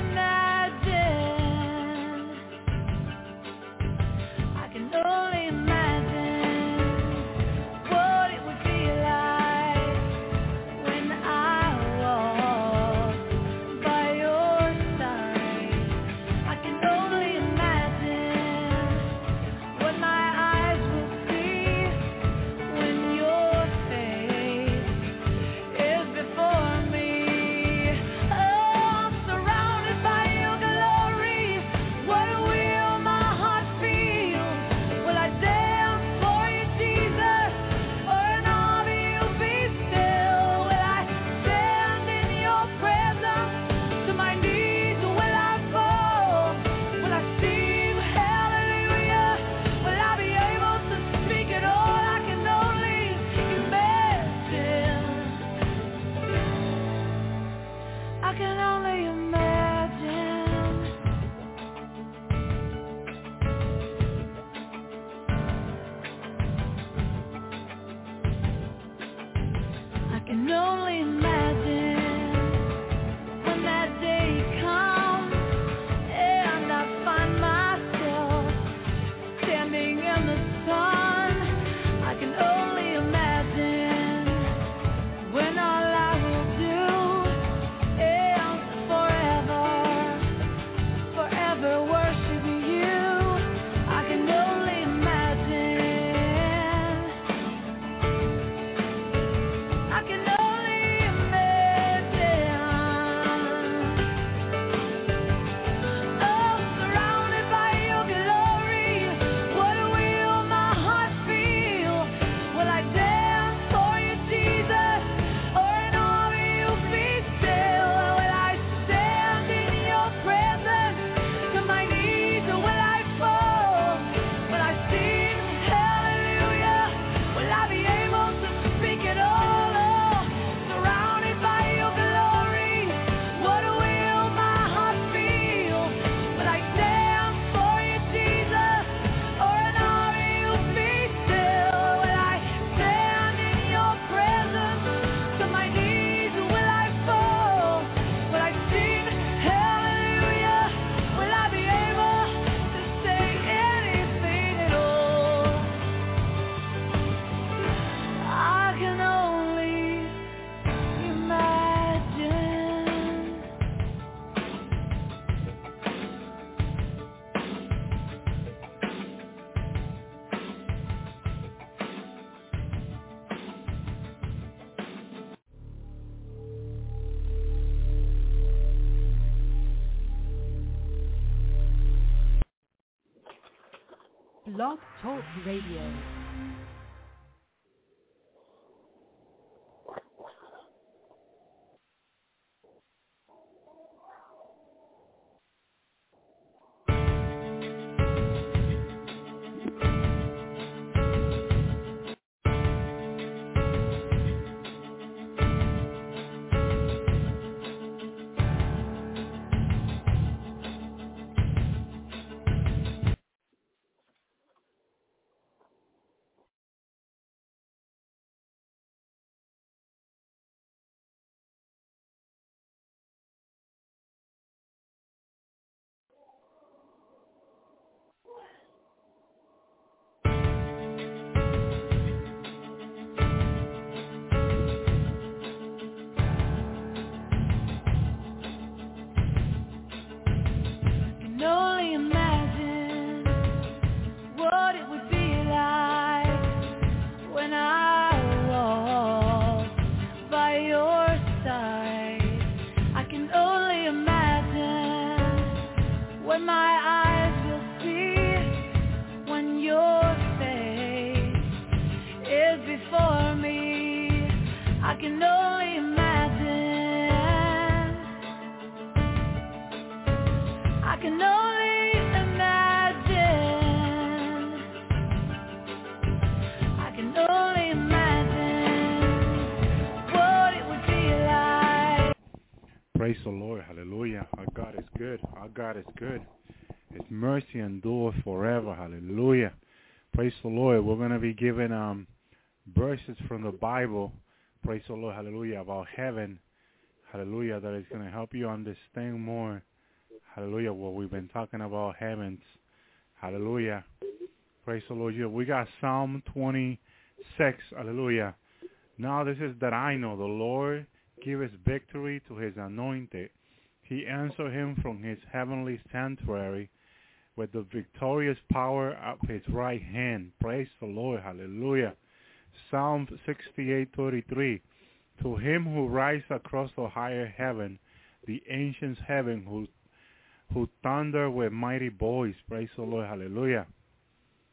Log Talk Radio. Praise the Lord. Hallelujah. Our God is good. Our God is good. His mercy endures forever. Hallelujah. Praise the Lord. We're going to be giving verses from the Bible. Praise the Lord. Hallelujah. About heaven. Hallelujah. That is going to help you understand more. Hallelujah. What we've been talking about heavens. Hallelujah. Praise the Lord. We got Psalm 26. Hallelujah. Now this is that I know the Lord giveth victory to his anointed. He answered him from his heavenly sanctuary with the victorious power of his right hand. Praise the Lord. Hallelujah. Psalm 68:33. To him who rises across the higher heaven, the ancient heaven, who thunder with mighty voice. Praise the Lord. Hallelujah.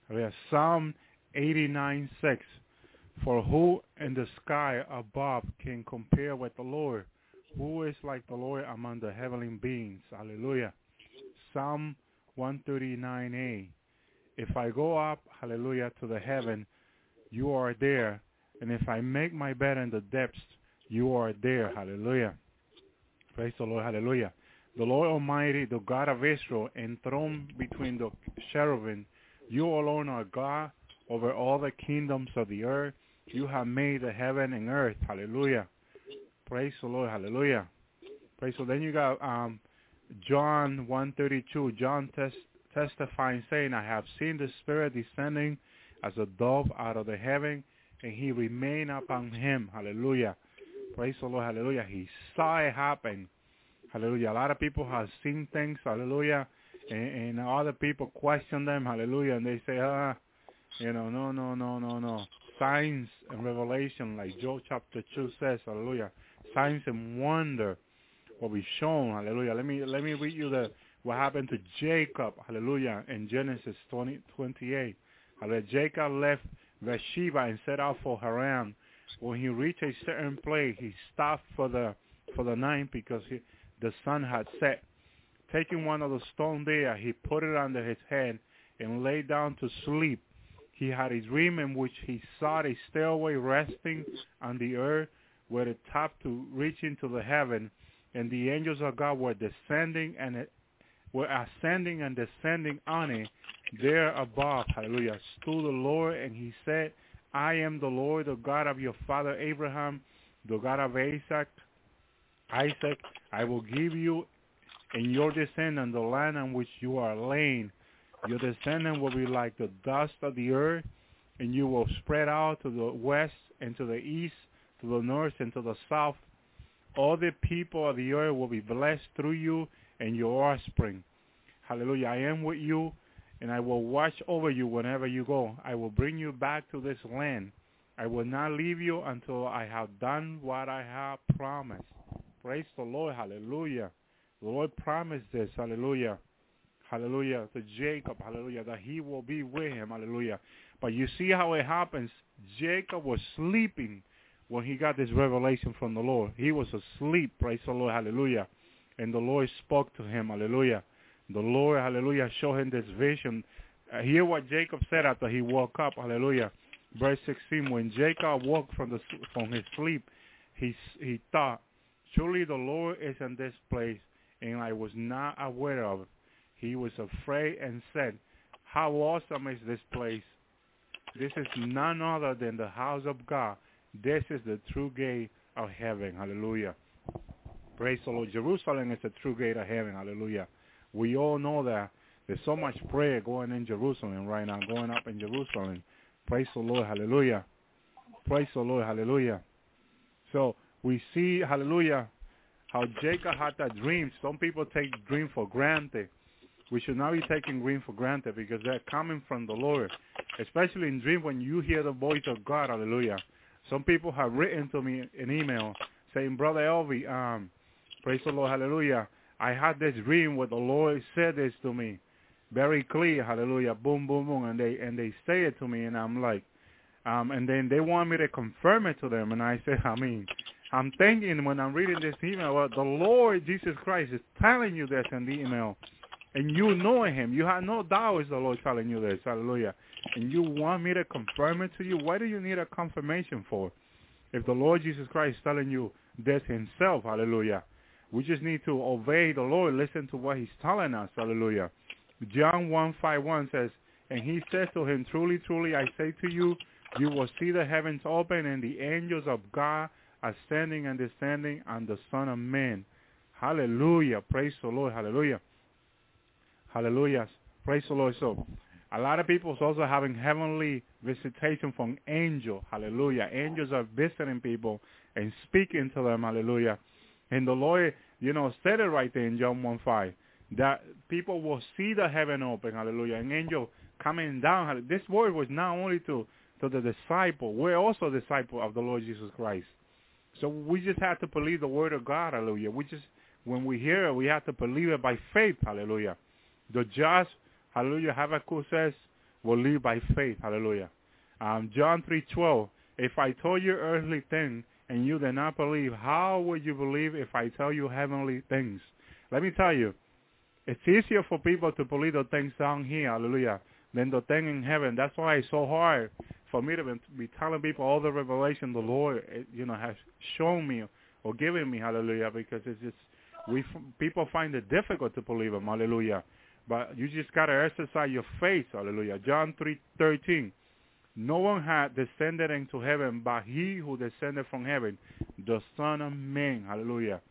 Hallelujah. Psalm 89:6. For who in the sky above can compare with the Lord? Who is like the Lord among the heavenly beings? Hallelujah. Psalm 139a. If I go up, hallelujah, to the heaven, you are there. And if I make my bed in the depths, you are there. Hallelujah. Praise the Lord. Hallelujah. The Lord Almighty, the God of Israel, enthroned between the cherubim, you alone are God over all the kingdoms of the earth. You have made the heaven and earth. Hallelujah. Praise the Lord. Hallelujah. Praise the Lord. Then you got John 1:32. John testifying, saying, I have seen the Spirit descending as a dove out of the heaven, and he remained upon him. Hallelujah. Praise the Lord. Hallelujah. He saw it happen. Hallelujah. A lot of people have seen things. Hallelujah. And other people question them. Hallelujah. And they say, no. Signs and revelation, like Job chapter 2 says, hallelujah. Signs and wonder will be shown, hallelujah. Let me read you what happened to Jacob, hallelujah, in Genesis 28. Hallelujah. Jacob left Beersheba and set out for Haran. When he reached a certain place, he stopped for the night because the sun had set. Taking one of the stones there, he put it under his head and lay down to sleep. He had a dream in which he saw a stairway resting on the earth with a top to reach into the heaven, and the angels of God were ascending and descending on it. There above, hallelujah, stood the Lord, and he said, I am the Lord, the God of your father Abraham, the God of Isaac. I will give you and your descendant the land on which you are laying. Your descendant will be like the dust of the earth, and you will spread out to the west and to the east, to the north and to the south. All the people of the earth will be blessed through you and your offspring. Hallelujah. I am with you, and I will watch over you whenever you go. I will bring you back to this land. I will not leave you until I have done what I have promised. Praise the Lord. Hallelujah. The Lord promised this. Hallelujah. hallelujah, to Jacob, hallelujah, that he will be with him, hallelujah. But you see how it happens. Jacob was sleeping when he got this revelation from the Lord. He was asleep, praise the Lord, hallelujah. And the Lord spoke to him, hallelujah. The Lord, hallelujah, showed him this vision. Hear what Jacob said after he woke up, hallelujah. Verse 16, when Jacob woke from his sleep, he thought, surely the Lord is in this place, and I was not aware of it. He was afraid and said, how awesome is this place? This is none other than the house of God. This is the true gate of heaven, hallelujah. Praise the Lord. Jerusalem is the true gate of heaven, hallelujah. We all know that there's so much prayer going in Jerusalem right now, going up in Jerusalem. Praise the Lord, hallelujah. Praise the Lord, hallelujah. So we see, hallelujah, how Jacob had that dream. Some people take dream for granted. We should not be taking dream for granted because they're coming from the Lord, especially in dream when you hear the voice of God, hallelujah. Some people have written to me an email saying, Brother Elvi, praise the Lord, hallelujah, I had this dream where the Lord said this to me, very clear, hallelujah, boom, boom, boom, and they say it to me, and I'm like, and then they want me to confirm it to them, and I said, I mean, I'm thinking when I'm reading this email, well, the Lord Jesus Christ is telling you this in the email, and you know him, you have no doubt it's the Lord telling you this, hallelujah, and you want me to confirm it to you? Why do you need a confirmation for? If the Lord Jesus Christ is telling you this himself, hallelujah, we just need to obey the Lord, listen to what he's telling us, hallelujah. John 1:51 says, and he says to him, truly, truly, I say to you, you will see the heavens open and the angels of God ascending and descending on the Son of Man. Hallelujah. Praise the Lord. Hallelujah. Hallelujah. Praise the Lord. So a lot of people is also having heavenly visitation from angels. Hallelujah. Angels are visiting people and speaking to them. Hallelujah. And the Lord, you know, said it right there in John 1:5. That people will see the heaven open, hallelujah, an angel coming down. Hallelujah. This word was not only to the disciple. We're also disciple of the Lord Jesus Christ. So we just have to believe the word of God, hallelujah. We just, when we hear it, we have to believe it by faith, hallelujah. The just, hallelujah, Habakkuk says, will live by faith, hallelujah. John 3:12, if I told you earthly things and you did not believe, how would you believe if I tell you heavenly things? Let me tell you. It's easier for people to believe the things down here, hallelujah, than the thing in heaven. That's why it's so hard for me to be telling people all the revelation the Lord, you know, has shown me or given me, hallelujah, because it's just people find it difficult to believe them, hallelujah. But you just got to exercise your faith, hallelujah. John 3:13, no one had descended into heaven but he who descended from heaven, the Son of Man, hallelujah.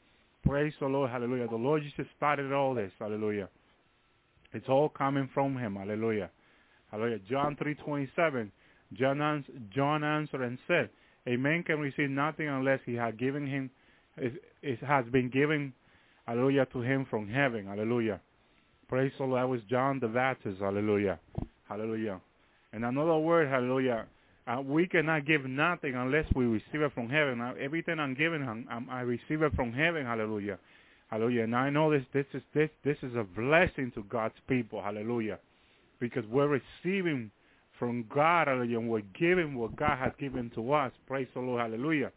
Praise the Lord, hallelujah. The Lord Jesus started all this, hallelujah. It's all coming from him, hallelujah. Hallelujah. John 3:27, John answered and said, a man can receive nothing unless it has been given, hallelujah, to him from heaven, hallelujah. Praise the Lord, that was John the Baptist, hallelujah, hallelujah. And another word, hallelujah, we cannot give nothing unless we receive it from heaven. Everything I'm giving, I receive it from heaven. Hallelujah, hallelujah. And I know this is a blessing to God's people. Hallelujah, because we're receiving from God. Hallelujah, and we're giving what God has given to us. Praise the Lord. Hallelujah.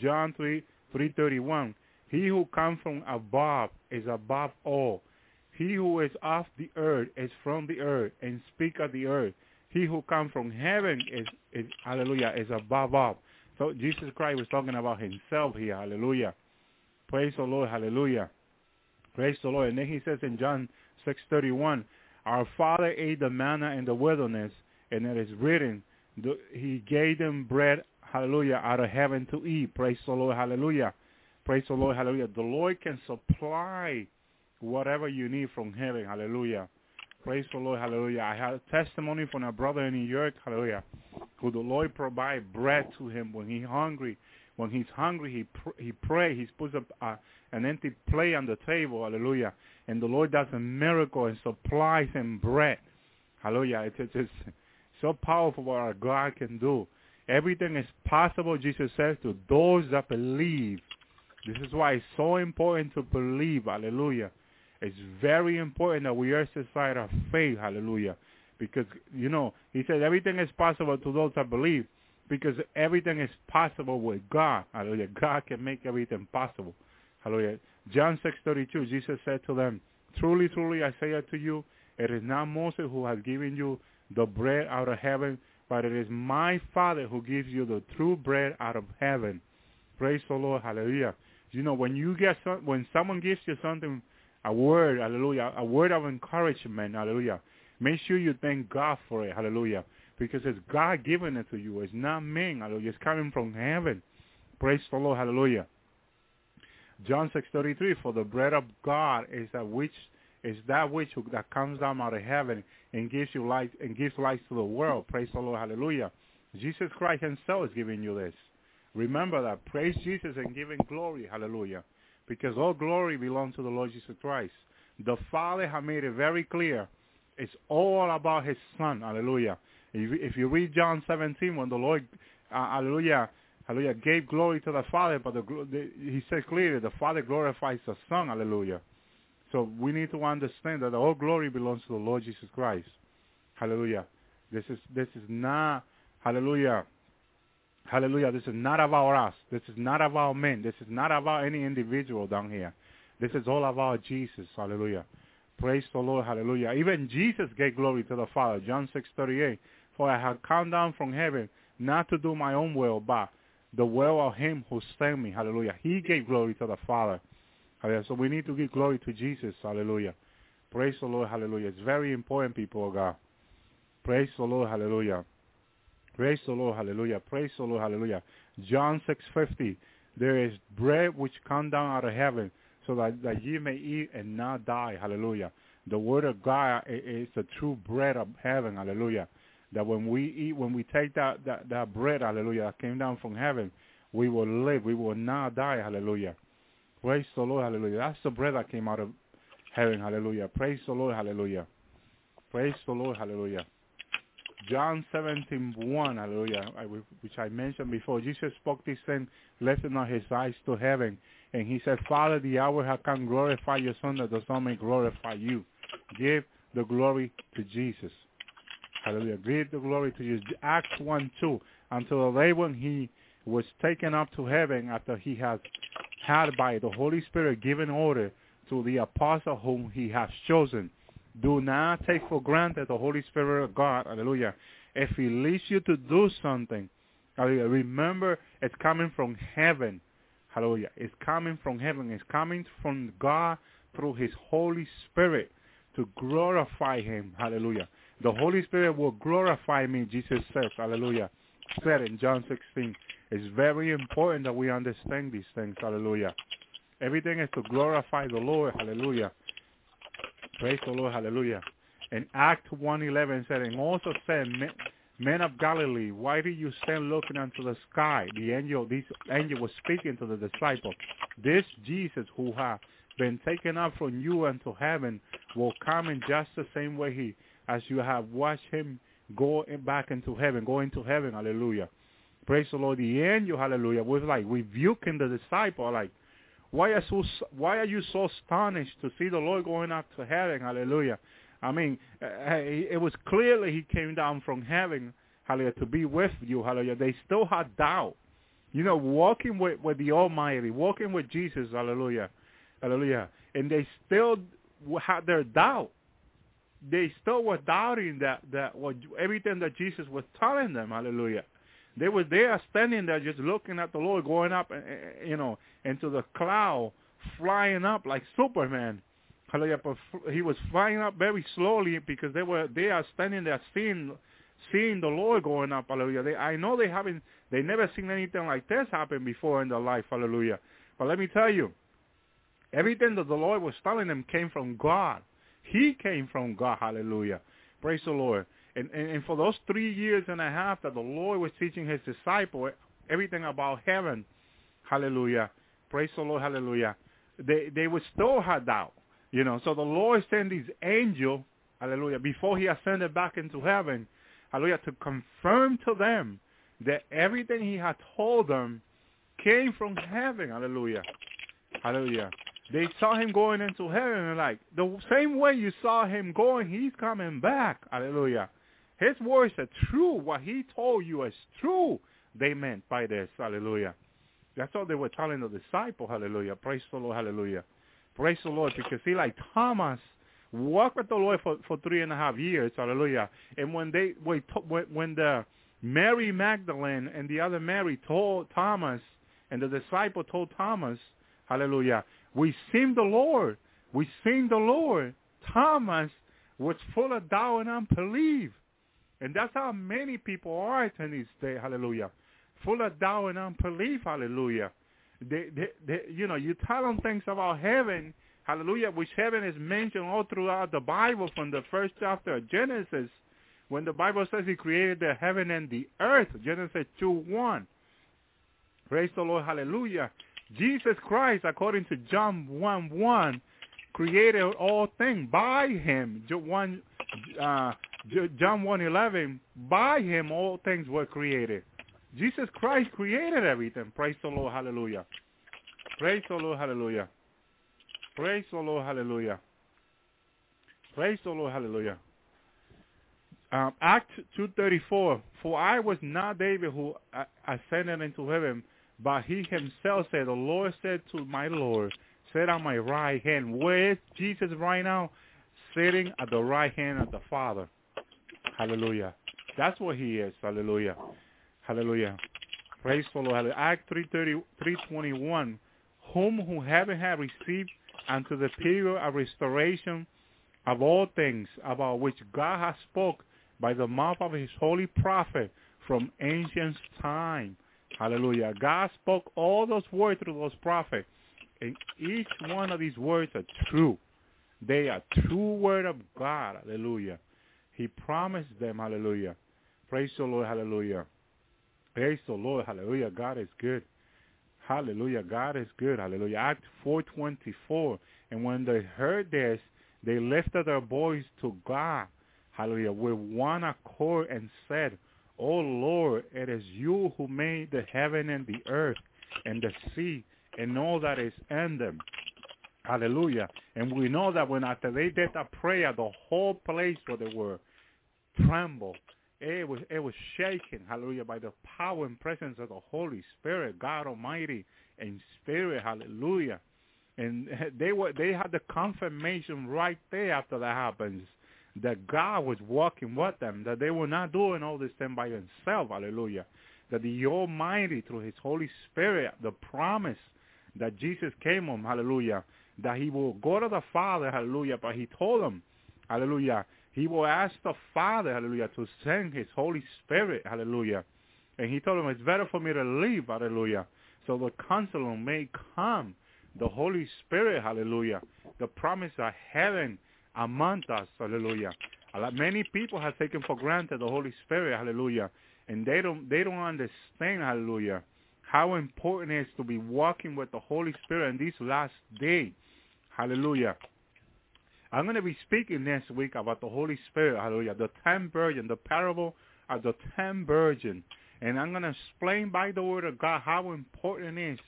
John 3:31. He who comes from above is above all. He who is of the earth is from the earth and speak of the earth. He who comes from heaven is hallelujah, is above all. So Jesus Christ was talking about himself here, hallelujah. Praise the Lord, hallelujah. Praise the Lord. And then he says in John 6:31, our father ate the manna in the wilderness, and it is written, he gave them bread, hallelujah, out of heaven to eat. Praise the Lord, hallelujah. Praise the Lord, hallelujah. The Lord can supply whatever you need from heaven, hallelujah. Praise the Lord, hallelujah. I had a testimony from a brother in New York, hallelujah, who the Lord provide bread to him when he's hungry. When he's hungry, he prays. He puts an empty plate on the table, hallelujah. And the Lord does a miracle and supplies him bread. Hallelujah. It's so powerful what our God can do. Everything is possible, Jesus says, to those that believe. This is why it's so important to believe, hallelujah. It's very important that we exercise our faith, hallelujah, because, you know, he said everything is possible to those that believe, because everything is possible with God, hallelujah. God can make everything possible, hallelujah. John 6:32, Jesus said to them, "Truly, truly, I say unto you, it is not Moses who has given you the bread out of heaven, but it is my Father who gives you the true bread out of heaven." Praise the Lord, hallelujah. You know, when you get when someone gives you something, a word, hallelujah, a word of encouragement, hallelujah, make sure you thank God for it, hallelujah, because it's God giving it to you. It's not man, hallelujah. It's coming from heaven. Praise the Lord, hallelujah. John 6:33, "For the bread of God is that which comes down out of heaven and gives you life and gives life to the world." Praise the Lord, hallelujah. Jesus Christ himself is giving you this. Remember that. Praise Jesus and give him glory, hallelujah, because all glory belongs to the Lord Jesus Christ. The Father has made it very clear. It's all about his Son, hallelujah. If you read John 17, when the Lord, hallelujah, gave glory to the Father, but he said clearly, the Father glorifies the Son, hallelujah. So we need to understand that all glory belongs to the Lord Jesus Christ. Hallelujah. This is not, hallelujah, this is not about us. This is not about men. This is not about any individual down here. This is all about Jesus. Hallelujah. Praise the Lord. Hallelujah. Even Jesus gave glory to the Father. John 6:38, "For I have come down from heaven not to do my own will, but the will of him who sent me." Hallelujah. He gave glory to the Father. So we need to give glory to Jesus. Hallelujah. Praise the Lord. Hallelujah. It's very important, people of God. Praise the Lord. Hallelujah. Praise the Lord. Hallelujah. Praise the Lord. Hallelujah. John 6:50, "There is bread which come down out of heaven, so that ye may eat and not die." Hallelujah. The word of God is the true bread of heaven. Hallelujah. That when we eat, when we take that bread, hallelujah, that came down from heaven, we will live. We will not die. Hallelujah. Praise the Lord, hallelujah. That's the bread that came out of heaven, hallelujah. Praise the Lord, hallelujah. Praise the Lord, hallelujah. John 17:1, hallelujah, which I mentioned before. Jesus spoke this thing, lifting up his eyes to heaven, and he said, "Father, the hour has come. Glorify your Son, that the Son may glorify you." Give the glory to Jesus. Hallelujah. Give the glory to Jesus. Acts 1:2, "Until the day when he was taken up to heaven, after he had by the Holy Spirit given order to the apostle whom he has chosen." Do not take for granted the Holy Spirit of God, hallelujah. If he leads you to do something, hallelujah, remember it's coming from heaven, hallelujah. It's coming from heaven. It's coming from God through his Holy Spirit to glorify him, hallelujah. "The Holy Spirit will glorify me," Jesus says, hallelujah, said in John 16. It's very important that we understand these things, hallelujah. Everything is to glorify the Lord, hallelujah. Praise the Lord, hallelujah. And Acts 1:11 said, "And also said, Men of Galilee, why do you stand looking unto the sky?" This angel was speaking to the disciples. "This Jesus who has been taken up from you unto heaven will come in just the same way as you have watched him go into heaven, hallelujah." Praise the Lord. The angel, hallelujah, was like rebuking the disciple, like, why are you so astonished to see the Lord going up to heaven, hallelujah? I mean, it was clearly he came down from heaven, hallelujah, to be with you, hallelujah. They still had doubt. You know, walking with the Almighty, walking with Jesus, hallelujah, hallelujah. And they still had their doubt. They still were doubting that everything that Jesus was telling them, hallelujah. They were there, standing there, just looking at the Lord going up, you know, into the cloud, flying up like Superman. Hallelujah! But he was flying up very slowly because they are standing there, seeing the Lord going up. Hallelujah! They never seen anything like this happen before in their life. Hallelujah! But let me tell you, everything that the Lord was telling them came from God. He came from God. Hallelujah! Praise the Lord. And for those 3.5 years that the Lord was teaching his disciples everything about heaven, hallelujah, praise the Lord, hallelujah, they would still have doubt, you know. So the Lord sent his angel, hallelujah, before he ascended back into heaven, hallelujah, to confirm to them that everything he had told them came from heaven, hallelujah, hallelujah. They saw him going into heaven, and like, the same way you saw him going, he's coming back. Hallelujah. His words are true. What he told you is true. They meant by this. Hallelujah. That's all they were telling the disciple. Hallelujah. Praise the Lord. Hallelujah. Praise the Lord. Because he, like Thomas, walked with the Lord for 3.5 years. Hallelujah. And when the Mary Magdalene and the other Mary told Thomas, and the disciple told Thomas, hallelujah, we seen the Lord. We seen the Lord. Thomas was full of doubt and unbelief. And that's how many people are in this day, hallelujah, full of doubt and unbelief, hallelujah. They, you know, you tell them things about heaven, hallelujah, which heaven is mentioned all throughout the Bible from the first chapter of Genesis, when the Bible says he created the heaven and the earth, Genesis 2:1. Praise the Lord, hallelujah. Jesus Christ, according to John 1:1, created all things by him. John 1:11, by him all things were created. Jesus Christ created everything. Praise the Lord, hallelujah. Praise the Lord, hallelujah. Praise the Lord, hallelujah. Praise the Lord, hallelujah. Acts 2:34, for I was not David who ascended into heaven, but he himself said, the Lord said to my Lord, sit on my right hand. Where is Jesus right now? Sitting at the right hand of the Father. Hallelujah. That's what he is. Hallelujah. Hallelujah. Praise the Lord. Act 3:21, whom who heaven had received unto the period of restoration of all things, about which God has spoke by the mouth of his holy prophet from ancient time. Hallelujah. God spoke all those words through those prophets, and each one of these words are true. They are true word of God. Hallelujah. He promised them. Hallelujah. Praise the Lord. Hallelujah. Praise the Lord. Hallelujah. God is good. Hallelujah. God is good. Hallelujah. Act 4:24. And when they heard this, they lifted their voice to God. Hallelujah. With one accord and said, O Lord, it is you who made the heaven and the earth and the sea and all that is in them. Hallelujah. And we know that when after they did that prayer, the whole place where they were trembled. It was shaken, hallelujah, by the power and presence of the Holy Spirit, God Almighty and Spirit, hallelujah. And they had the confirmation right there after that happens that God was walking with them, that they were not doing all this thing by themselves, hallelujah, that the Almighty, through his Holy Spirit, the promise that Jesus came on, hallelujah, that he will go to the Father, hallelujah, but he told them, hallelujah, he will ask the Father, hallelujah, to send his Holy Spirit, hallelujah. And he told him, it's better for me to leave, hallelujah, so the Counselor may come, the Holy Spirit, hallelujah, the promise of heaven among us, hallelujah. Many people have taken for granted the Holy Spirit, hallelujah, and they don't understand, hallelujah, how important it is to be walking with the Holy Spirit in this last day, hallelujah. I'm going to be speaking next week about the Holy Spirit, hallelujah, the 10 virgins, the parable of the 10 virgins. And I'm going to explain by the word of God how important it is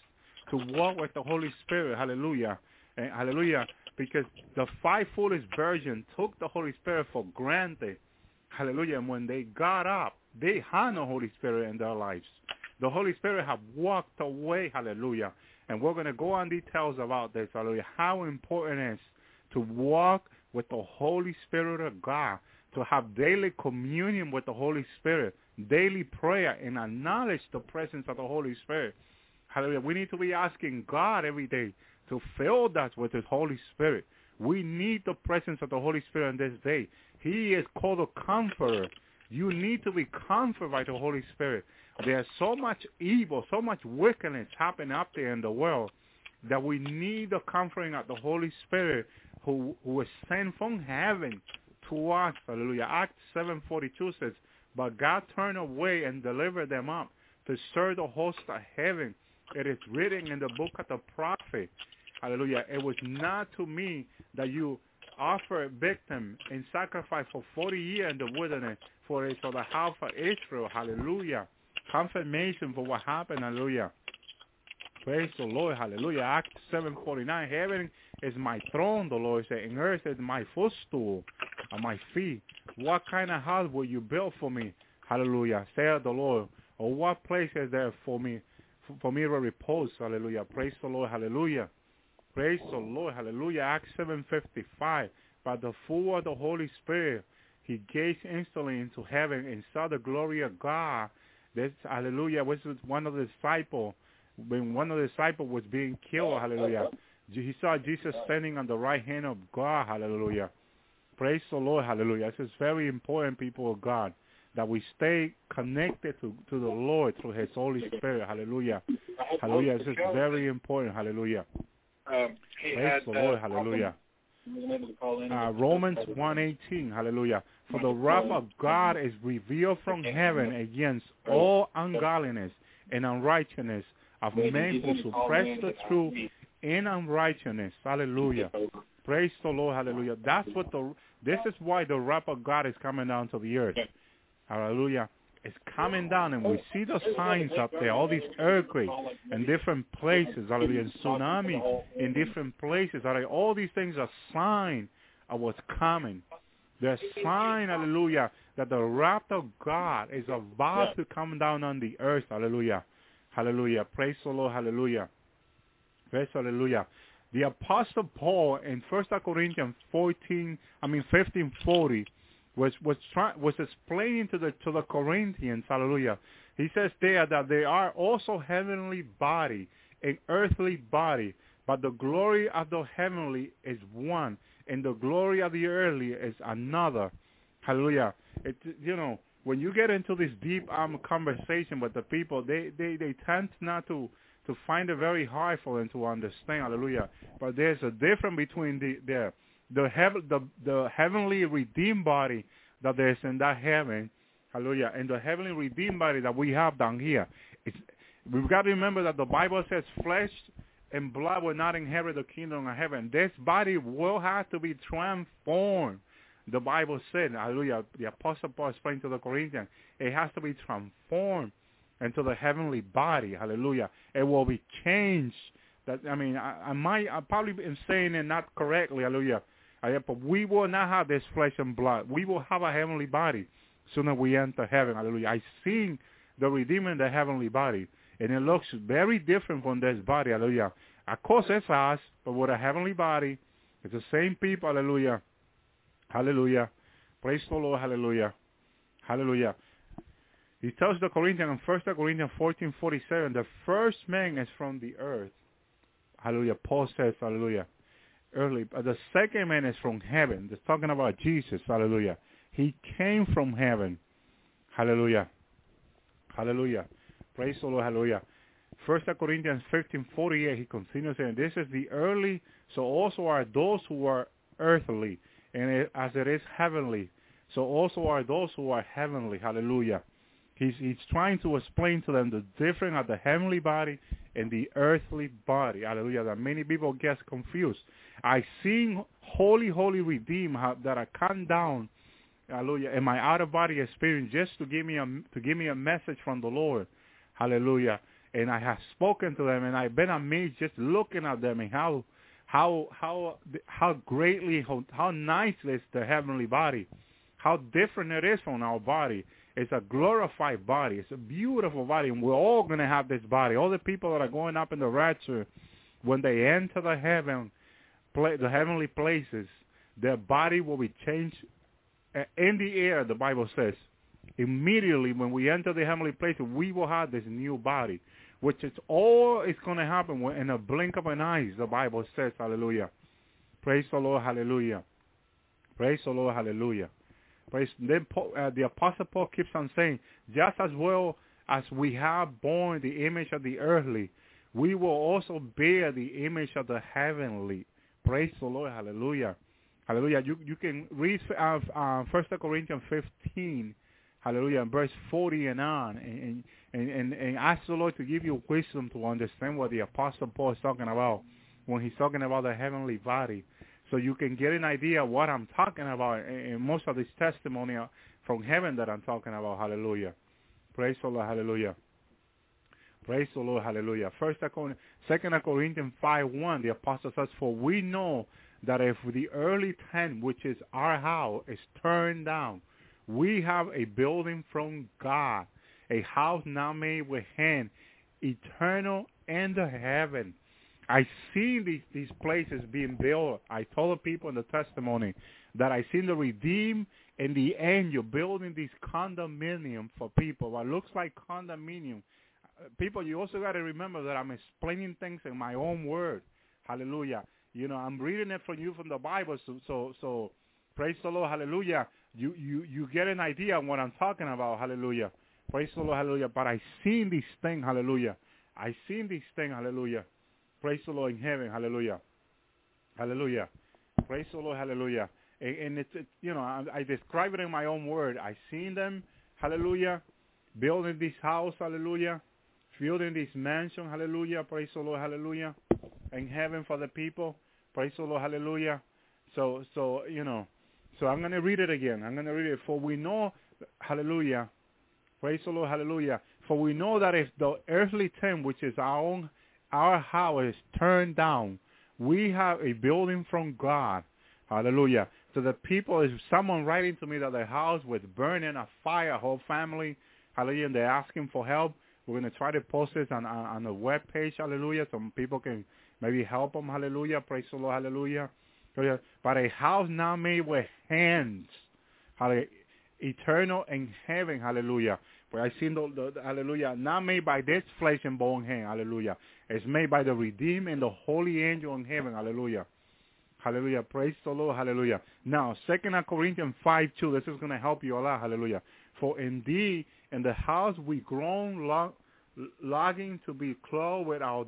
to walk with the Holy Spirit, hallelujah. And hallelujah, because the 5 foolish virgins took the Holy Spirit for granted, hallelujah. And when they got up, they had no Holy Spirit in their lives. The Holy Spirit have walked away, hallelujah. And we're going to go on details about this, hallelujah, how important it is to walk with the Holy Spirit of God, to have daily communion with the Holy Spirit, daily prayer, and acknowledge the presence of the Holy Spirit. Hallelujah. We need to be asking God every day to fill us with his Holy Spirit. We need the presence of the Holy Spirit on this day. He is called a comforter. You need to be comforted by the Holy Spirit. There's so much evil, so much wickedness happening up there in the world that we need the comforting of the Holy Spirit who was sent from heaven to us. Hallelujah. Acts 7:42 says, but God turned away and delivered them up to serve the host of heaven. It is written in the book of the prophet. Hallelujah. It was not to me that you offer a victim and sacrifice for 40 years in the wilderness for it, so the house of Israel. Hallelujah. Confirmation for what happened. Hallelujah. Praise the Lord. Hallelujah. Acts 7:49. Heaven is my throne, the Lord said, and earth is my footstool at my feet. What kind of house will you build for me? Hallelujah. Saith the Lord. Or what place is there for me to repose? Hallelujah. Praise the Lord. Hallelujah. Praise the Lord. Hallelujah. Acts 7:55. By the full of the Holy Spirit, he gazed instantly into heaven and saw the glory of God. This, hallelujah, was one of the disciples. When one of the disciples was being killed, hallelujah, he saw Jesus standing on the right hand of God, hallelujah. Praise the Lord, hallelujah. This is very important, people of God, that we stay connected to the Lord through his Holy Spirit, hallelujah. Hallelujah, this is very important, hallelujah. Praise the Lord, hallelujah. Romans 1:18, hallelujah. For the wrath of God is revealed from heaven against all ungodliness and unrighteousness of men who suppress the truth in unrighteousness. Hallelujah. Praise the Lord. Hallelujah. That's what this is why the wrath of God is coming down to the earth. Hallelujah. It's coming down, and we see the signs up there, all these earthquakes in different places, hallelujah, and tsunami in different places. Hallelujah. All these things are signs of what's coming. They're signs, hallelujah, that the wrath of God is about to come down on the earth. Hallelujah. Hallelujah. Praise the Lord. Hallelujah. Praise hallelujah. The Apostle Paul in 1 Corinthians 15:40 was explaining to the Corinthians, hallelujah. He says there that they are also heavenly body and earthly body, but the glory of the heavenly is one, and the glory of the earthly is another. Hallelujah. When you get into this deep conversation with the people, they tend not to find it very hard for them to understand. Hallelujah! But there's a difference between the heavenly redeemed body that there's in that heaven, hallelujah, and the heavenly redeemed body that we have down here. We've got to remember that the Bible says flesh and blood will not inherit the kingdom of heaven. This body will have to be transformed. The Bible said, hallelujah, the Apostle Paul explained to the Corinthians, it has to be transformed into the heavenly body, hallelujah. It will be changed. I probably am saying it not correctly, hallelujah. But we will not have this flesh and blood. We will have a heavenly body soon as we enter heaven, hallelujah. I seen the Redeemer in the heavenly body, and it looks very different from this body, hallelujah. Of course, it's us, but with a heavenly body, it's the same people, hallelujah. Hallelujah. Praise the Lord. Hallelujah. Hallelujah. He tells the Corinthians in 1 Corinthians 14:47, the first man is from the earth. Hallelujah. Paul says, hallelujah. The second man is from heaven. They're talking about Jesus. Hallelujah. He came from heaven. Hallelujah. Hallelujah. Praise the Lord. Hallelujah. 1 Corinthians 15:48, he continues saying, this is the earthly, so also are those who are earthly. And as it is heavenly, so also are those who are heavenly. Hallelujah. He's trying to explain to them the difference of the heavenly body and the earthly body. Hallelujah. That many people get confused. I seen holy, holy redeemed that I come down, hallelujah, in my out-of-body experience just to give me a message from the Lord. Hallelujah. And I have spoken to them, and I've been amazed just looking at them and how greatly, how nice is the heavenly body, how different it is from our body. It's a glorified body. It's a beautiful body, and we're all going to have this body. All the people that are going up in the rapture, when they enter the heavenly places, their body will be changed in the air, the Bible says. Immediately when we enter the heavenly place, we will have this new body, which is all is going to happen in a blink of an eye, the Bible says, hallelujah. Praise the Lord, hallelujah. Praise the Lord, hallelujah. Then the Apostle Paul keeps on saying, just as well as we have borne the image of the earthly, we will also bear the image of the heavenly. Praise the Lord, hallelujah. Hallelujah. You can read 1 Corinthians 15, hallelujah, verse 40 and on, and ask the Lord to give you wisdom to understand what the Apostle Paul is talking about when he's talking about the heavenly body, so you can get an idea of what I'm talking about in most of this testimony from heaven that I'm talking about. Hallelujah. Praise the Lord. Hallelujah. Praise the Lord. Hallelujah. 2 Corinthians 5:1, the apostle says, for we know that if the early tent, which is our house, is turned down, we have a building from God, a house not made with hand, eternal in the heaven. I see these places being built. I told the people in the testimony that I seen the redeemed and the angel building these condominium for people. What looks like condominium. People, you also got to remember that I'm explaining things in my own word. Hallelujah. You know, I'm reading it from the Bible. So praise the Lord. Hallelujah. You get an idea of what I'm talking about. Hallelujah. Praise the Lord. Hallelujah. But I seen these things. Hallelujah. I seen these things. Hallelujah. Praise the Lord in heaven. Hallelujah. Hallelujah. Praise the Lord. Hallelujah. And it's you know, I describe it in my own word. I seen them. Hallelujah. Building this house. Hallelujah. Building this mansion. Hallelujah. Praise the Lord. Hallelujah. In heaven for the people. Praise the Lord. Hallelujah. So you know. So I'm going to read it again. I'm going to read it. For we know. Hallelujah. Praise the Lord. Hallelujah. For we know that if the earthly tent, which is our house is turned down, we have a building from God. Hallelujah. So the people, if someone writing to me that their house was burning a fire, whole family, hallelujah, and they're asking for help, we're going to try to post this on the web page. Hallelujah. Some people can maybe help them. Hallelujah. Praise the Lord. Hallelujah. But a house not made with hands. Hallelujah. Eternal in heaven. Hallelujah. For I seen the hallelujah, not made by this flesh and bone hand. Hallelujah. It's made by the redeemed and the holy angel in heaven. Hallelujah. Hallelujah. Praise the Lord. Hallelujah. Now, 2 Corinthians 5:2. This is going to help you a lot. Hallelujah. For indeed, in the house we groan, longing to be clothed with our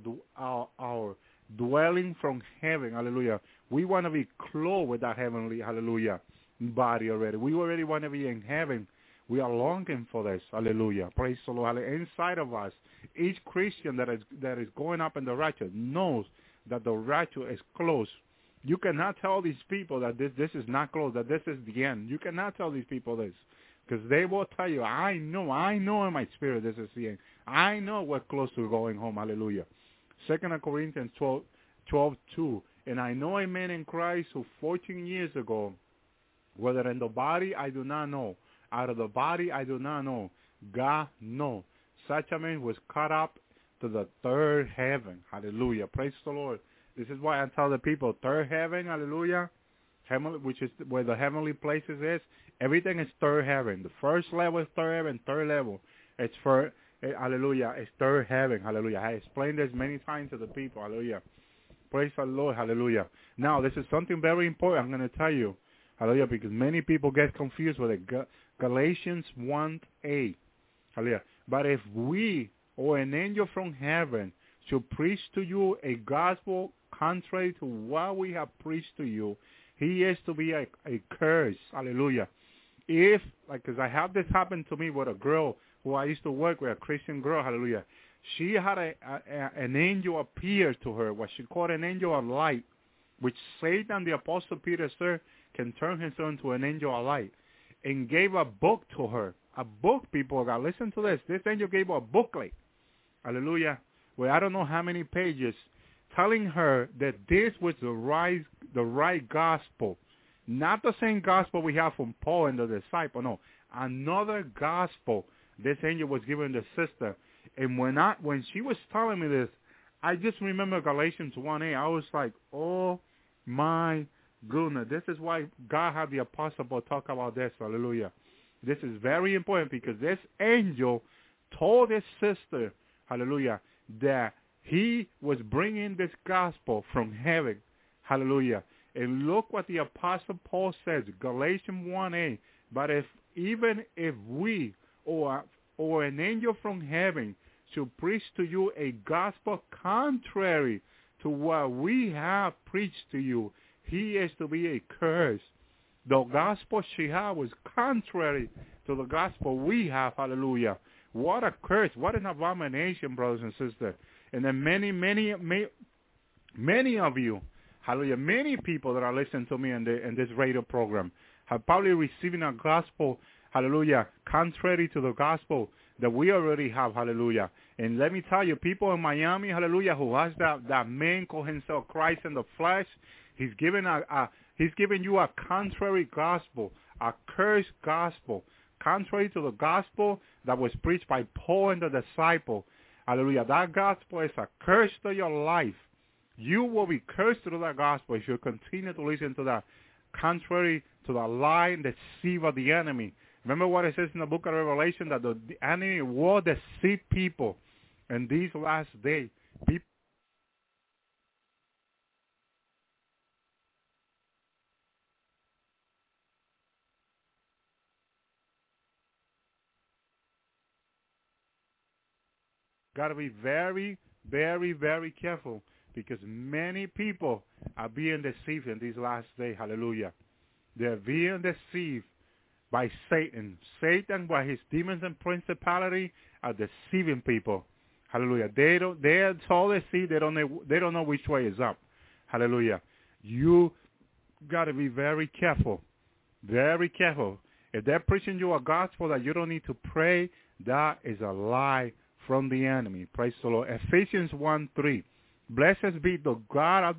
dwelling from heaven. Hallelujah. We want to be clothed with that heavenly. Hallelujah. Body already. We already want to be in heaven. We are longing for this. Hallelujah. Praise the Lord. Inside of us, each Christian that is going up in the rapture knows that the rapture is close. You cannot tell these people that this is not close, that this is the end. You cannot tell these people this, because they will tell you, I know in my spirit this is the end. I know we're close to going home. Hallelujah. 2 Corinthians 12:2. And I know a man in Christ who 14 years ago, whether in the body, I do not know. Out of the body, I do not know. God, no. Such a man was caught up to the third heaven. Hallelujah. Praise the Lord. This is why I tell the people, third heaven, hallelujah, heavenly, which is where the heavenly places is. Everything is third heaven. The first level is third heaven. Third level is for, hallelujah, it's third heaven. Hallelujah. I explained this many times to the people. Hallelujah. Praise the Lord. Hallelujah. Now, this is something very important I'm going to tell you. Hallelujah, because many people get confused with it. Galatians 1:8. Hallelujah. But if we or an angel from heaven should preach to you a gospel contrary to what we have preached to you, he is to be a curse. Hallelujah. If, like, because I have this happen to me with a girl who I used to work with, a Christian girl, hallelujah. She had an angel appear to her, what she called an angel of light, which Satan, the Apostle Peter, sir, can turn himself into an angel of light, and gave a book to her. A book, people. God, listen to this. This angel gave her a booklet. Hallelujah. Well, I don't know how many pages, telling her that this was the right gospel. Not the same gospel we have from Paul and the disciple. No, another gospel this angel was giving the sister. And when she was telling me this, I just remember Galatians 1:8. I was like, oh, my goodness. This is why God had the Apostle Paul talk about this. Hallelujah. This is very important, because this angel told his sister, hallelujah, that he was bringing this gospel from heaven. Hallelujah. And look what the Apostle Paul says, Galatians 1:8. But even if we or an angel from heaven should preach to you a gospel contrary to what we have preached to you, he is to be a curse. The gospel she had was contrary to the gospel we have. Hallelujah. What a curse. What an abomination, brothers and sisters. And then many of you, hallelujah, many people that are listening to me in this radio program have probably received a gospel, hallelujah, contrary to the gospel that we already have, hallelujah. And let me tell you, people in Miami, hallelujah, who has that man called himself Christ in the flesh, he's giving you a contrary gospel, a cursed gospel, contrary to the gospel that was preached by Paul and the disciple. Hallelujah. That gospel is a curse to your life. You will be cursed through that gospel if you continue to listen to that, contrary to the lie and deceive of the enemy. Remember what it says in the book of Revelation, that the enemy will deceive people in these last days. People got to be very, very, very careful, because many people are being deceived in these last days. Hallelujah. They're being deceived by Satan. Satan, by his demons and principality, are deceiving people. Hallelujah. They're so deceived, they don't know which way is up. Hallelujah. You got to be very careful. Very careful. If they're preaching you a gospel that you don't need to pray, that is a lie from the enemy. Praise the Lord. Ephesians 1:3. Blessed be the God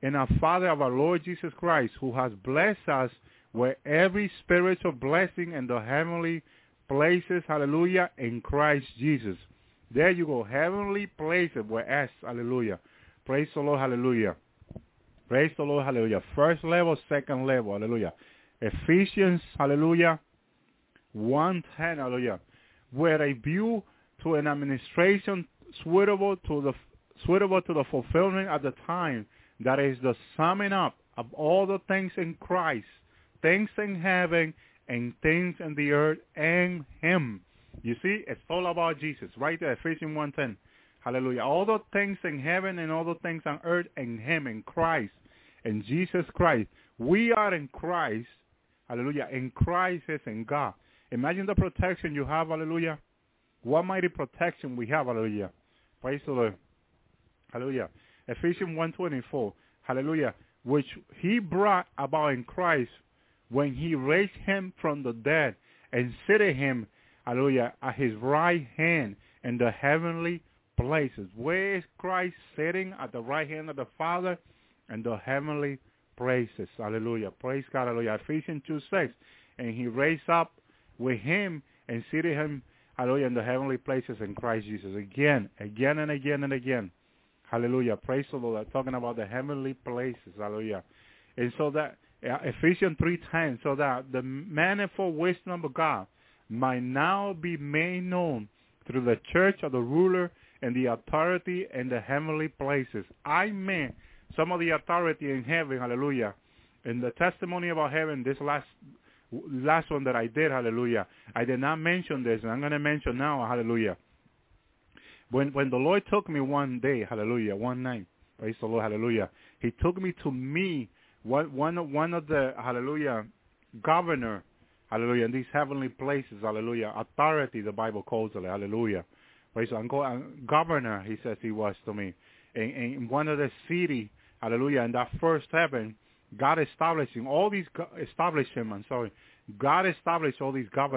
and our Father of our Lord Jesus Christ, who has blessed us with every spiritual blessing in the heavenly places, hallelujah, in Christ Jesus. There you go, heavenly places with us, hallelujah. Praise the Lord, hallelujah. Praise the Lord, hallelujah. First level, second level, hallelujah. Ephesians, hallelujah, 1:10, hallelujah. With a view to an administration suitable to the fulfillment at the time, that is the summing up of all the things in Christ, things in heaven and things in the earth and him. You see, it's all about Jesus. Right there, Ephesians 1:10. Hallelujah. All the things in heaven and all the things on earth and him, in Christ, in Jesus Christ. We are in Christ. Hallelujah. In Christ is in God. Imagine the protection you have. Hallelujah. What mighty protection we have. Hallelujah. Praise the Lord. Hallelujah. Ephesians 1:24. Hallelujah. Which he brought about in Christ when he raised him from the dead and seated him, hallelujah, at his right hand in the heavenly places. Where is Christ sitting? At the right hand of the Father in the heavenly places. Hallelujah. Praise God. Hallelujah. Ephesians 2:6. And he raised up with him and seated him, hallelujah, in the heavenly places in Christ Jesus. Again and again. Hallelujah. Praise the Lord. I'm talking about the heavenly places. Hallelujah. And so that, Ephesians 3:10, so that the manifold wisdom of God might now be made known through the church of the ruler and the authority in the heavenly places. I mean, some of the authority in heaven, hallelujah. In the testimony about heaven, this last one that I did, hallelujah, I did not mention this, and I'm going to mention now, hallelujah. When the Lord took me one day, hallelujah, one night, praise the Lord, hallelujah, he took me to meet one of the, hallelujah, governor, hallelujah, in these heavenly places, hallelujah, authority, the Bible calls it, hallelujah. Praise the Lord, governor, he says he was to me, in one of the city, hallelujah, in that first heaven, God established all these governors,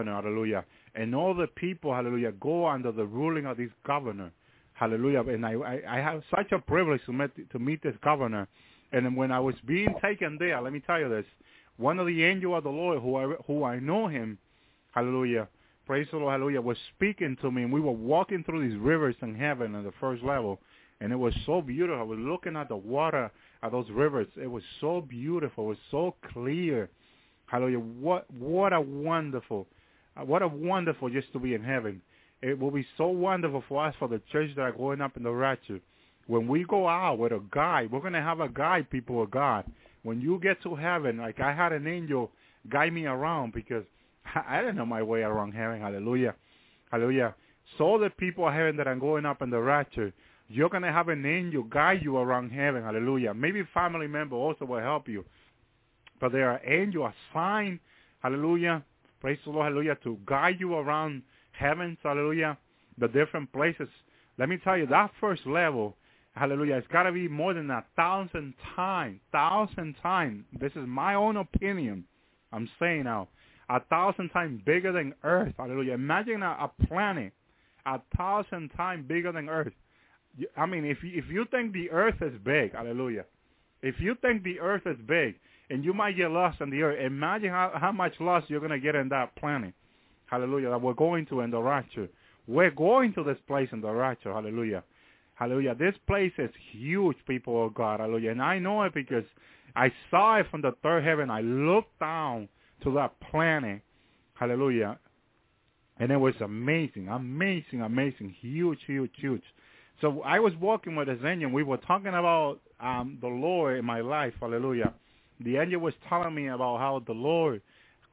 hallelujah, and all the people, hallelujah, go under the ruling of this governor, hallelujah. And I have such a privilege to meet this governor. And when I was being taken there, let me tell you this, one of the angels of the Lord, who I know him, hallelujah, praise the Lord, hallelujah, was speaking to me, and we were walking through these rivers in heaven on the first level, and it was so beautiful. I was looking at the water at those rivers. It was so beautiful. It was so clear. Hallelujah. What a wonderful just to be in heaven. It will be so wonderful for us, for the church that are going up in the rapture. When we go out with a guide, we're going to have a guide, people of God. When you get to heaven, like I had an angel guide me around, because I didn't know my way around heaven. Hallelujah. Hallelujah. So the people of heaven that are going up in the rapture, you're going to have an angel guide you around heaven. Hallelujah. Maybe family member also will help you. But there are angels assigned, hallelujah, praise the Lord, hallelujah, to guide you around heavens, hallelujah, the different places. Let me tell you, that first level, hallelujah, it's got to be more than 1,000 times. This is my own opinion I'm saying now. 1,000 times bigger than Earth. Hallelujah. Imagine a planet 1,000 times bigger than Earth. I mean, if you think the Earth is big, hallelujah, if you think the Earth is big and you might get lost on the Earth, imagine how much loss you're going to get in that planet, hallelujah, that we're going to in the rapture. We're going to this place in the rapture, hallelujah. Hallelujah. This place is huge, people of God, hallelujah. And I know it because I saw it from the third heaven. I looked down to that planet, hallelujah, and it was amazing, amazing, amazing, huge, huge, huge. So I was walking with this angel. We were talking about the Lord in my life, hallelujah. The angel was telling me about how the Lord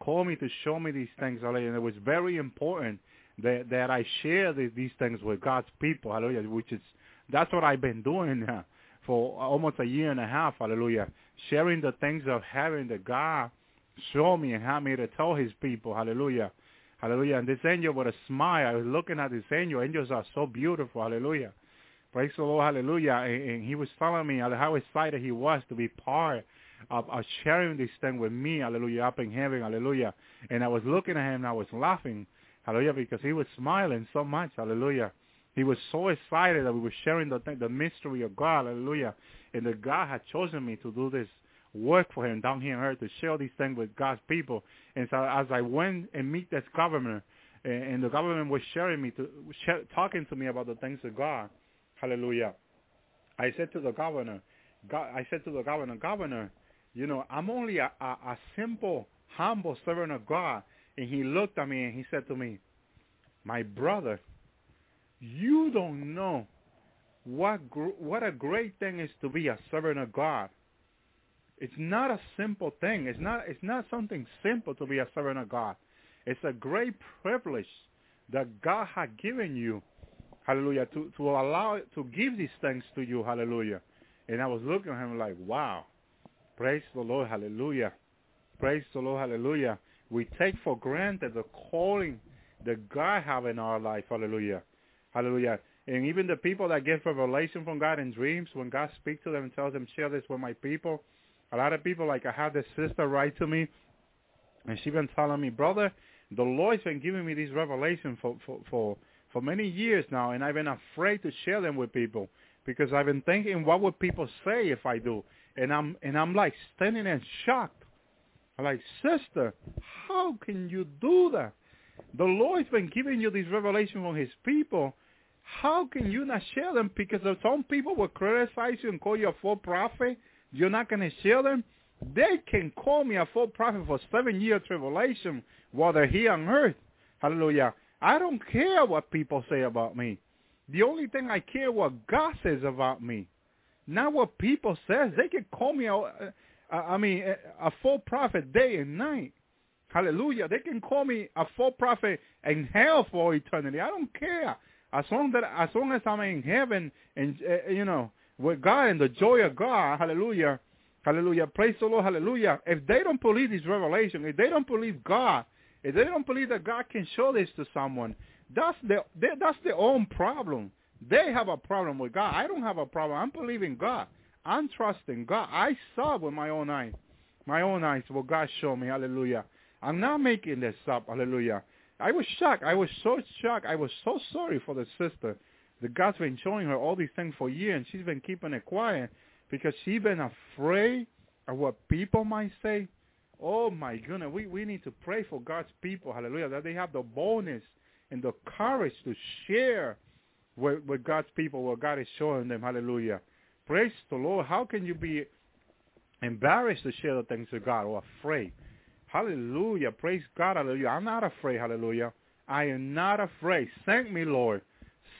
called me to show me these things, hallelujah, and it was very important that I share these things with God's people, hallelujah, that's what I've been doing for almost a year and a half, hallelujah, sharing the things of heaven that God showed me and had me to tell his people, hallelujah, hallelujah. And this angel with a smile, I was looking at this angel. Angels are so beautiful, hallelujah. Praise the Lord, hallelujah. And he was telling me how excited he was to be part of sharing this thing with me, hallelujah, up in heaven, hallelujah. And I was looking at him and I was laughing, hallelujah, because he was smiling so much, hallelujah. He was so excited that we were sharing the mystery of God, hallelujah, and that God had chosen me to do this work for him down here on earth, to share these things with God's people. And so as I went and meet this governor, and the government was talking to me about the things of God, hallelujah, I said to the governor, you know, I'm only a simple, humble servant of God. And he looked at me and he said to me, my brother, you don't know what a great thing is to be a servant of God. It's not a simple thing. It's not something simple to be a servant of God. It's a great privilege that God had given you, hallelujah, to allow to give these things to you, hallelujah. And I was looking at him like, wow, praise the Lord, hallelujah. Praise the Lord, hallelujah. We take for granted the calling that God have in our life, hallelujah, hallelujah. And even the people that get revelation from God in dreams, when God speaks to them and tells them, share this with my people, a lot of people, like I had this sister write to me, and she been telling me, brother, the Lord's been giving me these revelations for many years now, and I've been afraid to share them with people because I've been thinking, what would people say if I do? And I'm like standing there shocked. I'm like, sister, how can you do that? The Lord's been giving you this revelation from his people. How can you not share them? Because if some people will criticize you and call you a false prophet, you're not going to share them? They can call me a false prophet for 7 years tribulation while they're here on earth. Hallelujah. I don't care what people say about me. The only thing I care what God says about me, not what people says. They can call me a full prophet day and night. Hallelujah. They can call me a full prophet in hell for eternity. I don't care. As long as I'm in heaven and, with God and the joy of God, hallelujah, hallelujah, praise the Lord, hallelujah. If they don't believe this revelation, if they don't believe God, if they don't believe that God can show this to someone, that's their own problem. They have a problem with God. I don't have a problem. I'm believing God. I'm trusting God. I saw with my own eyes what God showed me, hallelujah. I'm not making this up, hallelujah. I was shocked. I was so shocked. I was so sorry for the sister. That God's been showing her all these things for years, and she's been keeping it quiet because she's been afraid of what people might say. Oh, my goodness. We need to pray for God's people, hallelujah, that they have the boldness and the courage to share with God's people what God is showing them, hallelujah. Praise the Lord. How can you be embarrassed to share the things of God or afraid? Hallelujah. Praise God. Hallelujah. I'm not afraid. Hallelujah. I am not afraid. Send me, Lord.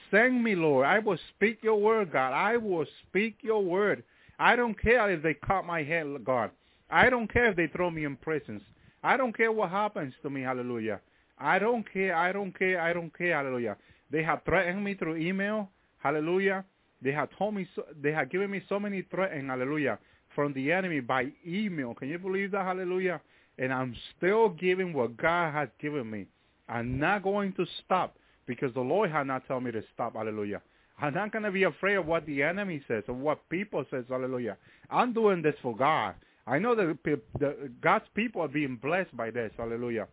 Send me, Lord. I will speak your word, God. I will speak your word. I don't care if they cut my head, God. I don't care if they throw me in prisons. I don't care what happens to me. Hallelujah. I don't care. I don't care. I don't care. Hallelujah. They have threatened me through email. Hallelujah. They had told me, they had given me so many threats, hallelujah, from the enemy by email. Can you believe that? Hallelujah. And I'm still giving what God has given me. I'm not going to stop because the Lord had not told me to stop. Hallelujah. I'm not going to be afraid of what the enemy says or what people says. Hallelujah. I'm doing this for God. I know that God's people are being blessed by this. Hallelujah.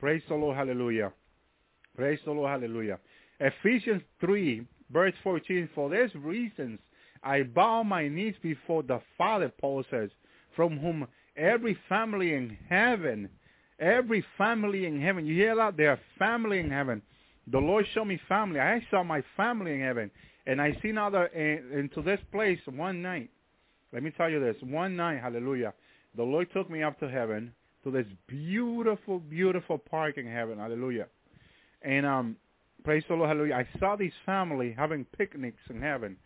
Praise the Lord, hallelujah. Praise the Lord, hallelujah. Ephesians 3, verse 14, for these reasons I bow my knees before the Father, Paul says, from whom every family in heaven, you hear that? They are family in heaven. The Lord showed me family. I saw my family in heaven. And I seen other into this place one night. Let me tell you this. One night, hallelujah, the Lord took me up to heaven, to this beautiful, beautiful park in heaven, hallelujah. And praise the Lord, hallelujah. I saw this family having picnics in heaven,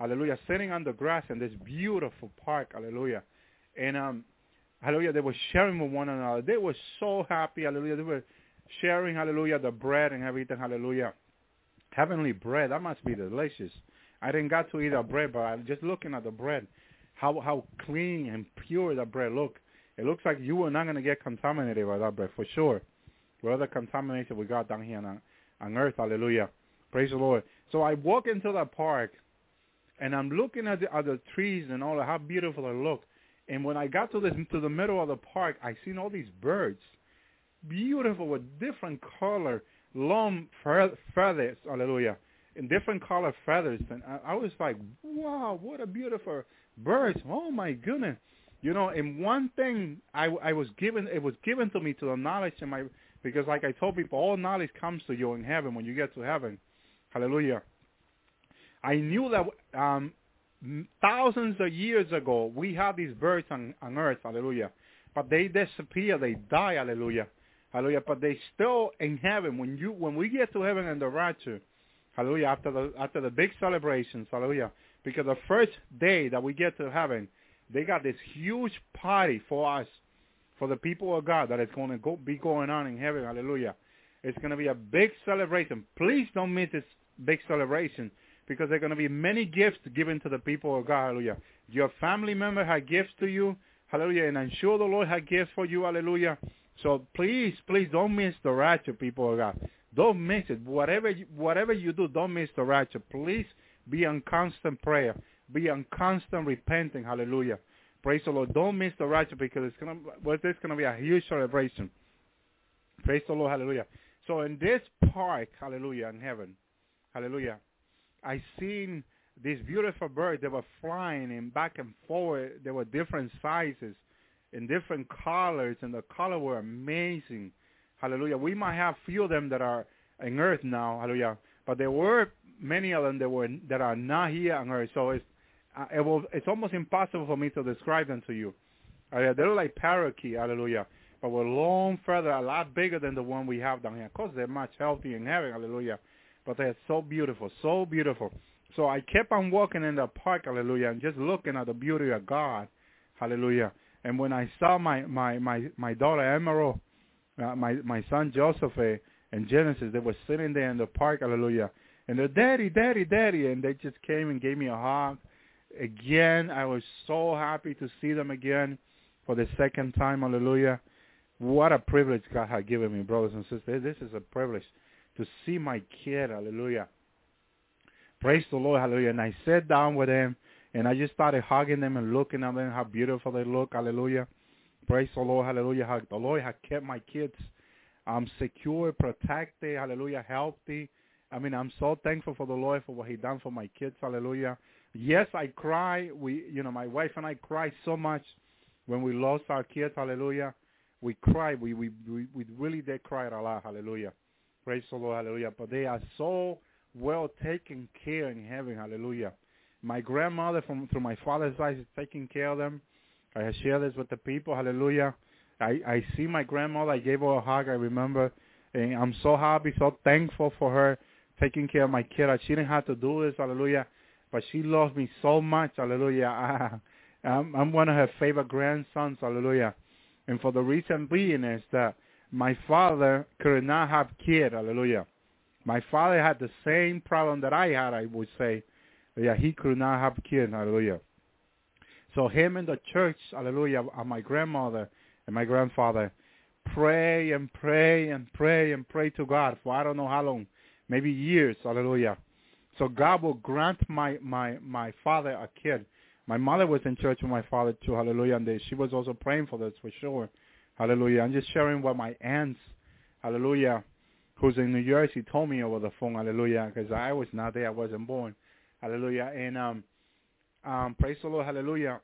hallelujah, sitting on the grass in this beautiful park, hallelujah. And hallelujah, they were sharing with one another. They were so happy, hallelujah. They were sharing, hallelujah, the bread and everything, hallelujah. Heavenly bread, that must be delicious. I didn't got to eat a bread, but I'm just looking at the bread, how clean and pure the bread look. It looks like you are not going to get contaminated by that bread, for sure. We're the contamination we got down here on earth, hallelujah. Praise the Lord. So I walk into that park, and I'm looking at the trees and all that, how beautiful it look. And when I got to the middle of the park, I seen all these birds, beautiful with different color, long feathers, hallelujah, and different color feathers. And I was like, wow, what a beautiful birds. Oh, my goodness. You know, and one thing it was given to me, to the knowledge in my, because like I told people, all knowledge comes to you in heaven when you get to heaven. Hallelujah. I knew that thousands of years ago we had these birds on earth, hallelujah. But they disappear, they die, hallelujah. Hallelujah. But they still in heaven. When we get to heaven in the rapture, hallelujah, after the big celebrations, hallelujah. Because the first day that we get to heaven, they got this huge party for us, for the people of God, that is going to be going on in heaven. Hallelujah. It's going to be a big celebration. Please don't miss this big celebration, because there are going to be many gifts given to the people of God. Hallelujah. Your family member had gifts to you. Hallelujah. And I'm sure the Lord had gifts for you. Hallelujah. So please, please don't miss the rapture, people of God. Don't miss it. Whatever you do, don't miss the rapture. Please be on constant prayer. Be on constant repenting, hallelujah. Praise the Lord. Don't miss the rapture, because it's gonna be a huge celebration. Praise the Lord, hallelujah. So in this park, hallelujah, in heaven, hallelujah, I seen these beautiful birds. They were flying and back and forward. They were different sizes and different colors, and the color were amazing. Hallelujah. We might have few of them that are in earth now, hallelujah. But there were many of them that are not here on earth. So it's almost impossible for me to describe them to you. They look like parakeet, hallelujah, but we're long further, a lot bigger than the one we have down here. Of course, they're much healthier in heaven, hallelujah, but they're so beautiful, so beautiful. So I kept on walking in the park, hallelujah, and just looking at the beauty of God, hallelujah. And when I saw my daughter Emerald, my son Joseph, and Genesis, they were sitting there in the park, hallelujah, and they're daddy, daddy, daddy, and they just came and gave me a hug. Again, I was so happy to see them again for the second time. Hallelujah. What a privilege God had given me, brothers and sisters. This is a privilege to see my kid. Hallelujah. Praise the Lord. Hallelujah. And I sat down with them, and I just started hugging them and looking at them, how beautiful they look. Hallelujah. Praise the Lord. Hallelujah. How the Lord had kept my kids secure, protected. Hallelujah. Healthy. I mean, I'm so thankful for the Lord for what he done for my kids. Hallelujah. Yes, I cry. My wife and I cry so much when we lost our kids. Hallelujah. We cry. We really did cry a lot. Hallelujah. Praise the Lord. Hallelujah. But they are so well taken care in heaven. Hallelujah. My grandmother through my father's eyes is taking care of them. I share this with the people. Hallelujah. I see my grandmother. I gave her a hug. I remember. And I'm so happy, so thankful for her taking care of my kid. She didn't have to do this. Hallelujah. But she loves me so much, hallelujah. I'm one of her favorite grandsons, hallelujah. And for the reason being is that my father could not have kids, hallelujah. My father had the same problem that I had, I would say. Yeah, he could not have kids, hallelujah. So him and the church, hallelujah, and my grandmother and my grandfather pray and pray and pray and pray to God for I don't know how long, maybe years, hallelujah. So God will grant my father a kid. My mother was in church with my father too, hallelujah, and she was also praying for this for sure, hallelujah. I'm just sharing what my aunts, hallelujah, who's in New Jersey, told me over the phone, hallelujah, because I was not there. I wasn't born, hallelujah. And praise the Lord, hallelujah.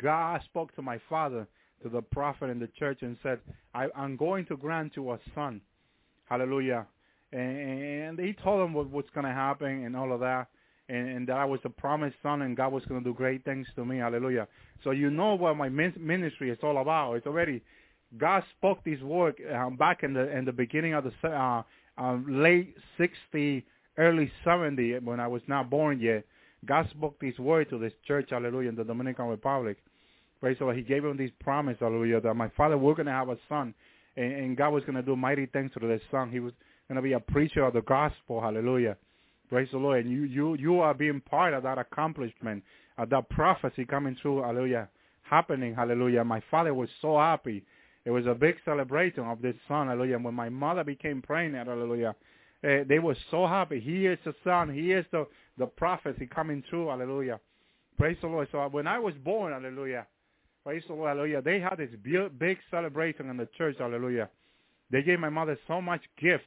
God spoke to my father, to the prophet in the church, and said, I'm going to grant you a son, hallelujah. And he told him what's going to happen and all of that, and that I was the promised son, and God was going to do great things to me, hallelujah. So you know what my ministry is all about. It's already, God spoke this word back in the beginning of the late 60, early 70, when I was not born yet. God spoke this word to this church, hallelujah, in the Dominican Republic. Praise the Lord. He gave him this promise, hallelujah, that my father, we're going to have a son, and God was going to do mighty things through this son. He was going to be a preacher of the gospel, hallelujah. Praise the Lord. And you are being part of that accomplishment, of that prophecy coming through, hallelujah, happening, hallelujah. My father was so happy. It was a big celebration of this son, hallelujah. And when my mother became pregnant, hallelujah, they were so happy. He is the son. He is the prophecy coming true. Hallelujah. Praise the Lord. So when I was born, hallelujah, praise the Lord, hallelujah, they had this big celebration in the church, hallelujah. They gave my mother so much gift,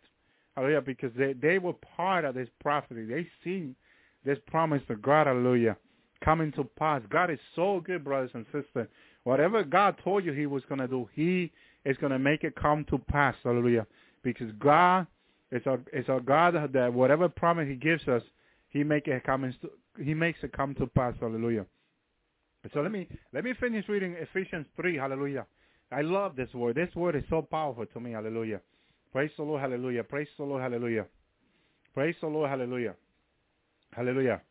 hallelujah, because they were part of this prophecy. They seen this promise to God, hallelujah, coming to pass. God is so good, brothers and sisters. Whatever God told you he was going to do, he is going to make it come to pass, hallelujah, because God is a God that whatever promise he gives us, he makes it come to pass, hallelujah. So let me finish reading Ephesians 3, hallelujah. I love this word. This word is so powerful to me, hallelujah. Praise the Lord, hallelujah. Praise the Lord, hallelujah. Praise the Lord, hallelujah. Hallelujah.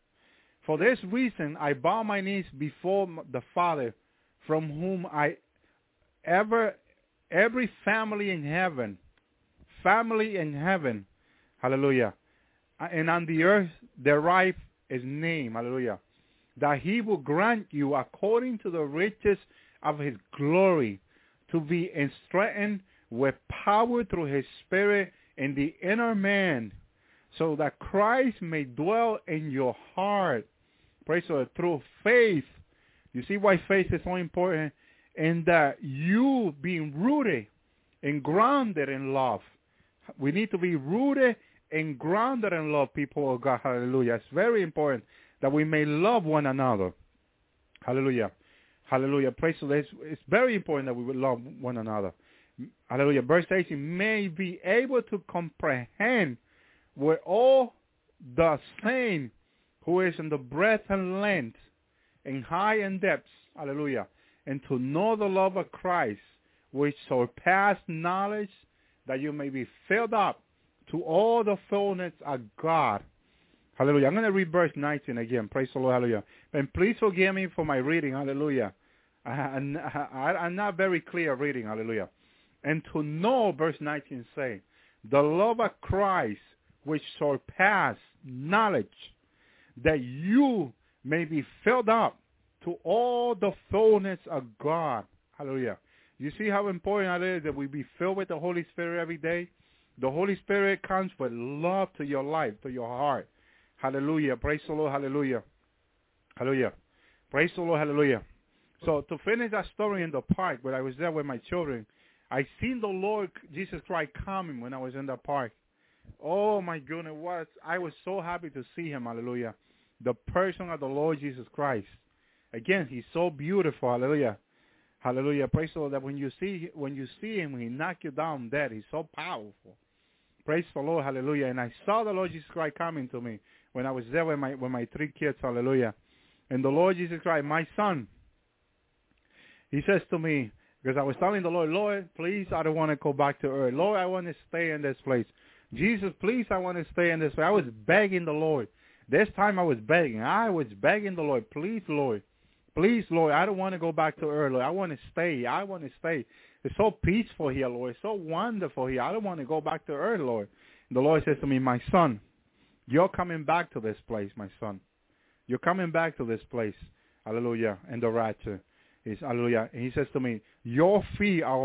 For this reason, I bow my knees before the Father, from whom every family in heaven, hallelujah, and on the earth derive his name, hallelujah, that he will grant you according to the riches of his glory to be strengthened with power through his spirit in the inner man, so that Christ may dwell in your heart. Praise the Lord, through faith. You see why faith is so important, and that you being rooted and grounded in love. We need to be rooted and grounded in love, people of God. Hallelujah. It's very important that we may love one another. Hallelujah. Hallelujah. Praise the Lord. It's very important that we would love one another. Hallelujah. Verse 18, may be able to comprehend with all the same who is in the breadth and length and high and depths. Hallelujah. And to know the love of Christ, which surpass knowledge, that you may be filled up to all the fullness of God. Hallelujah. I'm going to read verse 19 again. Praise the Lord. Hallelujah. And please forgive me for my reading. Hallelujah. I'm not very clear reading. Hallelujah. And to know, verse 19 say, the love of Christ, which surpass knowledge, that you may be filled up to all the fullness of God. Hallelujah. You see how important it is that we be filled with the Holy Spirit every day? The Holy Spirit comes with love to your life, to your heart. Hallelujah. Praise the Lord. Hallelujah. Hallelujah. Praise the Lord. Hallelujah. So to finish that story in the park where I was there with my children, I seen the Lord Jesus Christ coming when I was in the park. Oh, my goodness. I was so happy to see him. Hallelujah. The person of the Lord Jesus Christ. Again, he's so beautiful. Hallelujah. Hallelujah. Praise the Lord, that when you see him, he knock you down dead. He's so powerful. Praise the Lord. Hallelujah. And I saw the Lord Jesus Christ coming to me when I was there with my three kids. Hallelujah. And the Lord Jesus Christ, my son, he says to me, because I was telling the Lord, Lord, please, I don't want to go back to earth. Lord, I want to stay in this place. Jesus, please, I want to stay in this place. I was begging the Lord. This time I was begging. I was begging the Lord, please, Lord. Please, Lord, I don't want to go back to earth, Lord. I want to stay. I want to stay. It's so peaceful here, Lord. It's so wonderful here. I don't want to go back to earth, Lord. And the Lord says to me, my son, you're coming back to this place, my son. You're coming back to this place. Hallelujah. And the rapture is, hallelujah. And he says to me, your feet are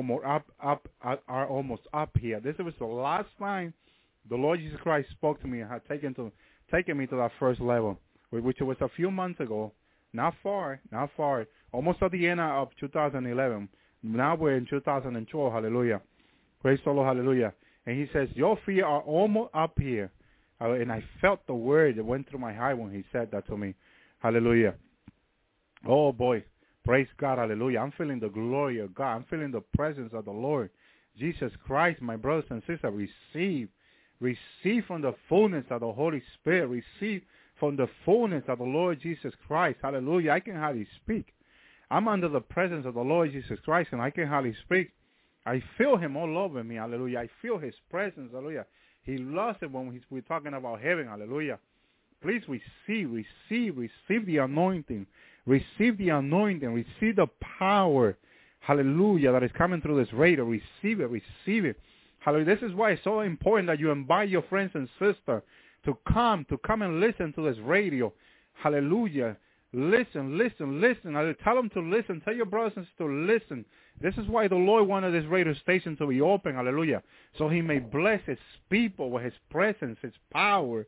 almost up here. This was the last time the Lord Jesus Christ spoke to me and had taken me to that first level, which was a few months ago. Not far. Almost at the end of 2011. Now we're in 2012. Hallelujah. Praise the Lord, hallelujah. And he says, your feet are almost up here. And I felt the word that went through my heart when he said that to me. Hallelujah. Oh, boy. Praise God, hallelujah. I'm feeling the glory of God. I'm feeling the presence of the Lord. Jesus Christ, my brothers and sisters, receive from the fullness of the Holy Spirit. Receive from the fullness of the Lord Jesus Christ. Hallelujah. I can hardly speak. I'm under the presence of the Lord Jesus Christ, and I can hardly speak. I feel him all over me. Hallelujah. I feel his presence. Hallelujah. He loves it when we're talking about heaven. Hallelujah. Please receive the anointing. Receive the anointing. Receive the power. Hallelujah. That is coming through this radio. Receive it. Receive it. Hallelujah. This is why it's so important that you invite your friends and sisters to come and listen to this radio. Hallelujah. Listen. Tell them to listen. Tell your brothers and sisters to listen. This is why the Lord wanted this radio station to be open. Hallelujah. So he may bless his people with his presence, his power.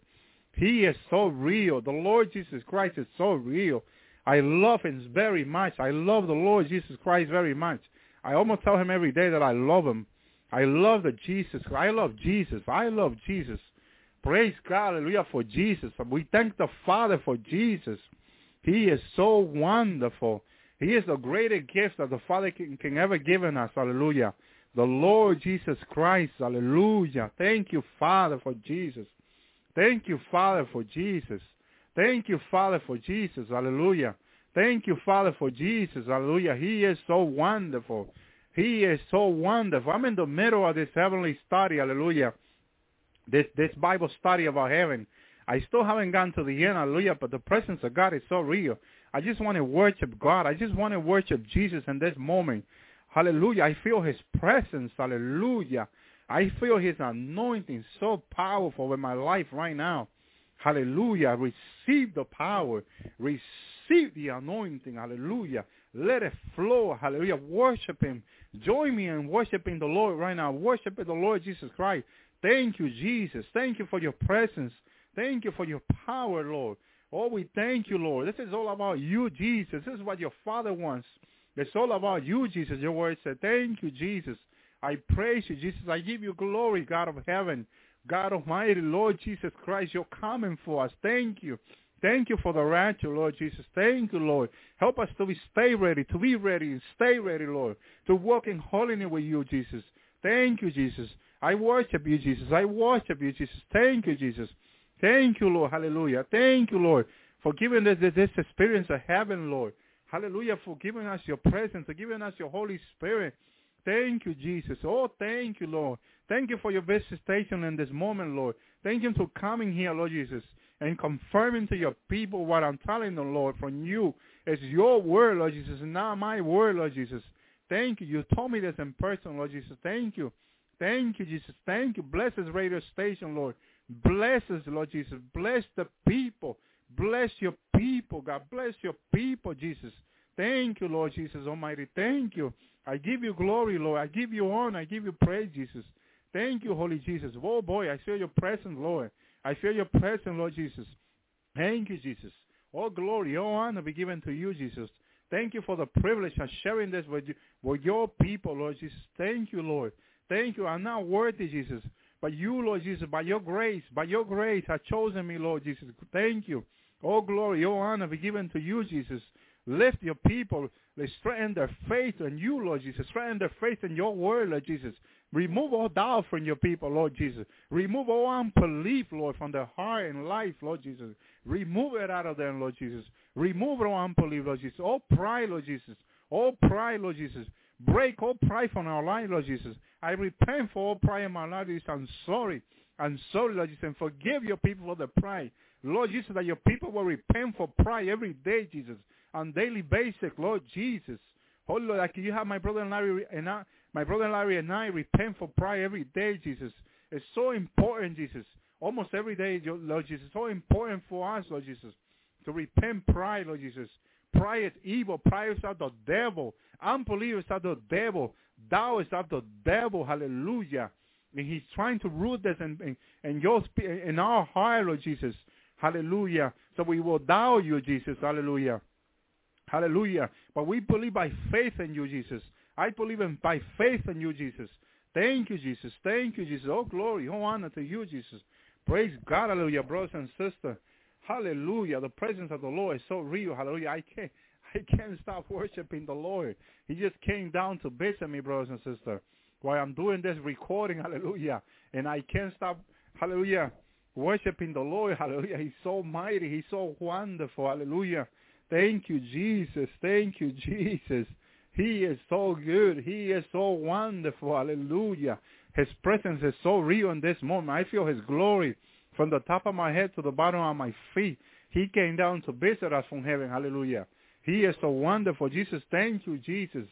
He is so real. The Lord Jesus Christ is so real. I love him very much. I love the Lord Jesus Christ very much. I almost tell him every day that I love him. I love the Jesus. I love Jesus. I love Jesus. Praise God. Hallelujah for Jesus. We thank the Father for Jesus. He is so wonderful. He is the greatest gift that the Father can ever give us. Hallelujah. The Lord Jesus Christ. Hallelujah. Thank you, Father, for Jesus. Thank you, Father, for Jesus. Thank you, Father, for Jesus. Hallelujah. Thank you, Father, for Jesus. Hallelujah. He is so wonderful. He is so wonderful. I'm in the middle of this heavenly study. Hallelujah. This Bible study about heaven. I still haven't gotten to the end, hallelujah, but the presence of God is so real. I just want to worship God. I just want to worship Jesus in this moment. Hallelujah. I feel his presence, hallelujah. I feel his anointing so powerful in my life right now. Hallelujah. Receive the power. Receive the anointing, hallelujah. Let it flow, hallelujah. Worship him. Join me in worshiping the Lord right now. Worship the Lord Jesus Christ. Thank you, Jesus. Thank you for your presence. Thank you for your power, Lord. Oh, we thank you, Lord. This is all about you, Jesus. This is what your Father wants. It's all about you, Jesus. Your word said, thank you, Jesus. I praise you, Jesus. I give you glory, God of heaven, God almighty, Lord Jesus Christ. You're coming for us. Thank you. Thank you for the rapture, Lord Jesus. Thank you, Lord. Help us to be ready and stay ready, Lord, to walk in holiness with you, Jesus. Thank you, Jesus. I worship you, Jesus. I worship you, Jesus. Thank you, Jesus. Thank you, Lord. Hallelujah. Thank you, Lord, for giving us this experience of heaven, Lord. Hallelujah, for giving us your presence, for giving us your Holy Spirit. Thank you, Jesus. Oh, thank you, Lord. Thank you for your visitation in this moment, Lord. Thank you for coming here, Lord Jesus, and confirming to your people what I'm telling them, Lord, from you. It's your word, Lord Jesus, not my word, Lord Jesus. Thank you. You told me this in person, Lord Jesus. Thank you. Thank you, Jesus. Thank you. Bless this radio station, Lord. Bless us, Lord Jesus. Bless the people. Bless your people, God. Bless your people, Jesus. Thank you, Lord Jesus Almighty. Thank you. I give you glory, Lord. I give you honor. I give you praise, Jesus. Thank you, Holy Jesus. Oh, boy, I feel your presence, Lord. I feel your presence, Lord Jesus. Thank you, Jesus. All glory, all honor be given to you, Jesus. Thank you for the privilege of sharing this with you, with your people, Lord Jesus. Thank you, Lord. Thank you. I'm not worthy, Jesus. But you, Lord Jesus, by your grace, have chosen me, Lord Jesus. Thank you. All glory, all honor be given to you, Jesus. Lift your people. They strengthen their faith in you, Lord Jesus. Strengthen their faith in your word, Lord Jesus. Remove all doubt from your people, Lord Jesus. Remove all unbelief, Lord, from their heart and life, Lord Jesus. Remove it out of them, Lord Jesus. Remove all unbelief, Lord Jesus. All pride, Lord Jesus. All pride, Lord Jesus. Break all pride from our life, Lord Jesus. I repent for all pride in my life, Jesus. I'm sorry, Lord Jesus, and forgive your people for the pride. Lord Jesus, that your people will repent for pride every day, Jesus, on daily basis, Lord Jesus. Oh, Lord, like you have my brother Larry and I repent for pride every day, Jesus. It's so important, Jesus. Almost every day, Lord Jesus. So important for us, Lord Jesus, to repent pride, Lord Jesus. Pride is evil. Pride is of the devil. Unbelief is of the devil. Doubt is of the devil. Hallelujah. And he's trying to root this in our heart, Lord Jesus. Hallelujah. So we will doubt you, Jesus. Hallelujah. Hallelujah. But we believe by faith in you, Jesus. I believe by faith in you, Jesus. Thank you, Jesus. Thank you, Jesus. Oh, glory. Oh, honor to you, Jesus. Praise God. Hallelujah, brothers and sisters. Hallelujah. The presence of the Lord is so real. Hallelujah. I can't stop worshiping the Lord. He just came down to visit me, brothers and sisters, while I'm doing this recording. Hallelujah. And I can't stop, hallelujah, worshiping the Lord. Hallelujah. He's so mighty. He's so wonderful. Hallelujah. Thank you, Jesus. Thank you, Jesus. He is so good. He is so wonderful. Hallelujah. His presence is so real in this moment. I feel his glory from the top of my head to the bottom of my feet. He came down to visit us from heaven. Hallelujah. He is so wonderful. Jesus, thank you, Jesus.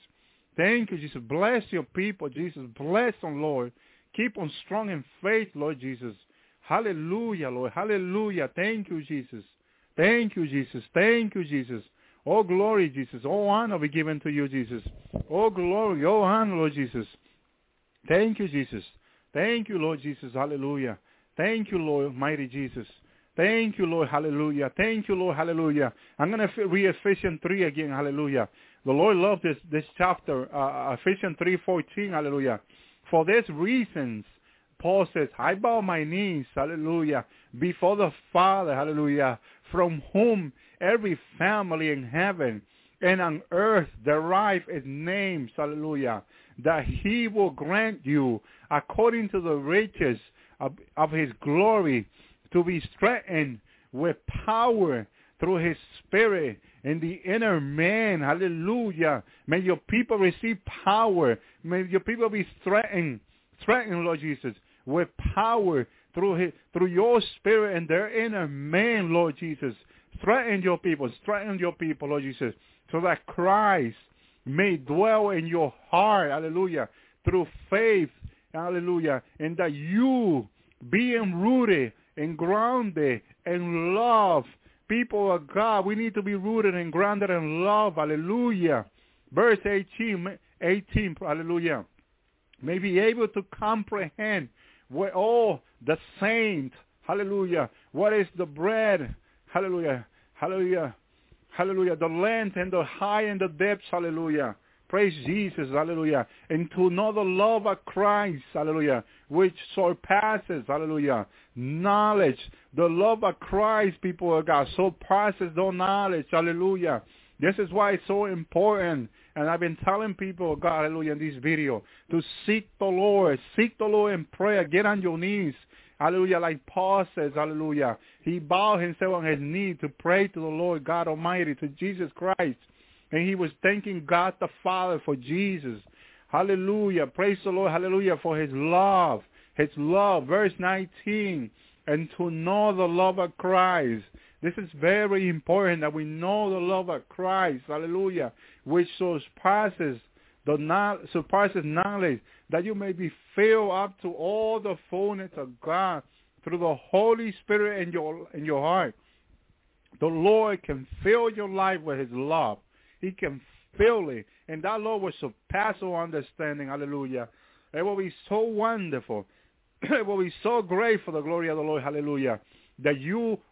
Thank you, Jesus. Bless your people, Jesus. Bless them, Lord. Keep on strong in faith, Lord Jesus. Hallelujah, Lord. Hallelujah. Thank you, Jesus. Thank you, Jesus. Thank you, Jesus. Oh, glory, Jesus. Oh, honor be given to you, Jesus. Oh, glory. Oh, honor, Lord Jesus. Thank you, Jesus. Thank you, Lord Jesus. Hallelujah. Thank you, Lord, mighty Jesus. Thank you, Lord. Hallelujah. Thank you, Lord. Hallelujah. I'm going to read Ephesians 3 again. Hallelujah. The Lord loved this chapter, Ephesians 3:14. Hallelujah. For these reasons, Paul says, I bow my knees, hallelujah, before the Father, hallelujah, from whom every family in heaven and on earth derive its names, hallelujah, that he will grant you, according to the riches of his glory, to be strengthened with power through his Spirit in the inner man, hallelujah. May your people receive power. May your people be strengthened, Lord Jesus, with power through your Spirit and their inner man, Lord Jesus. Strengthen your people, Lord Jesus, so that Christ may dwell in your heart, hallelujah, through faith, hallelujah, and that you, being rooted and grounded in love, people of God, we need to be rooted and grounded in love, hallelujah. Verse 18, hallelujah. May be able to comprehend with all the saints, hallelujah, what is the bread, hallelujah, hallelujah, hallelujah, the length and the high and the depths, hallelujah. Praise Jesus, hallelujah. And to know the love of Christ, hallelujah, which surpasses, hallelujah, knowledge. The love of Christ, people of God, surpasses all knowledge, hallelujah. This is why it's so important, and I've been telling people, God, hallelujah, in this video, to seek the Lord in prayer, get on your knees, hallelujah, like Paul says, hallelujah. He bowed himself on his knee to pray to the Lord God Almighty, to Jesus Christ, and he was thanking God the Father for Jesus, hallelujah, praise the Lord, hallelujah, for his love, verse 19, and to know the love of Christ. This is very important that we know the love of Christ, hallelujah, which surpasses knowledge, that you may be filled up to all the fullness of God through the Holy Spirit in your heart. The Lord can fill your life with his love. He can fill it, and that love will surpass all understanding, hallelujah. It will be so wonderful. It will be so great for the glory of the Lord, hallelujah. That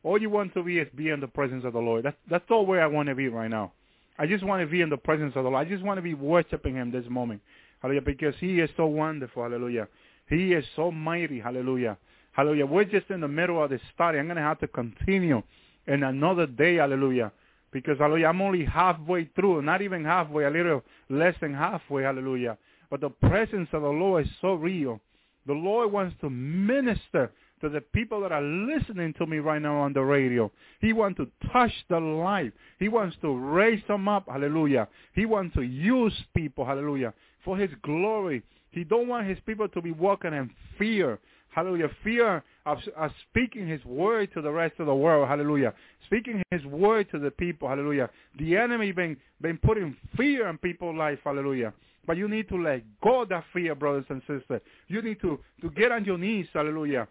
all you want to be is be in the presence of the Lord. That's all where I want to be right now. I just want to be in the presence of the Lord. I just want to be worshiping him this moment. Hallelujah. Because he is so wonderful. Hallelujah. He is so mighty. Hallelujah. Hallelujah. We're just in the middle of this study. I'm going to have to continue in another day. Hallelujah. Because, hallelujah, I'm only halfway through. Not even halfway. A little less than halfway. Hallelujah. But the presence of the Lord is so real. The Lord wants to minister to the people that are listening to me right now on the radio. He wants to touch the life. He wants to raise them up, hallelujah. He wants to use people, hallelujah, for his glory. He don't want his people to be walking in fear, hallelujah, fear of speaking his word to the rest of the world, hallelujah, speaking his word to the people, hallelujah. The enemy been putting fear in people's life, hallelujah. But you need to let go of that fear, brothers and sisters. You need to get on your knees, hallelujah.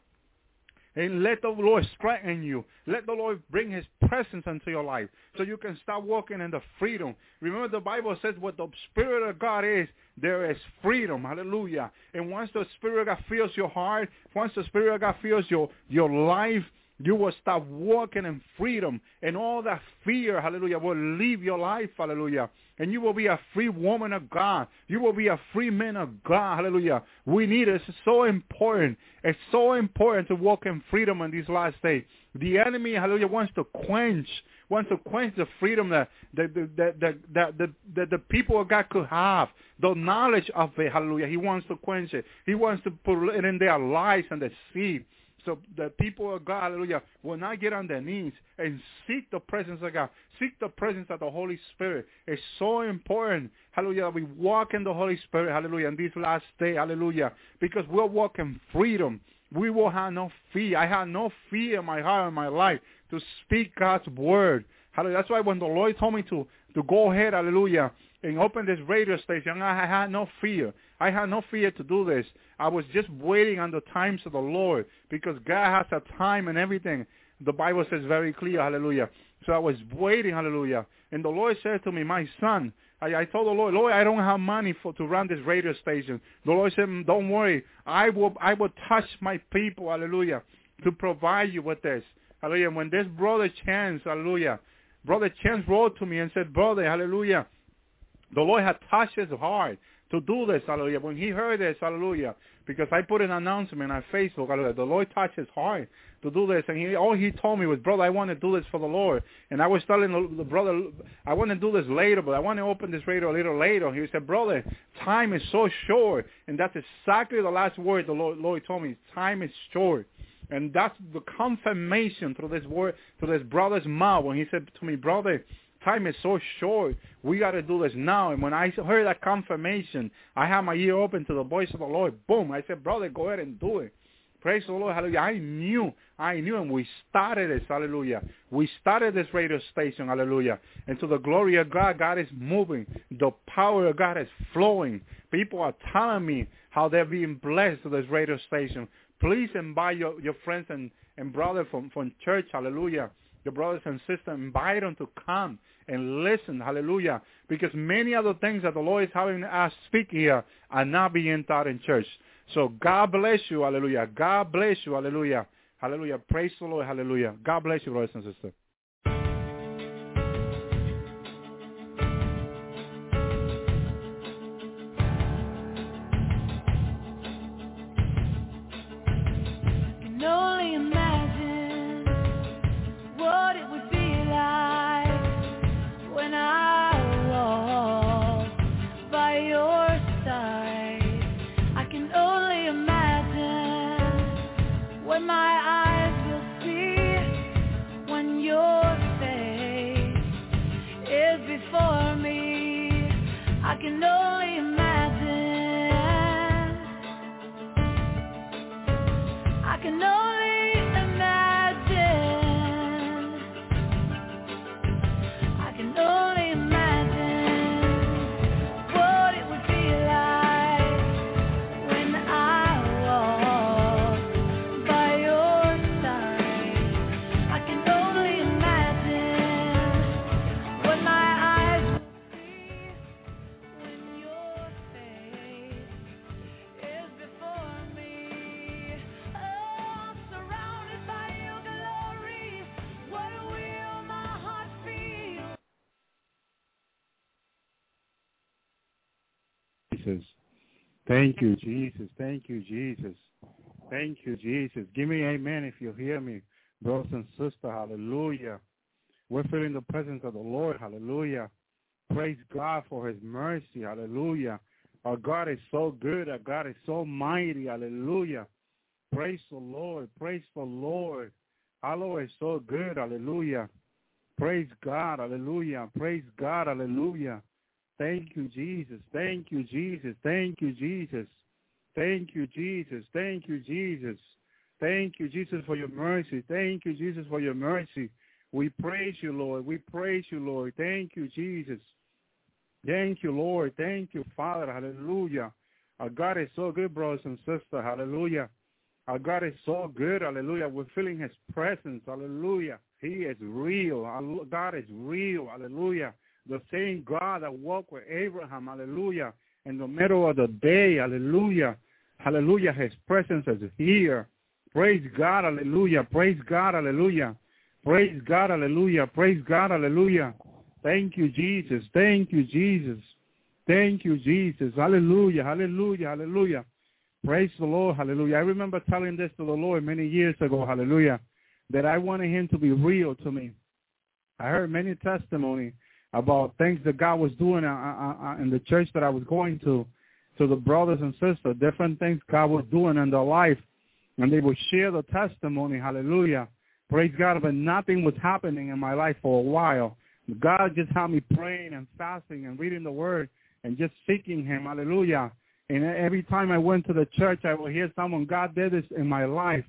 And let the Lord strengthen you. Let the Lord bring his presence into your life so you can start walking in the freedom. Remember, the Bible says what the Spirit of God is, there is freedom. Hallelujah. And once the Spirit of God fills your heart, once the Spirit of God fills your life, You will start walking in freedom, and all that fear, hallelujah, will leave your life, hallelujah. And you will be a free woman of God. You will be a free man of God, hallelujah. We need it. It's so important. It's so important to walk in freedom on these last days. The enemy, hallelujah, wants to quench the freedom that the people of God could have, the knowledge of it, hallelujah. He wants to quench it. He wants to put it in their lives and the seed. So the people of God, hallelujah, will not get on their knees and seek the presence of God. Seek the presence of the Holy Spirit. It's so important, hallelujah, that we walk in the Holy Spirit, hallelujah, in this last day, hallelujah, because we'll walk in freedom. We will have no fear. I have no fear in my heart and my life to speak God's word. Hallelujah. That's why when the Lord told me to go ahead, hallelujah, and open this radio station, I had no fear. I had no fear to do this. I was just waiting on the times of the Lord, because God has a time and everything. The Bible says very clear, hallelujah. So I was waiting, hallelujah. And the Lord said to me, my son, I told the Lord, I don't have money to run this radio station. The Lord said, don't worry. I will touch my people, hallelujah, to provide you with this. Hallelujah. When this brother Chance, hallelujah, brother Chance wrote to me and said, brother, hallelujah, the Lord had touched his heart to do this, hallelujah. When he heard this, hallelujah, because I put an announcement on Facebook, hallelujah, the Lord touched his heart to do this. And all he told me was, brother, I want to do this for the Lord. And I was telling the brother, I want to do this later, but I want to open this radio a little later. He said, brother, time is so short. And that's exactly the last word the Lord told me. Time is short. And that's the confirmation through this word, through this brother's mouth. When he said to me, brother, time is so short. We got to do this now. And when I heard that confirmation, I had my ear open to the voice of the Lord. Boom. I said, brother, go ahead and do it. Praise the Lord. Hallelujah. I knew. And we started this. Hallelujah. We started this radio station. Hallelujah. And to the glory of God, God is moving. The power of God is flowing. People are telling me how they're being blessed to this radio station. Please invite your friends and brothers from church. Hallelujah. Your brothers and sisters, invite them to come and listen, hallelujah, because many other things that the Lord is having us speak here are not being taught in church. So God bless you, hallelujah. God bless you, hallelujah. Hallelujah. Praise the Lord, hallelujah. God bless you, brothers and sisters. Thank you, Jesus. Thank you, Jesus. Thank you, Jesus. Give me amen if you hear me, brothers and sisters. Hallelujah. We're feeling the presence of the Lord. Hallelujah. Praise God for his mercy. Hallelujah. Our God is so good. Our God is so mighty. Hallelujah. Praise the Lord. Praise the Lord. Our Lord is so good. Hallelujah. Praise God. Hallelujah. Praise God. Hallelujah. Thank you, Jesus. Thank you, Jesus. Thank you, Jesus. Thank you, Jesus. Thank you, Jesus. Thank you, Jesus, for your mercy. Thank you, Jesus, for your mercy. We praise you, Lord. We praise you, Lord. Thank you, Jesus. Thank you, Lord. Thank you, Father. Hallelujah. Our God is so good, brothers and sisters. Hallelujah. Our God is so good. Hallelujah. We're feeling his presence. Hallelujah. He is real. God is real. Hallelujah. The same God that walked with Abraham, hallelujah, in the middle of the day, hallelujah. Hallelujah, his presence is here. Praise God, hallelujah. Praise God, hallelujah. Praise God, hallelujah. Praise God, hallelujah. Thank you, Jesus. Thank you, Jesus. Thank you, Jesus. Hallelujah, hallelujah, hallelujah. Praise the Lord, hallelujah. I remember telling this to the Lord many years ago, hallelujah, that I wanted him to be real to me. I heard many testimony about things that God was doing in the church that I was going to the brothers and sisters, different things God was doing in their life, and they would share the testimony, hallelujah. Praise God, but nothing was happening in my life for a while. God just had me praying and fasting and reading the Word and just seeking Him, hallelujah. And every time I went to the church, I would hear someone, God did this in my life.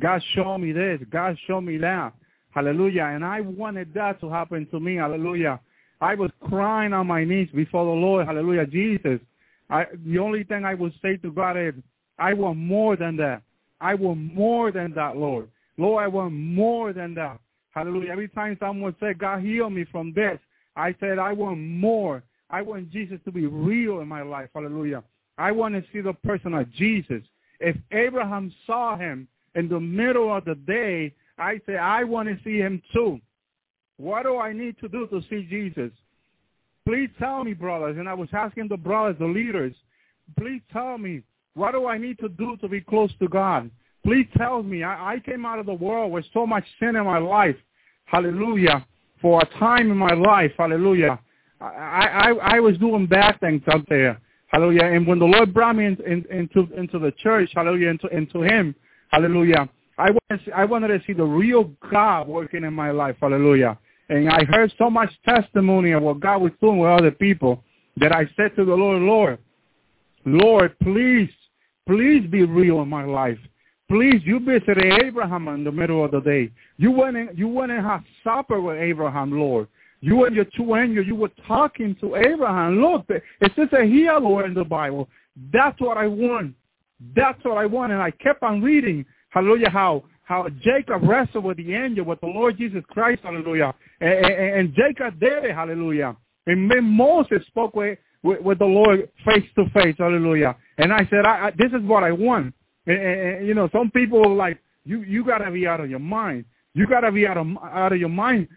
God showed me this. God showed me that. Hallelujah. And I wanted that to happen to me, hallelujah. I was crying on my knees before the Lord, hallelujah, Jesus. The only thing I would say to God is, I want more than that. I want more than that, Lord. Lord, I want more than that. Hallelujah. Every time someone said, God, heal me from this, I said, I want more. I want Jesus to be real in my life. Hallelujah. I want to see the person of Jesus. If Abraham saw him in the middle of the day, I say, I want to see him too. What do I need to do to see Jesus? Please tell me, brothers. And I was asking the brothers, the leaders, please tell me, what do I need to do to be close to God? Please tell me. I came out of the world with so much sin in my life, hallelujah, for a time in my life, hallelujah. I was doing bad things out there, hallelujah. And when the Lord brought me into the church, hallelujah, into Him, hallelujah, I wanted to see the real God working in my life, hallelujah. And I heard so much testimony of what God was doing with other people that I said to the Lord, Lord, please be real in my life. Please, you visited Abraham in the middle of the day. You went and had supper with Abraham, Lord. You and your two angels, you were talking to Abraham. Look, it says here, Lord, in the Bible. That's what I want. That's what I want. And I kept on reading, hallelujah, how Jacob wrestled with the angel, with the Lord Jesus Christ, hallelujah. And Jacob did it, hallelujah. And then Moses spoke with the Lord face to face, hallelujah. And I said, I this is what I want. And you know, some people are like, you got to be out of your mind. You got to be out of your mind.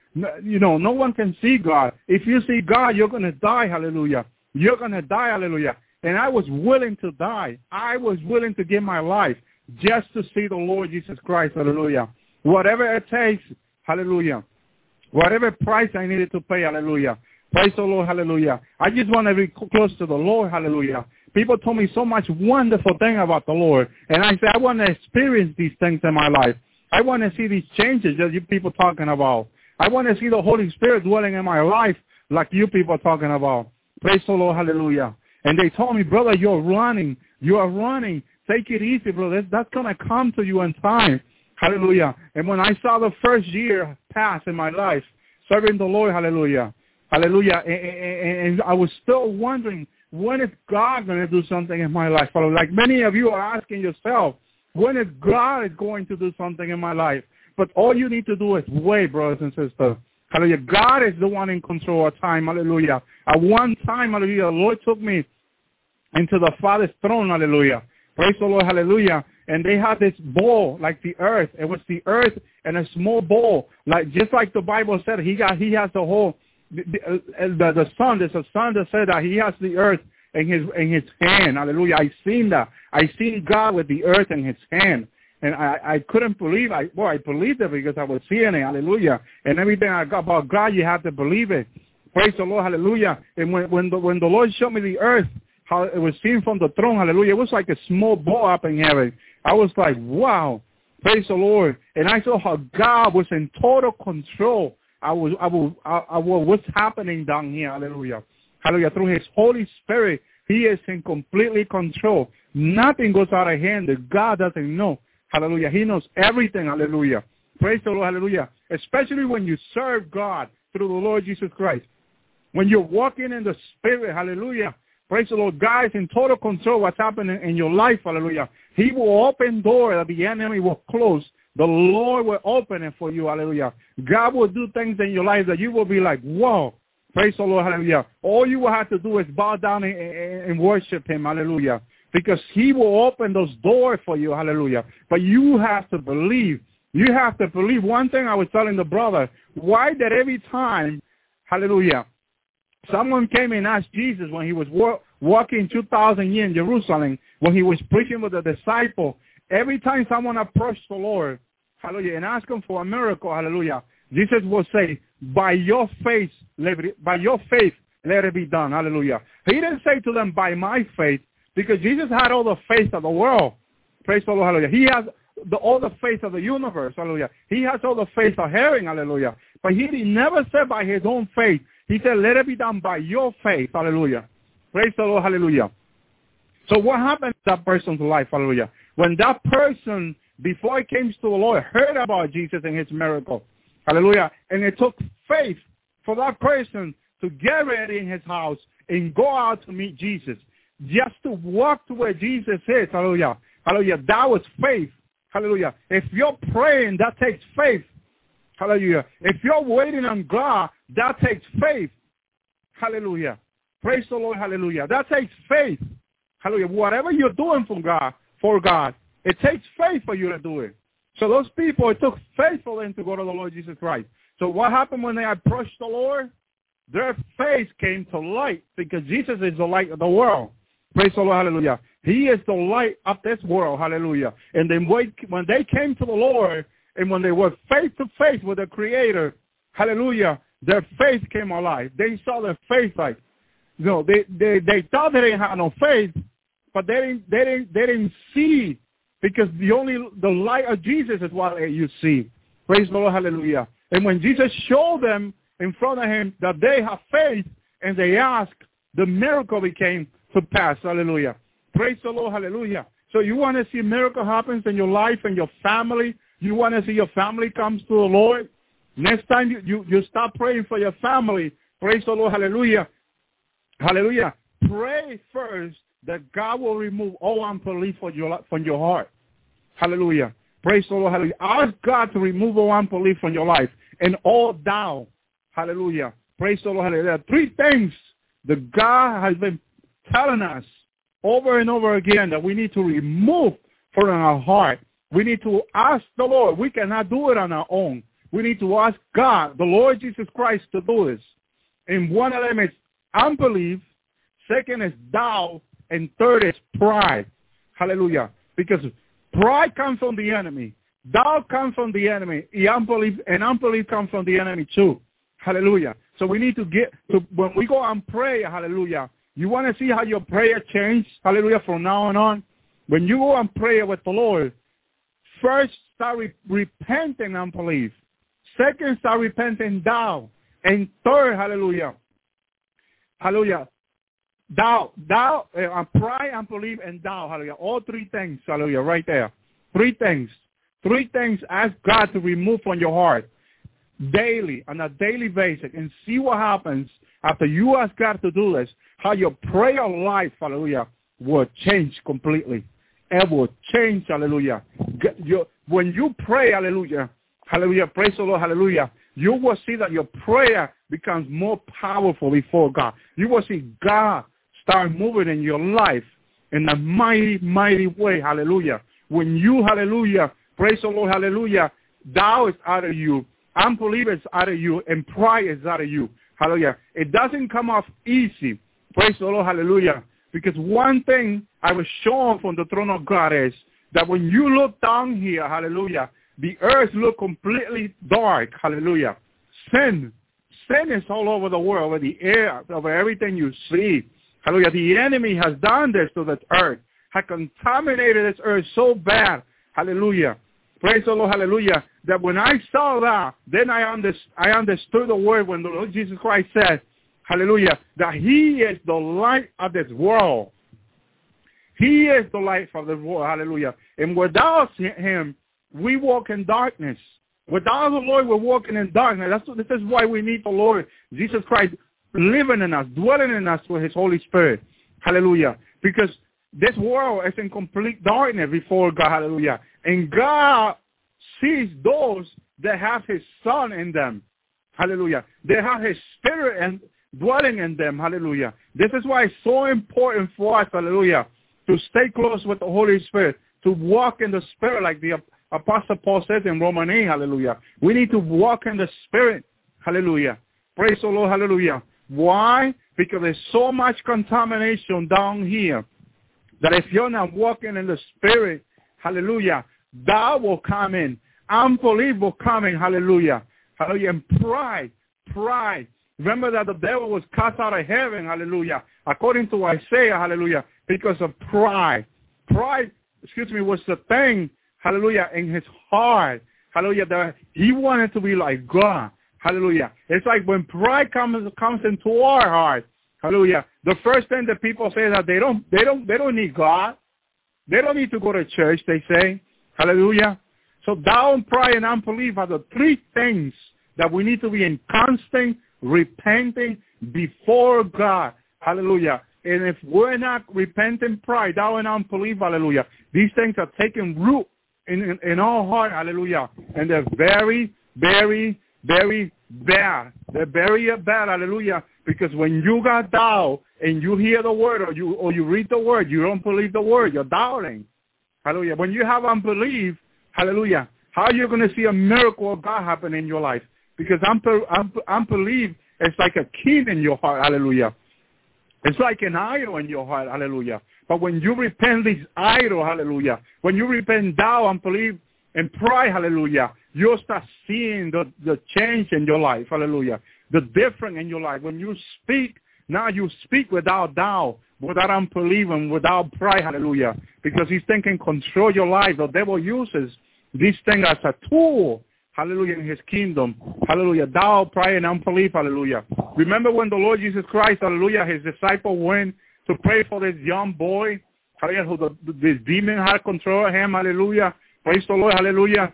You know, no one can see God. If you see God, you're going to die, hallelujah. You're going to die, hallelujah. And I was willing to die. I was willing to give my life just to see the Lord Jesus Christ, hallelujah. Whatever it takes, hallelujah. Whatever price I needed to pay, hallelujah. Praise the Lord, hallelujah. I just want to be close to the Lord, hallelujah. People told me so much wonderful thing about the Lord. And I said, I want to experience these things in my life. I want to see these changes that you people are talking about. I want to see the Holy Spirit dwelling in my life like you people are talking about. Praise the Lord, hallelujah. And they told me, brother, you're running. You are running. Take it easy, brother. That's going to come to you in time. Hallelujah. And when I saw the first year pass in my life, serving the Lord, hallelujah. Hallelujah. And I was still wondering, when is God going to do something in my life? Like many of you are asking yourself, when is God going to do something in my life? But all you need to do is wait, brothers and sisters. Hallelujah. God is the one in control of time. Hallelujah. At one time, hallelujah, the Lord took me into the Father's throne. Hallelujah. Praise the Lord. Hallelujah. And they had this bowl like the earth. It was the earth and a small bowl. Like just like the Bible said, he has the whole. The son, there's a son that said that he has the earth in his hand. Hallelujah. I seen that. I seen God with the earth in his hand. And I couldn't believe it. Well, I believed it because I was seeing it. Hallelujah. And everything I got about God, you have to believe it. Praise the Lord. Hallelujah. And when the Lord showed me the earth, how it was seen from the throne. Hallelujah. It was like a small ball up in heaven. I was like, wow. Praise the Lord. And I saw how God was in total control. What's happening down here, hallelujah. Hallelujah, through His Holy Spirit, He is in completely control. Nothing goes out of hand that God doesn't know. Hallelujah, He knows everything, hallelujah. Praise the Lord, hallelujah. Especially when you serve God through the Lord Jesus Christ. When you're walking in the Spirit, hallelujah. Praise the Lord, God is in total control what's happening in your life, hallelujah. He will open doors that the enemy will close. The Lord will open it for you, hallelujah. God will do things in your life that you will be like, whoa, praise the Lord, hallelujah. All you will have to do is bow down and worship Him, hallelujah. because he will open those doors for you. Hallelujah. But you have to believe. You have to believe. One thing I was telling the brother, why that every time, hallelujah, someone came and asked Jesus when he was walking 2,000 years in Jerusalem, when he was preaching with the disciple, every time someone approached the Lord, hallelujah, and asked him for a miracle, hallelujah, Jesus will say, by your faith, let it be done, hallelujah. He didn't say to them, by my faith, because Jesus had all the faith of the world. Praise the Lord, hallelujah. He has all the faith of the universe, hallelujah. He has all the faith of hearing, hallelujah. But he never said by his own faith. He said, let it be done by your faith, hallelujah. Praise the Lord, hallelujah. So what happened to that person's life, hallelujah? When that person, before he came to the Lord, heard about Jesus and his miracle, hallelujah, and it took faith for that person to get ready in his house and go out to meet Jesus, just to walk to where Jesus is, hallelujah, hallelujah, that was faith, hallelujah. If you're praying, that takes faith, hallelujah. If you're waiting on God, that takes faith, hallelujah. Praise the Lord, hallelujah. That takes faith, hallelujah. Whatever you're doing for God, it takes faith for you to do it. So those people, it took faith for them to go to the Lord Jesus Christ. So what happened when they approached the Lord? Their faith came to light because Jesus is the light of the world. Praise the Lord, hallelujah. He is the light of this world, hallelujah. And then when they came to the Lord and when they were face to face with the Creator, hallelujah, their faith came alive. They saw their faith like, you know, they thought they didn't have no faith, but they didn't see, because the light of Jesus is what you see. Praise the Lord, hallelujah. And when Jesus showed them in front of him that they have faith and they ask, the miracle became to pass. Hallelujah. Praise the Lord, hallelujah. So you want to see miracle happens in your life and your family. You want to see your family comes to the Lord. Next time you start praying for your family. Praise the Lord, hallelujah. Hallelujah. Pray first that God will remove all unbelief from your heart. Hallelujah. Praise the Lord, hallelujah. Ask God to remove all unbelief from your life and all doubt. Hallelujah. Praise the Lord, hallelujah. Three things that God has been telling us over and over again that we need to remove from our heart. We need to ask the Lord. We cannot do it on our own. We need to ask God, the Lord Jesus Christ, to do this. And one of them is unbelief, second is doubt, and third is pride. Hallelujah. Because pride comes from the enemy. Doubt comes from the enemy. And unbelief comes from the enemy too. Hallelujah. So we need to when we go and pray, hallelujah, you want to see how your prayer changes, hallelujah, from now on. When you go and pray with the Lord, first start repenting unbelief. Second, start repenting doubt. And third, hallelujah. Doubt, pride, unbelief, and doubt, hallelujah. All three things, hallelujah, right there. Three things ask God to remove from your heart daily, on a daily basis, and see what happens after you ask God to do this, how your prayer life, hallelujah, will change completely. It will change, hallelujah. When you pray, hallelujah, praise the Lord, hallelujah, you will see that your prayer becomes more powerful before God. You will see God start moving in your life in a mighty, mighty way, hallelujah. When you, hallelujah, praise the Lord, hallelujah, doubt is out of you, unbelief is out of you, and pride is out of you, hallelujah. It doesn't come off easy, praise the Lord, hallelujah, because one thing I was shown from the throne of God is that when you look down here, hallelujah, the earth looks completely dark, hallelujah. Sin is all over the world, over the air, over everything you see. Hallelujah. The enemy has done this to this earth, has contaminated this earth so bad. Hallelujah. Praise the Lord, hallelujah, that when I saw that, then I understood the word when the Lord Jesus Christ said, hallelujah, that he is the light of this world. He is the light of the world, hallelujah. And without him, we walk in darkness. Without the Lord, we're walking in darkness. This is why we need the Lord, Jesus Christ, living in us, dwelling in us with his Holy Spirit. Hallelujah. Because this world is in complete darkness before God. Hallelujah. And God sees those that have his Son in them. Hallelujah. They have his Spirit and dwelling in them. Hallelujah. This is why it's so important for us, hallelujah, to stay close with the Holy Spirit, to walk in the Spirit like the Apostle Paul says in Romans 8, hallelujah. We need to walk in the Spirit, hallelujah. Praise the Lord, hallelujah. Why? Because there's so much contamination down here that if you're not walking in the Spirit, hallelujah, doubt will come in. Unbelief will come in, hallelujah. Hallelujah. And pride. Remember that the devil was cast out of heaven, hallelujah, according to Isaiah, hallelujah, because of pride. Pride, was the thing, hallelujah, in his heart, hallelujah, that he wanted to be like God, hallelujah. It's like when pride comes into our heart, hallelujah, the first thing that people say is that they don't need God. They don't need to go to church, they say, hallelujah. So doubt, pride, and unbelief are the three things that we need to be in constant repenting before God, hallelujah. And if we're not repenting, pride, doubt, and unbelief, hallelujah, these things are taking root in our heart, hallelujah. And they're very, very, very bad. They're very bad, hallelujah. Because when you got doubt and you hear the word or you read the word, you don't believe the word. You're doubting, hallelujah. When you have unbelief, hallelujah, how are you going to see a miracle of God happen in your life? Because unbelief is like a kid in your heart, hallelujah. It's like an idol in your heart, hallelujah. But when you repent this idol, hallelujah, when you repent doubt, unbelief, and pride, hallelujah, you'll start seeing the change in your life, hallelujah, the difference in your life. When you speak, now you speak without doubt, without unbelief, and without pride, hallelujah, because these things can control your life. The devil uses these things as a tool, hallelujah, in his kingdom. Hallelujah. Doubt, pride, and unbelief. Hallelujah. Remember when the Lord Jesus Christ, hallelujah, his disciple went to pray for this young boy, hallelujah, who this demon had control of him. Hallelujah. Praise the Lord. Hallelujah.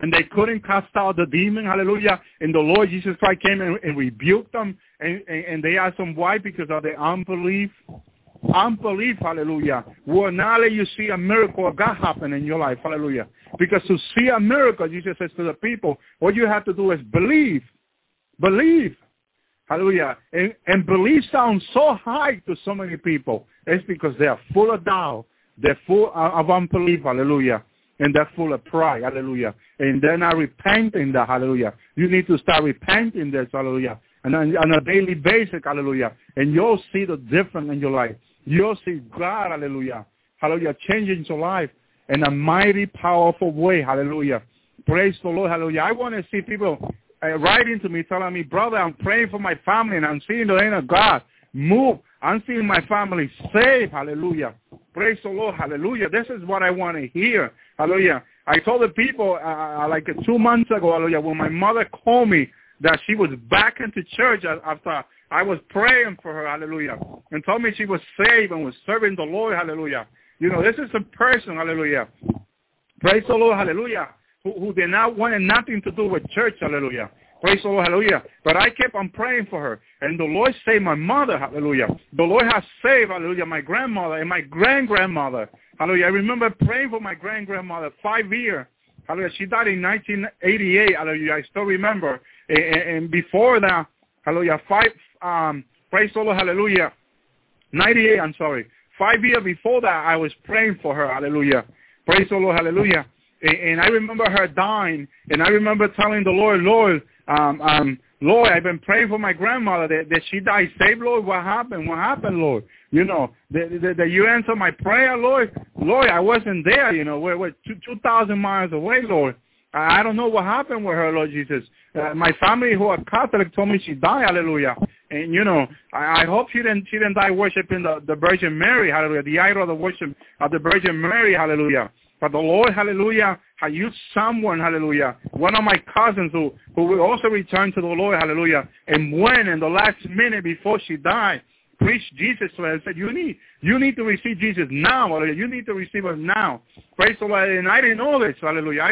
And they couldn't cast out the demon. Hallelujah. And the Lord Jesus Christ came and rebuked them. And they asked him why? Because of their unbelief. Unbelief, hallelujah, will not let you see a miracle of God happen in your life, hallelujah. Because to see a miracle, Jesus says to the people, what you have to do is believe, hallelujah. And belief sounds so high to so many people. It's because they are full of doubt, they're full of unbelief, hallelujah, and they're full of pride, hallelujah. And they're not repenting that, hallelujah. You need to start repenting this, hallelujah. And on a daily basis, hallelujah. And you'll see the difference in your life. You'll see God, hallelujah. Hallelujah, changing your life in a mighty, powerful way, hallelujah. Praise the Lord, hallelujah. I want to see people writing to me, telling me, brother, I'm praying for my family, and I'm seeing the hand of God move. I'm seeing my family saved, hallelujah. Praise the Lord, hallelujah. This is what I want to hear, hallelujah. I told the people like 2 months ago, hallelujah, when my mother called me, that she was back into church after I was praying for her, hallelujah, and told me she was saved and was serving the Lord, hallelujah. You know, this is a person, hallelujah, praise the Lord, hallelujah, who did not want nothing to do with church, hallelujah, praise the Lord, hallelujah. But I kept on praying for her, and the Lord saved my mother, hallelujah. The Lord has saved, hallelujah, my grandmother and my grand-grandmother, hallelujah. I remember praying for my grand-grandmother 5 years, hallelujah. She died in 1988, hallelujah, I still remember. And before that, hallelujah, 98, 5 years before that, I was praying for her, hallelujah, praise the Lord, hallelujah, and I remember her dying, and I remember telling the Lord, Lord, I've been praying for my grandmother that she died, save, Lord, what happened, Lord, you know, that you answered my prayer, Lord, I wasn't there, you know, we're 2,000 miles away, Lord. I don't know what happened with her, Lord Jesus. My family who are Catholic told me she died, hallelujah. And, you know, I hope she didn't die worshiping the Virgin Mary, hallelujah, the idol of the worship of the Virgin Mary, hallelujah. But the Lord, hallelujah, had used someone, hallelujah, one of my cousins who also returned to the Lord, hallelujah, and went in the last minute before she died, preached Jesus to her and said, you need to receive Jesus now, hallelujah. You need to receive him now. Praise the Lord. And I didn't know this, hallelujah.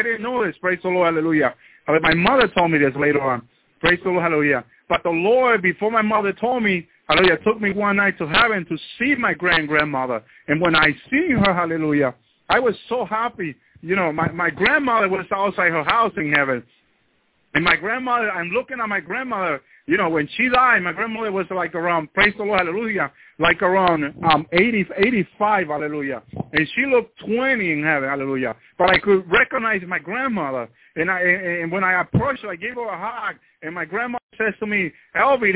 Praise the Lord, hallelujah. My mother told me this later on. Praise the Lord, hallelujah. But the Lord, before my mother told me, hallelujah, took me one night to heaven to see my grandmother. And when I seen her, hallelujah, I was so happy. You know, my grandmother was outside her house in heaven. And my grandmother, I'm looking at my grandmother, you know, when she died, my grandmother was like around, praise the Lord, hallelujah, like around 80, 85, hallelujah. And she looked 20 in heaven, hallelujah. But I could recognize my grandmother. And when I approached her, I gave her a hug. And my grandmother says to me, Elvi,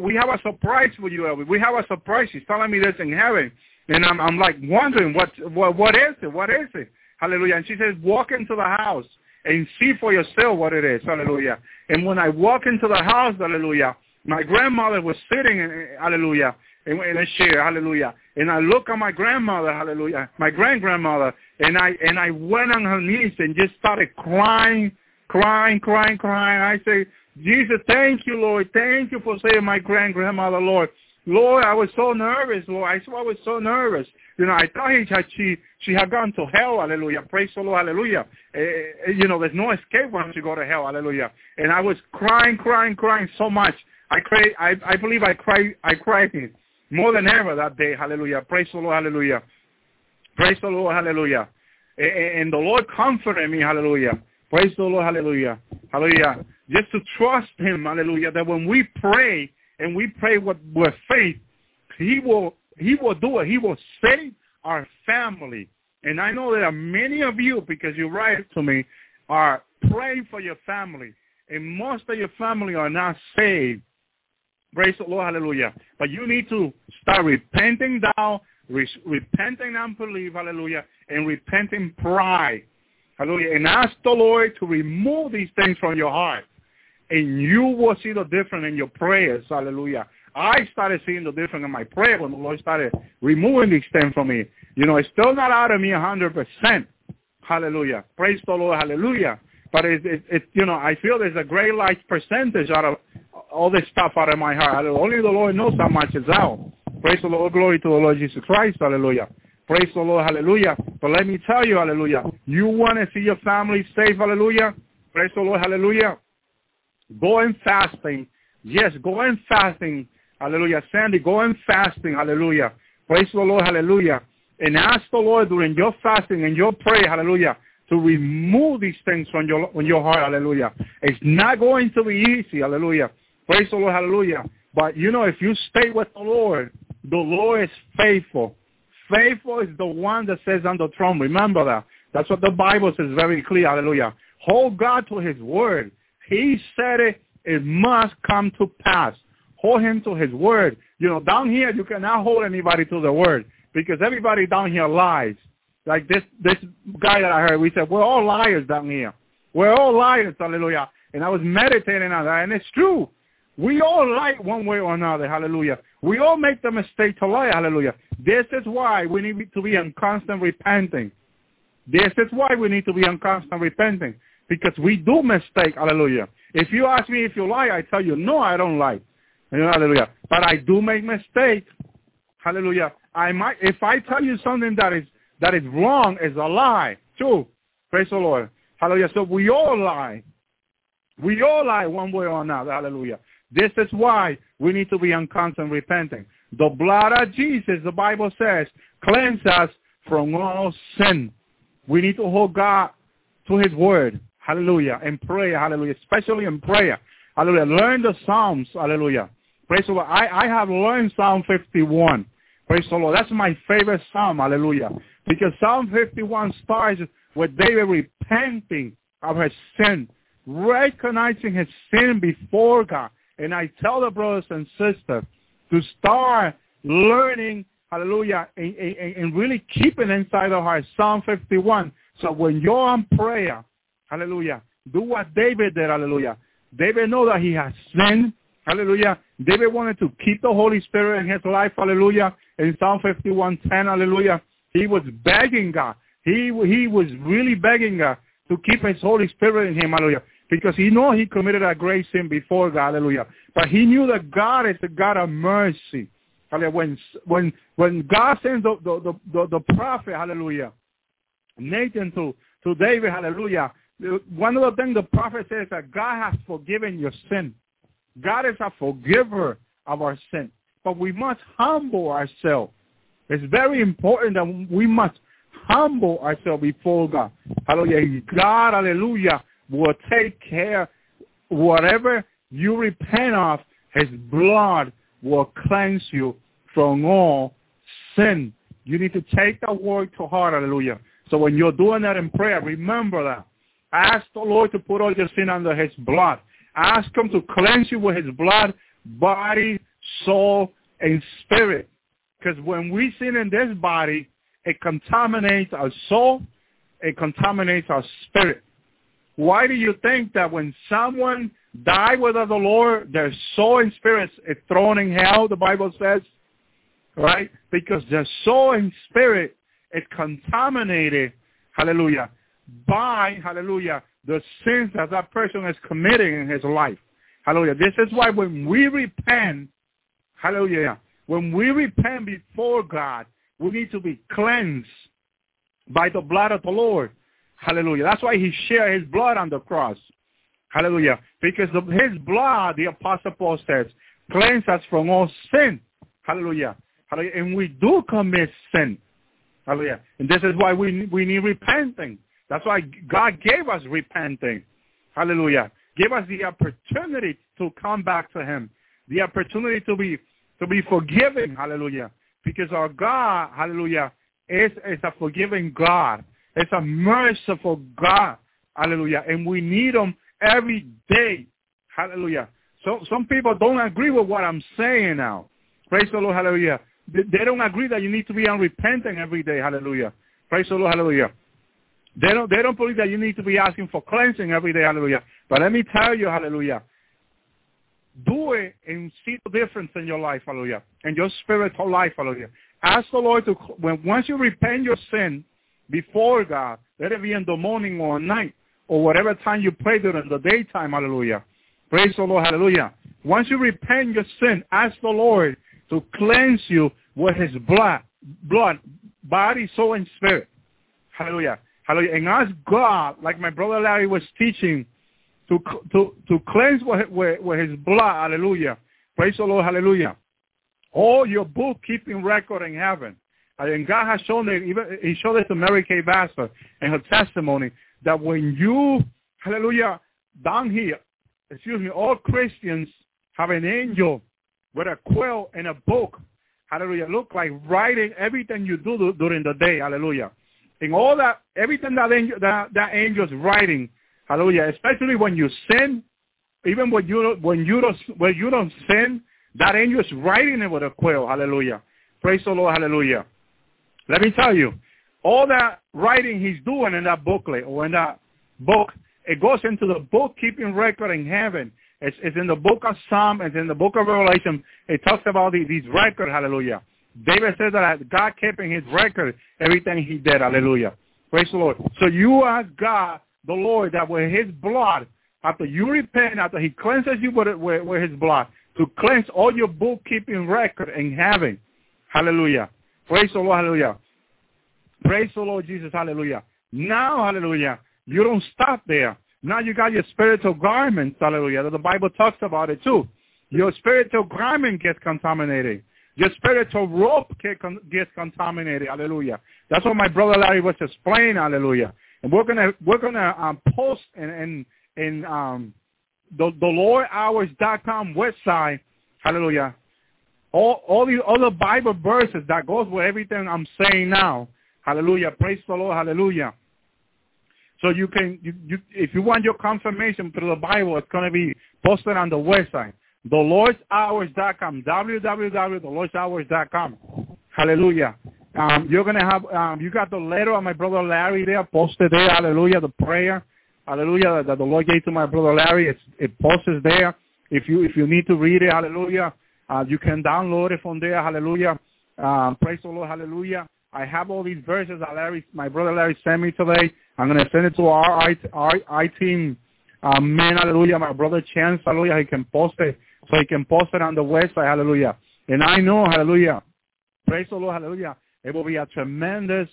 we have a surprise for you, Elvi. We have a surprise. She's telling me this in heaven. And I'm like wondering, what is it? What is it? Hallelujah. And she says, walk into the house and see for yourself what it is, hallelujah. And when I walk into the house, hallelujah, my grandmother was sitting, hallelujah, in a chair, hallelujah. And I look at my grandmother, hallelujah, my grandmother, and I went on her knees and just started crying. I say, Jesus, thank you, Lord. Thank you for saving my grandmother, Lord. Lord, I was so nervous, Lord. I was so nervous. You know, I thought she had gone to hell, hallelujah. Praise the Lord, hallelujah. You know, there's no escape once you go to hell, hallelujah. And I was crying so much. I believe I cried more than ever that day, hallelujah. Praise the Lord, hallelujah. Praise the Lord, hallelujah. And the Lord comforted me, hallelujah. Praise the Lord, hallelujah. Hallelujah. Just to trust him, hallelujah, that when we pray, and we pray with faith, He will do it. He will save our family. And I know there are many of you, because you write to me, are praying for your family. And most of your family are not saved. Praise the Lord, hallelujah. But you need to start repenting down, repenting unbelief, hallelujah, and repenting pride, hallelujah. And ask the Lord to remove these things from your heart. And you will see the difference in your prayers, hallelujah. I started seeing the difference in my prayer when the Lord started removing these things from me. You know, it's still not out of me 100%. Hallelujah. Praise the Lord. Hallelujah. But you know, I feel there's a great large percentage out of all this stuff out of my heart. Hallelujah. Only the Lord knows how much is out. Praise the Lord. Glory to the Lord Jesus Christ. Hallelujah. Praise the Lord. Hallelujah. But let me tell you, hallelujah, you want to see your family safe. Hallelujah. Praise the Lord. Hallelujah. Go in fasting. Yes, go in fasting. Hallelujah. Sandy, go in fasting. Hallelujah. Praise the Lord. Hallelujah. And ask the Lord during your fasting and your prayer, hallelujah, to remove these things from your heart. Hallelujah. It's not going to be easy. Hallelujah. Praise the Lord. Hallelujah. But, you know, if you stay with the Lord is faithful. Faithful is the one that sits on the throne. Remember that. That's what the Bible says very clear. Hallelujah. Hold God to his word. He said it. It must come to pass. Hold him to his word. You know, down here, you cannot hold anybody to the word because everybody down here lies. Like this guy that I heard, we said, we're all liars down here. We're all liars, hallelujah. And I was meditating on that, and it's true. We all lie one way or another, hallelujah. We all make the mistake to lie, hallelujah. This is why we need to be in constant repenting. This is why we need to be in constant repenting. Because we do mistake, hallelujah. If you ask me if you lie, I tell you, no, I don't lie. Hallelujah. But I do make mistakes. Hallelujah. If I tell you something that is wrong, it's a lie. True. Praise the Lord. Hallelujah. So we all lie. We all lie one way or another. Hallelujah. This is why we need to be in constant repenting. The blood of Jesus, the Bible says, cleanse us from all sin. We need to hold God to his word, hallelujah, and prayer, hallelujah, especially in prayer, hallelujah. Learn the Psalms, hallelujah. Praise the Lord. I have learned Psalm 51. Praise the Lord. That's my favorite Psalm, hallelujah, because Psalm 51 starts with David repenting of his sin, recognizing his sin before God. And I tell the brothers and sisters to start learning, hallelujah, and really keeping inside of our Psalm 51. So when you're on prayer, hallelujah, do what David did, hallelujah. David knows that he has sinned, hallelujah. David wanted to keep the Holy Spirit in his life, hallelujah. In Psalm 51:10, hallelujah, he was begging God. He was really begging God to keep his Holy Spirit in him, hallelujah, because he knew he committed a great sin before God, hallelujah. But he knew that God is the God of mercy. Hallelujah. When God sends the prophet, hallelujah, Nathan to David, hallelujah, one of the things the prophet says is that God has forgiven your sin. God is a forgiver of our sin. But we must humble ourselves. It's very important that we must humble ourselves before God. Hallelujah. God, hallelujah, will take care. Whatever you repent of, his blood will cleanse you from all sin. You need to take that word to heart, hallelujah. So when you're doing that in prayer, remember that. Ask the Lord to put all your sin under his blood. Ask him to cleanse you with his blood, body, soul, and spirit. Because when we sin in this body, it contaminates our soul. It contaminates our spirit. Why do you think that when someone dies without the Lord, their soul and spirit is thrown in hell, the Bible says? Right? Because their soul and spirit is contaminated, hallelujah, by, hallelujah, the sins that that person is committing in his life. Hallelujah. This is why when we repent, hallelujah, when we repent before God, we need to be cleansed by the blood of the Lord. Hallelujah. That's why he shared his blood on the cross. Hallelujah. Because of his blood, the Apostle Paul says, cleanse us from all sin. Hallelujah. Hallelujah. And we do commit sin. Hallelujah. And this is why we need repenting. That's why God gave us repenting. Hallelujah. Give us the opportunity to come back to him. The opportunity to be forgiven. Hallelujah. Because our God, hallelujah, is a forgiving God. It's a merciful God. Hallelujah. And we need him every day. Hallelujah. So some people don't agree with what I'm saying now. Praise the Lord. Hallelujah. They don't agree that you need to be unrepentant every day. Hallelujah. Praise the Lord. Hallelujah. They don't believe that you need to be asking for cleansing every day, hallelujah. But let me tell you, hallelujah, do it and see the difference in your life, hallelujah, in your spiritual life, hallelujah. Ask the Lord to, once you repent your sin before God, let it be in the morning or night or whatever time you pray during the daytime, hallelujah. Praise the Lord, hallelujah. Once you repent your sin, ask the Lord to cleanse you with his blood, body, soul, and spirit, hallelujah. Hallelujah. And ask God, like my brother Larry was teaching, to cleanse with his blood. Hallelujah. Praise the Lord. Hallelujah. All your bookkeeping record in heaven. And God has shown it, even he showed it to Mary Kay Baxter in her testimony, that when you, hallelujah, down here, excuse me, all Christians have an angel with a quill and a book. Hallelujah. Look like writing everything you do during the day. Hallelujah. And all that, everything that angel's writing, hallelujah, especially when you sin, even when you don't sin, that angel's writing it with a quill, hallelujah. Praise the Lord, hallelujah. Let me tell you, all that writing he's doing in that booklet or in that book, it goes into the bookkeeping record in heaven. It's in the book of Psalm, it's in the book of Revelation. It talks about these records, hallelujah. David says that God kept in his record everything he did. Hallelujah. Praise the Lord. So you ask God, the Lord, that with his blood, after you repent, after he cleanses you with his blood, to cleanse all your bookkeeping record in heaven. Hallelujah. Praise the Lord. Hallelujah. Praise the Lord Jesus. Hallelujah. Now, hallelujah, you don't stop there. Now you got your spiritual garments. Hallelujah. The Bible talks about it too. Your spiritual garment gets contaminated. Your spiritual rope gets contaminated. Hallelujah. That's what my brother Larry was explaining. Hallelujah. And we're gonna post in the LordHours.com website. Hallelujah. All the other Bible verses that goes with everything I'm saying now. Hallelujah. Praise the Lord. Hallelujah. So you can if you want your confirmation through the Bible, it's gonna be posted on the website. The LordsHours.com, www.thelordshours.com. Hallelujah. You're going to have, you got the letter of my brother Larry there, posted there, hallelujah, the prayer, hallelujah, that the Lord gave to my brother Larry. It posted there. If you need to read it, hallelujah, you can download it from there, hallelujah. Praise the Lord, hallelujah. I have all these verses that my brother Larry sent me today. I'm going to send it to our team man, hallelujah, my brother Chance, hallelujah, he can post it. So he can post it on the website, hallelujah. And I know, hallelujah, praise the Lord, hallelujah, it will be a tremendous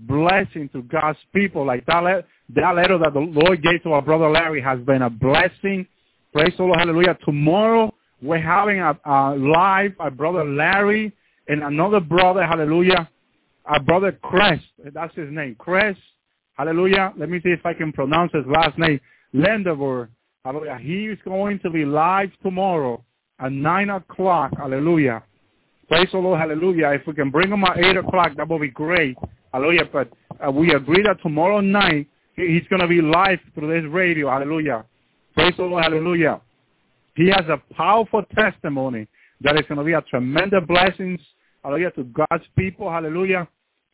blessing to God's people. Like that letter that the Lord gave to our brother Larry has been a blessing. Praise the Lord, hallelujah. Tomorrow we're having a live, our brother Larry and another brother, hallelujah, our brother Chris. That's his name, Chris, hallelujah. Let me see if I can pronounce his last name. Landover, hallelujah. He is going to be live tomorrow at 9 o'clock, hallelujah. Praise the Lord, hallelujah. If we can bring him at 8 o'clock, that will be great, hallelujah. But we agree that tomorrow night he's going to be live through this radio, hallelujah. Praise the Lord, hallelujah. He has a powerful testimony that is going to be a tremendous blessing, hallelujah, to God's people, hallelujah.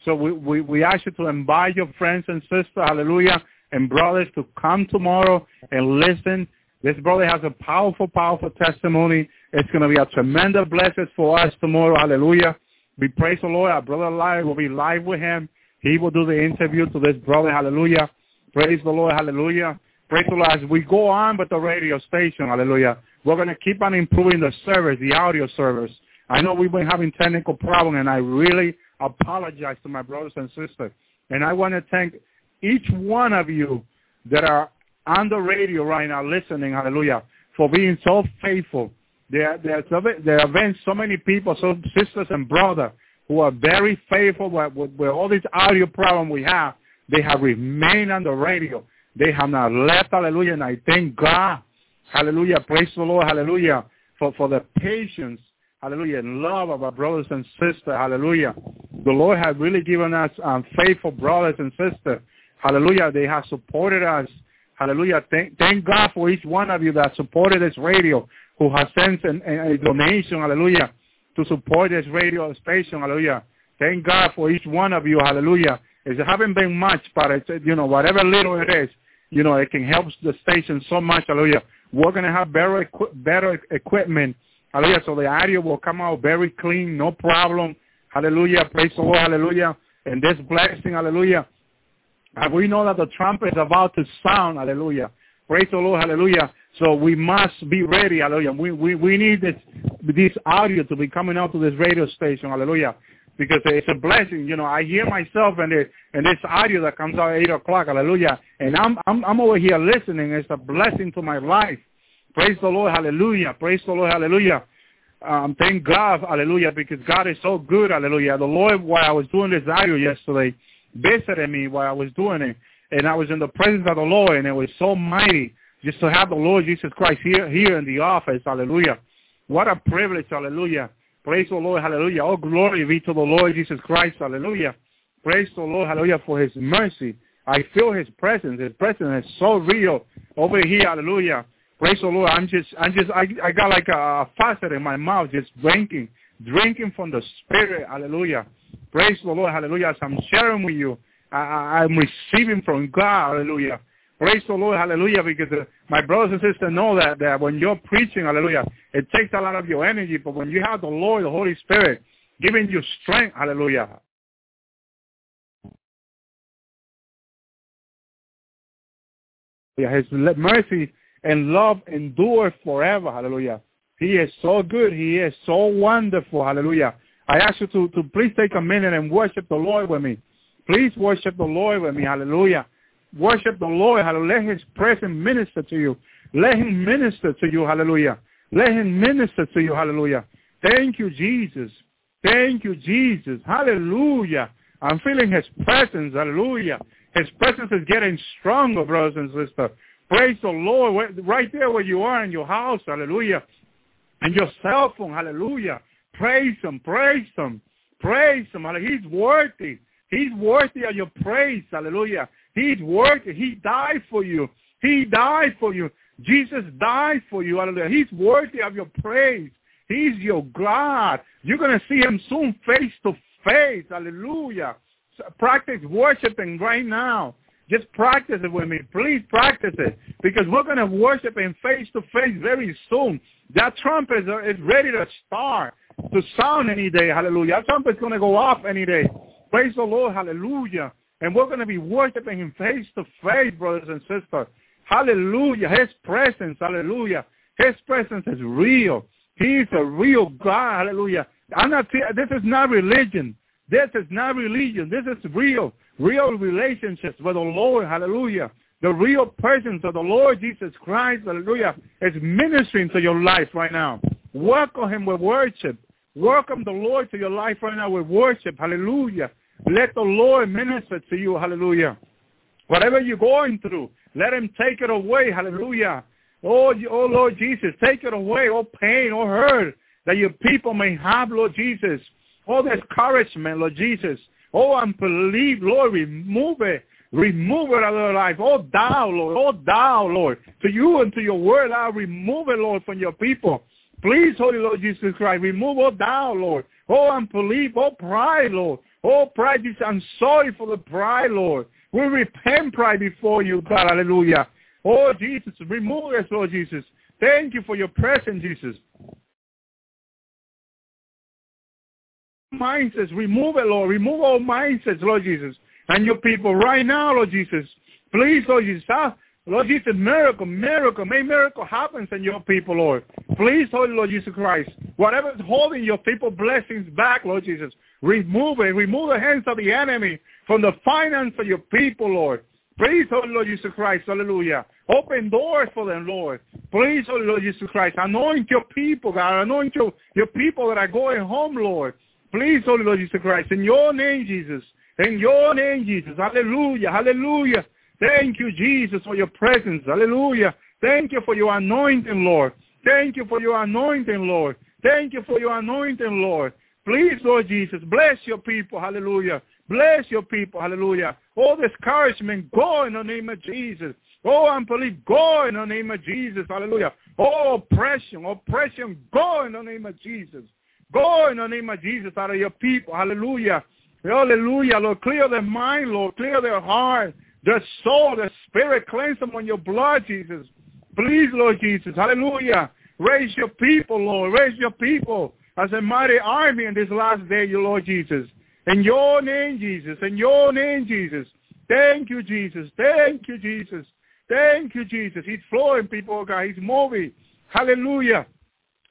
So we ask you to invite your friends and sisters, hallelujah, and brothers to come tomorrow and listen. This brother has a powerful, powerful testimony. It's going to be a tremendous blessing for us tomorrow, hallelujah. We praise the Lord. Our brother Larry will be live with him. He will do the interview to this brother, hallelujah. Praise the Lord, hallelujah. Praise the Lord. As we go on with the radio station, hallelujah, we're going to keep on improving the service, the audio service. I know we've been having technical problems, and I really apologize to my brothers and sisters. And I want to thank each one of you that are on the radio right now listening, hallelujah, for being so faithful. There have been so many people, so sisters and brothers, who are very faithful with all these audio problems we have. They have remained on the radio. They have not left, hallelujah, and I thank God. Hallelujah, praise the Lord, hallelujah, for the patience, hallelujah, and love of our brothers and sisters, hallelujah. The Lord has really given us faithful brothers and sisters, hallelujah. They have supported us, hallelujah. Thank God for each one of you that supported this radio, who has sent a donation, hallelujah, to support this radio station, hallelujah. Thank God for each one of you, hallelujah. It hasn't been much, but it's, you know, whatever little it is, you know, it can help the station so much, hallelujah. We're going to have better equipment, hallelujah, so the audio will come out very clean, no problem, hallelujah, praise the Lord, hallelujah, and this blessing, hallelujah. And we know that the trumpet is about to sound, hallelujah, praise the Lord, hallelujah, so we must be ready, hallelujah. We need this audio to be coming out to this radio station, hallelujah, because it's a blessing. You know, I hear myself and this audio that comes out at 8 o'clock, hallelujah, and I'm over here listening. It's a blessing to my life. Praise the Lord, hallelujah. Praise the Lord, hallelujah. Thank God, hallelujah, because God is so good, hallelujah. The Lord, while I was doing this audio yesterday, visited me while I was doing it, and I was in the presence of the Lord, and it was so mighty just to have the Lord Jesus Christ here in the office, hallelujah. What a privilege, hallelujah. Praise the Lord, hallelujah. All glory be to the Lord Jesus Christ, hallelujah. Praise the Lord, hallelujah, for his mercy. I feel his presence. His presence is so real over here, hallelujah. Praise the Lord. I got like a faucet in my mouth, just drinking from the Spirit, hallelujah. Praise the Lord, hallelujah. As I'm sharing with you, I'm receiving from God, hallelujah. Praise the Lord, hallelujah, because my brothers and sisters know that when you're preaching, hallelujah, it takes a lot of your energy, but when you have the Lord, the Holy Spirit, giving you strength, hallelujah. His mercy and love endure forever, hallelujah. He is so good. He is so wonderful, hallelujah. I ask you to please take a minute and worship the Lord with me. Please worship the Lord with me, hallelujah. Worship the Lord, hallelujah. Let his presence minister to you. Let him minister to you, hallelujah. Let him minister to you, hallelujah. Thank you, Jesus. Thank you, Jesus. Hallelujah. I'm feeling his presence, hallelujah. His presence is getting stronger, brothers and sisters. Praise the Lord. Right there where you are in your house, hallelujah. And your cell phone, hallelujah. Praise him, praise him, praise him. Hallelujah. He's worthy. He's worthy of your praise, hallelujah. He's worthy. He died for you. He died for you. Jesus died for you, hallelujah. He's worthy of your praise. He's your God. You're going to see him soon face to face, hallelujah. So practice worshiping right now. Just practice it with me. Please practice it, because we're going to worship him face to face very soon. That trumpet is ready to start, to sound any day, hallelujah. That trumpet's going to go off any day. Praise the Lord, hallelujah. And we're going to be worshiping him face to face, brothers and sisters. Hallelujah. His presence, hallelujah. His presence is real. He is a real God, hallelujah. This is not religion. This is not religion. This is real relationships with the Lord, hallelujah. The real presence of the Lord Jesus Christ, hallelujah, is ministering to your life right now. Welcome him with worship. Welcome the Lord to your life right now with worship, hallelujah. Let the Lord minister to you, hallelujah. Whatever you're going through, let him take it away. Hallelujah. Oh, Lord Jesus, take it away. All pain, all hurt that your people may have, Lord Jesus. All discouragement, Lord Jesus. Oh, unbelief, Lord, remove it. Remove it out of their life. Oh, thou, Lord. Oh, thou, Lord. To you and to your word, I remove it, Lord, from your people. Please, Holy Lord Jesus Christ, remove all thou, Lord. Oh, unbelief, oh, pride, Lord. Oh, pride, I'm sorry for the pride, Lord. We repent pride before you, God. Hallelujah. Oh, Jesus, remove us, Lord Jesus. Thank you for your presence, Jesus. Mindsets, remove it, Lord. Remove all mindsets, Lord Jesus. And your people right now, Lord Jesus. Please, Lord Jesus. Lord Jesus, miracle. May miracle happens in your people, Lord. Please, Holy Lord Jesus Christ. Whatever is holding your people blessings back, Lord Jesus, remove it. Remove the hands of the enemy from the finance of your people, Lord. Please, Holy Lord Jesus Christ, hallelujah. Open doors for them, Lord. Please, Holy Lord Jesus Christ, anoint your people, God. Anoint your people that are going home, Lord. Please, Holy Lord Jesus Christ, in your name, Jesus. In your name, Jesus. Hallelujah, hallelujah. Thank you, Jesus, for your presence. Hallelujah. Thank you for your anointing, Lord. Thank you for your anointing, Lord. Thank you for your anointing, Lord. Please, Lord Jesus, bless your people. Hallelujah. Bless your people. Hallelujah. All discouragement, go in the name of Jesus. Oh, unbelief, go in the name of Jesus. Hallelujah. Oh, oppression, go in the name of Jesus. Go in the name of Jesus out of your people. Hallelujah. Hallelujah, Lord. Clear their mind, Lord. Clear their heart. The soul, the spirit, cleanse them on your blood, Jesus. Please, Lord Jesus. Hallelujah. Raise your people, Lord. Raise your people as a mighty army in this last day, your Lord Jesus. In your name, Jesus. In your name, Jesus. Thank you, Jesus. Thank you, Jesus. Thank you, Jesus. He's flowing, people, God. He's moving. Hallelujah.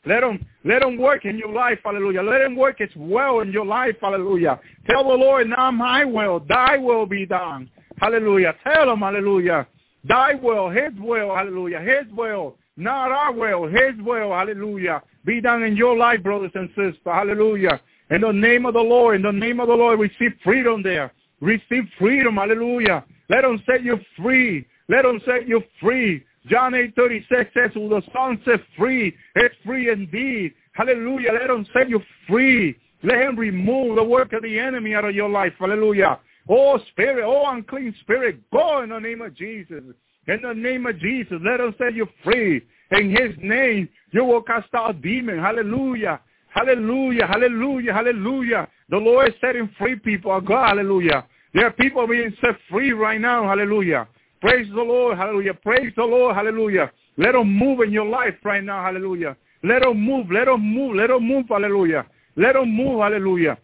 Let him work in your life, hallelujah. Let him work his will in your life, hallelujah. Tell the Lord, now my will, thy will be done. Hallelujah. Tell him, hallelujah. Thy will, hallelujah. His will, not our will, his will, hallelujah. Be done in your life, brothers and sisters, hallelujah. In the name of the Lord, in the name of the Lord, receive freedom there. Receive freedom, hallelujah. Let him set you free. Let him set you free. John 8:36 says, "Who the Son sets free, is free indeed." Hallelujah. Let him set you free. Let him remove the work of the enemy out of your life. Hallelujah. Oh, spirit, oh, unclean spirit, go in the name of Jesus. In the name of Jesus, let him set you free. In his name, you will cast out demons. Hallelujah. Hallelujah. Hallelujah. Hallelujah. The Lord is setting free people. Oh, God, hallelujah. There are people being set free right now. Hallelujah. Praise the Lord, hallelujah. Praise the Lord, hallelujah. Let him move in your life right now, hallelujah. Let him move, let him move, let him move, hallelujah. Let him move, hallelujah.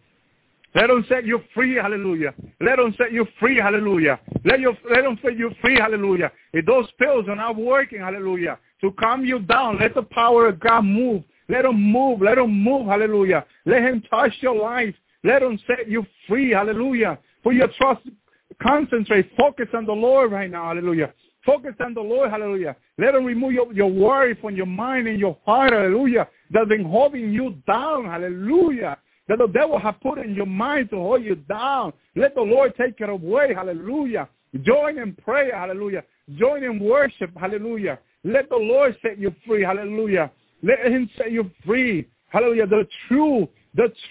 Let him set you free, hallelujah. Let him set you free, hallelujah. Let him set you free, hallelujah. If those pills are not working, hallelujah, to calm you down, let the power of God move. Let him move, let him move, hallelujah. Let him touch your life. Let him set you free, hallelujah. For your trust, concentrate, focus on the Lord right now, hallelujah. Focus on the Lord, hallelujah. Let him remove your worry from your mind and your heart, hallelujah, that's been holding you down, hallelujah, that the devil has put in your mind to hold you down. Let the Lord take it away, hallelujah. Join in prayer, hallelujah. Join in worship, hallelujah. Let the Lord set you free, hallelujah. Let him set you free, hallelujah. The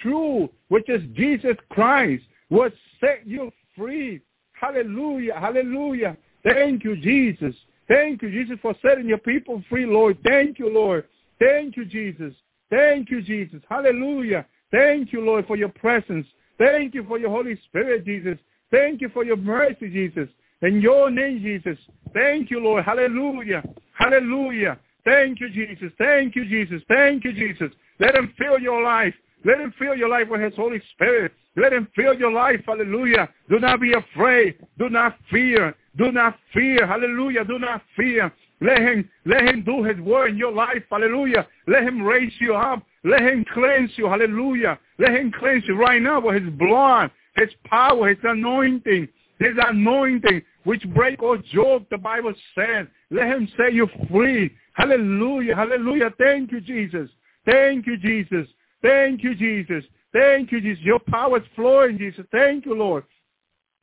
true, which is Jesus Christ, will set you free. Hallelujah, hallelujah. Thank you, Jesus. Thank you, Jesus, for setting your people free, Lord. Thank you, Lord. Thank you, Jesus. Thank you, Jesus. Hallelujah. Thank you, Lord, for your presence. Thank you for your Holy Spirit, Jesus. Thank you for your mercy, Jesus. In your name, Jesus. Thank you, Lord. Hallelujah. Hallelujah. Thank you, Jesus. Thank you, Jesus. Thank you, Jesus. Let him fill your life. Let him fill your life with his Holy Spirit. Let him fill your life. Hallelujah. Do not be afraid. Do not fear. Do not fear. Hallelujah. Do not fear. Let him do his work in your life. Hallelujah. Let him raise you up. Let him cleanse you. Hallelujah. Let him cleanse you right now with his blood, his power, his anointing which break all yoke, the Bible says. Let him set you free. Hallelujah. Hallelujah. Thank you, Jesus. Thank you, Jesus. Thank you, Jesus. Thank you, Jesus. Your power is flowing, Jesus. Thank you, Lord.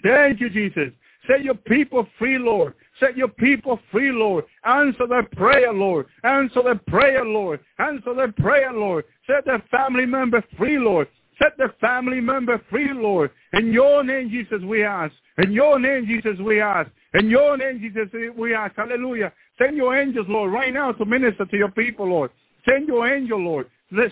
Thank you, Jesus. Set your people free, Lord. Set your people free, Lord. Answer their prayer, Lord. Answer their prayer, Lord. Answer their prayer, Lord. Set their family member free, Lord. Set the family member free, Lord. In your name, Jesus, we ask. In your name, Jesus, we ask. In your name, Jesus, we ask. Hallelujah. Send your angels, Lord, right now to minister to your people, Lord. Send your angel, Lord.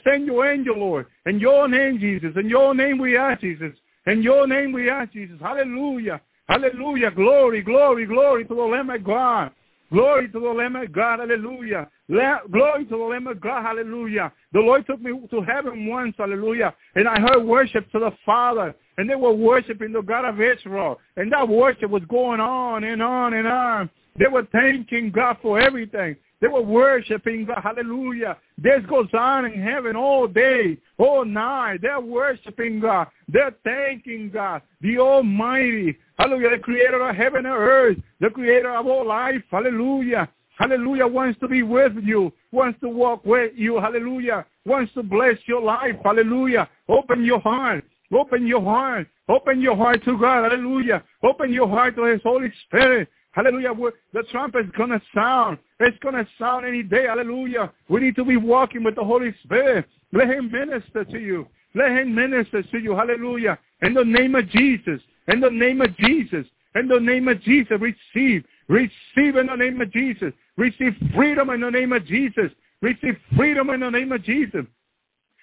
Send your angel, Lord. In your name, Jesus. In your name, we ask, Jesus. In your name, we ask, Jesus. Hallelujah. Hallelujah. Glory, glory, glory to the Lamb of God. Glory to the Lamb of God, hallelujah. Glory to the Lamb of God, hallelujah. The Lord took me to heaven once, hallelujah, and I heard worship to the Father, and they were worshiping the God of Israel, and that worship was going on and on and on. They were thanking God for everything. They were worshiping God, hallelujah. This goes on in heaven all day, all night. They're worshiping God. They're thanking God, the Almighty. Hallelujah, the creator of heaven and earth, the creator of all life. Hallelujah. Hallelujah wants to be with you, wants to walk with you. Hallelujah. Wants to bless your life. Hallelujah. Open your heart. Open your heart. Open your heart to God. Hallelujah. Open your heart to His Holy Spirit. Hallelujah. The trumpet's going to sound. It's going to sound any day. Hallelujah. We need to be walking with the Holy Spirit. Let Him minister to you. Let Him minister to you. Hallelujah. In the name of Jesus. In the name of Jesus. In the name of Jesus. Receive. Receive in the name of Jesus. Receive freedom in the name of Jesus. Receive freedom in the name of Jesus.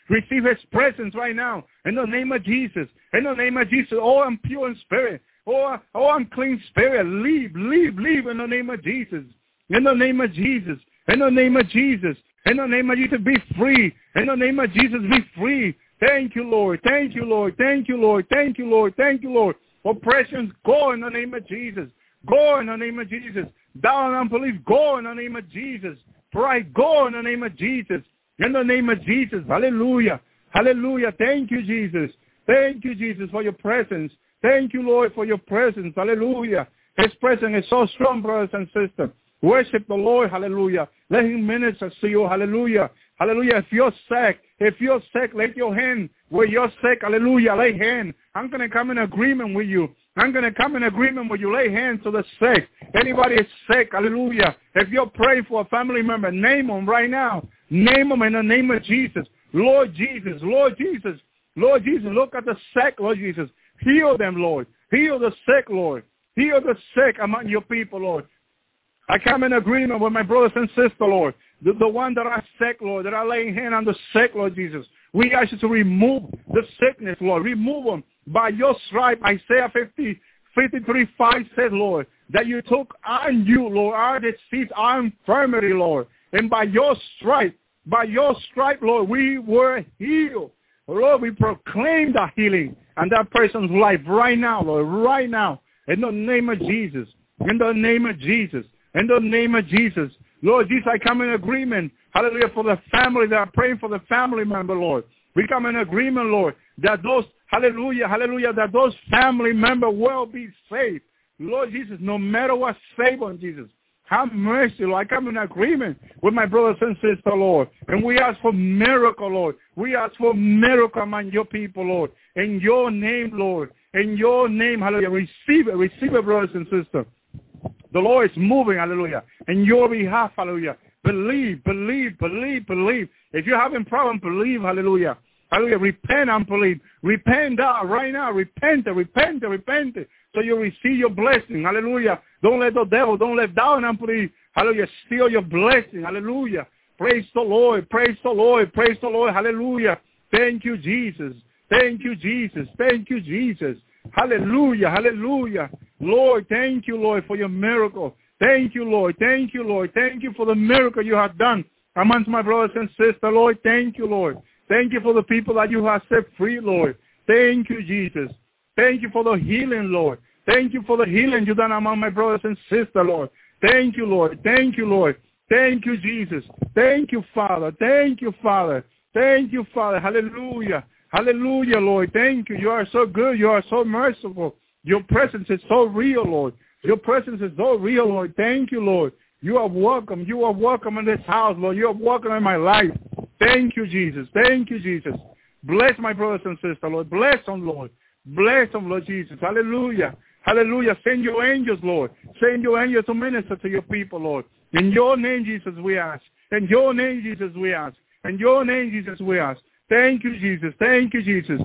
Receive His presence right now. In the name of Jesus. In the name of Jesus. Oh, impure in spirit. Oh, unclean spirit. Leave. Leave. Leave in the name of Jesus. In the name of Jesus. In the name of Jesus. In the name of Jesus. Be free. In the name of Jesus. Be free. Thank you, Lord. Thank you, Lord. Thank you, Lord. Thank you, Lord. Thank you, Lord. Oppressions, go in the name of Jesus. Go in the name of Jesus. Down unbelief, go in the name of Jesus. Pride, go in the name of Jesus. In the name of Jesus. Hallelujah. Hallelujah. Thank you, Jesus. Thank you, Jesus, for your presence. Thank you, Lord, for your presence. Hallelujah. His presence is so strong, brothers and sisters. Worship the Lord. Hallelujah. Let Him minister to you. Hallelujah. Hallelujah. If you're sick, let your hand where you're sick. Hallelujah. Lay hand. I'm going to come in agreement with you. I'm going to come in agreement with you. Lay hands to the sick. Anybody is sick. Hallelujah. If you're praying for a family member, name them right now. Name them in the name of Jesus. Lord Jesus. Lord Jesus. Lord Jesus. Look at the sick, Lord Jesus. Heal them, Lord. Heal the sick, Lord. Heal the sick among your people, Lord. I come in agreement with my brothers and sisters, Lord. The one that are sick, Lord, that are laying hand on the sick, Lord Jesus. We ask you to remove the sickness, Lord. Remove them by your stripe. Isaiah 53:5 says, Lord, that you took on you, Lord, our disease, our infirmity, Lord. And by your stripe, Lord, we were healed. Lord, we proclaim that healing and that person's life right now, Lord, right now. In the name of Jesus. In the name of Jesus. In the name of Jesus. Lord Jesus, I come in agreement, hallelujah, for the family that are praying for the family member, Lord. We come in agreement, Lord, that those, hallelujah, hallelujah, that those family members will be saved. Lord Jesus, no matter what, save them, Jesus. Have mercy, Lord. I come in agreement with my brothers and sisters, Lord. And we ask for miracle, Lord. We ask for miracle among your people, Lord. In your name, Lord. In your name, hallelujah. Receive it, brothers and sisters. The Lord is moving, hallelujah, in your behalf, hallelujah. Believe. If you're having problems, believe, hallelujah. Hallelujah, repent and believe. Repent right now. Repent. So you receive your blessing, hallelujah. Don't let the devil, don't let down and believe, hallelujah. Steal your blessing, hallelujah. Praise the Lord, hallelujah. Thank you, Jesus. Hallelujah. Lord, thank you, Lord, for your miracle. Thank you, Lord. Thank you for the miracle you have done amongst my brothers and sisters, Lord. Thank you, Lord. Thank you for the people that you have set free, Lord. Thank you, Jesus. Thank you for the healing, Lord. Thank you for the healing you done among my brothers and sisters, Lord. Thank you, Lord. Thank you, Jesus. Thank you, Father. Hallelujah, Lord. Thank you. You are so good. You are so merciful. Your presence is so real, Lord. Thank you, Lord. You are welcome. You are welcome in this house, Lord. You are welcome in my life. Thank you, Jesus. Bless my brothers and sisters, Lord. Bless them, Lord. Bless them, Lord Jesus. Hallelujah. Hallelujah. Send your angels, Lord. Send your angels to minister to your people, Lord. In your name, Jesus, we ask. In your name, Jesus, we ask. In your name, Jesus, we ask. Thank you, Jesus. Thank you, Jesus.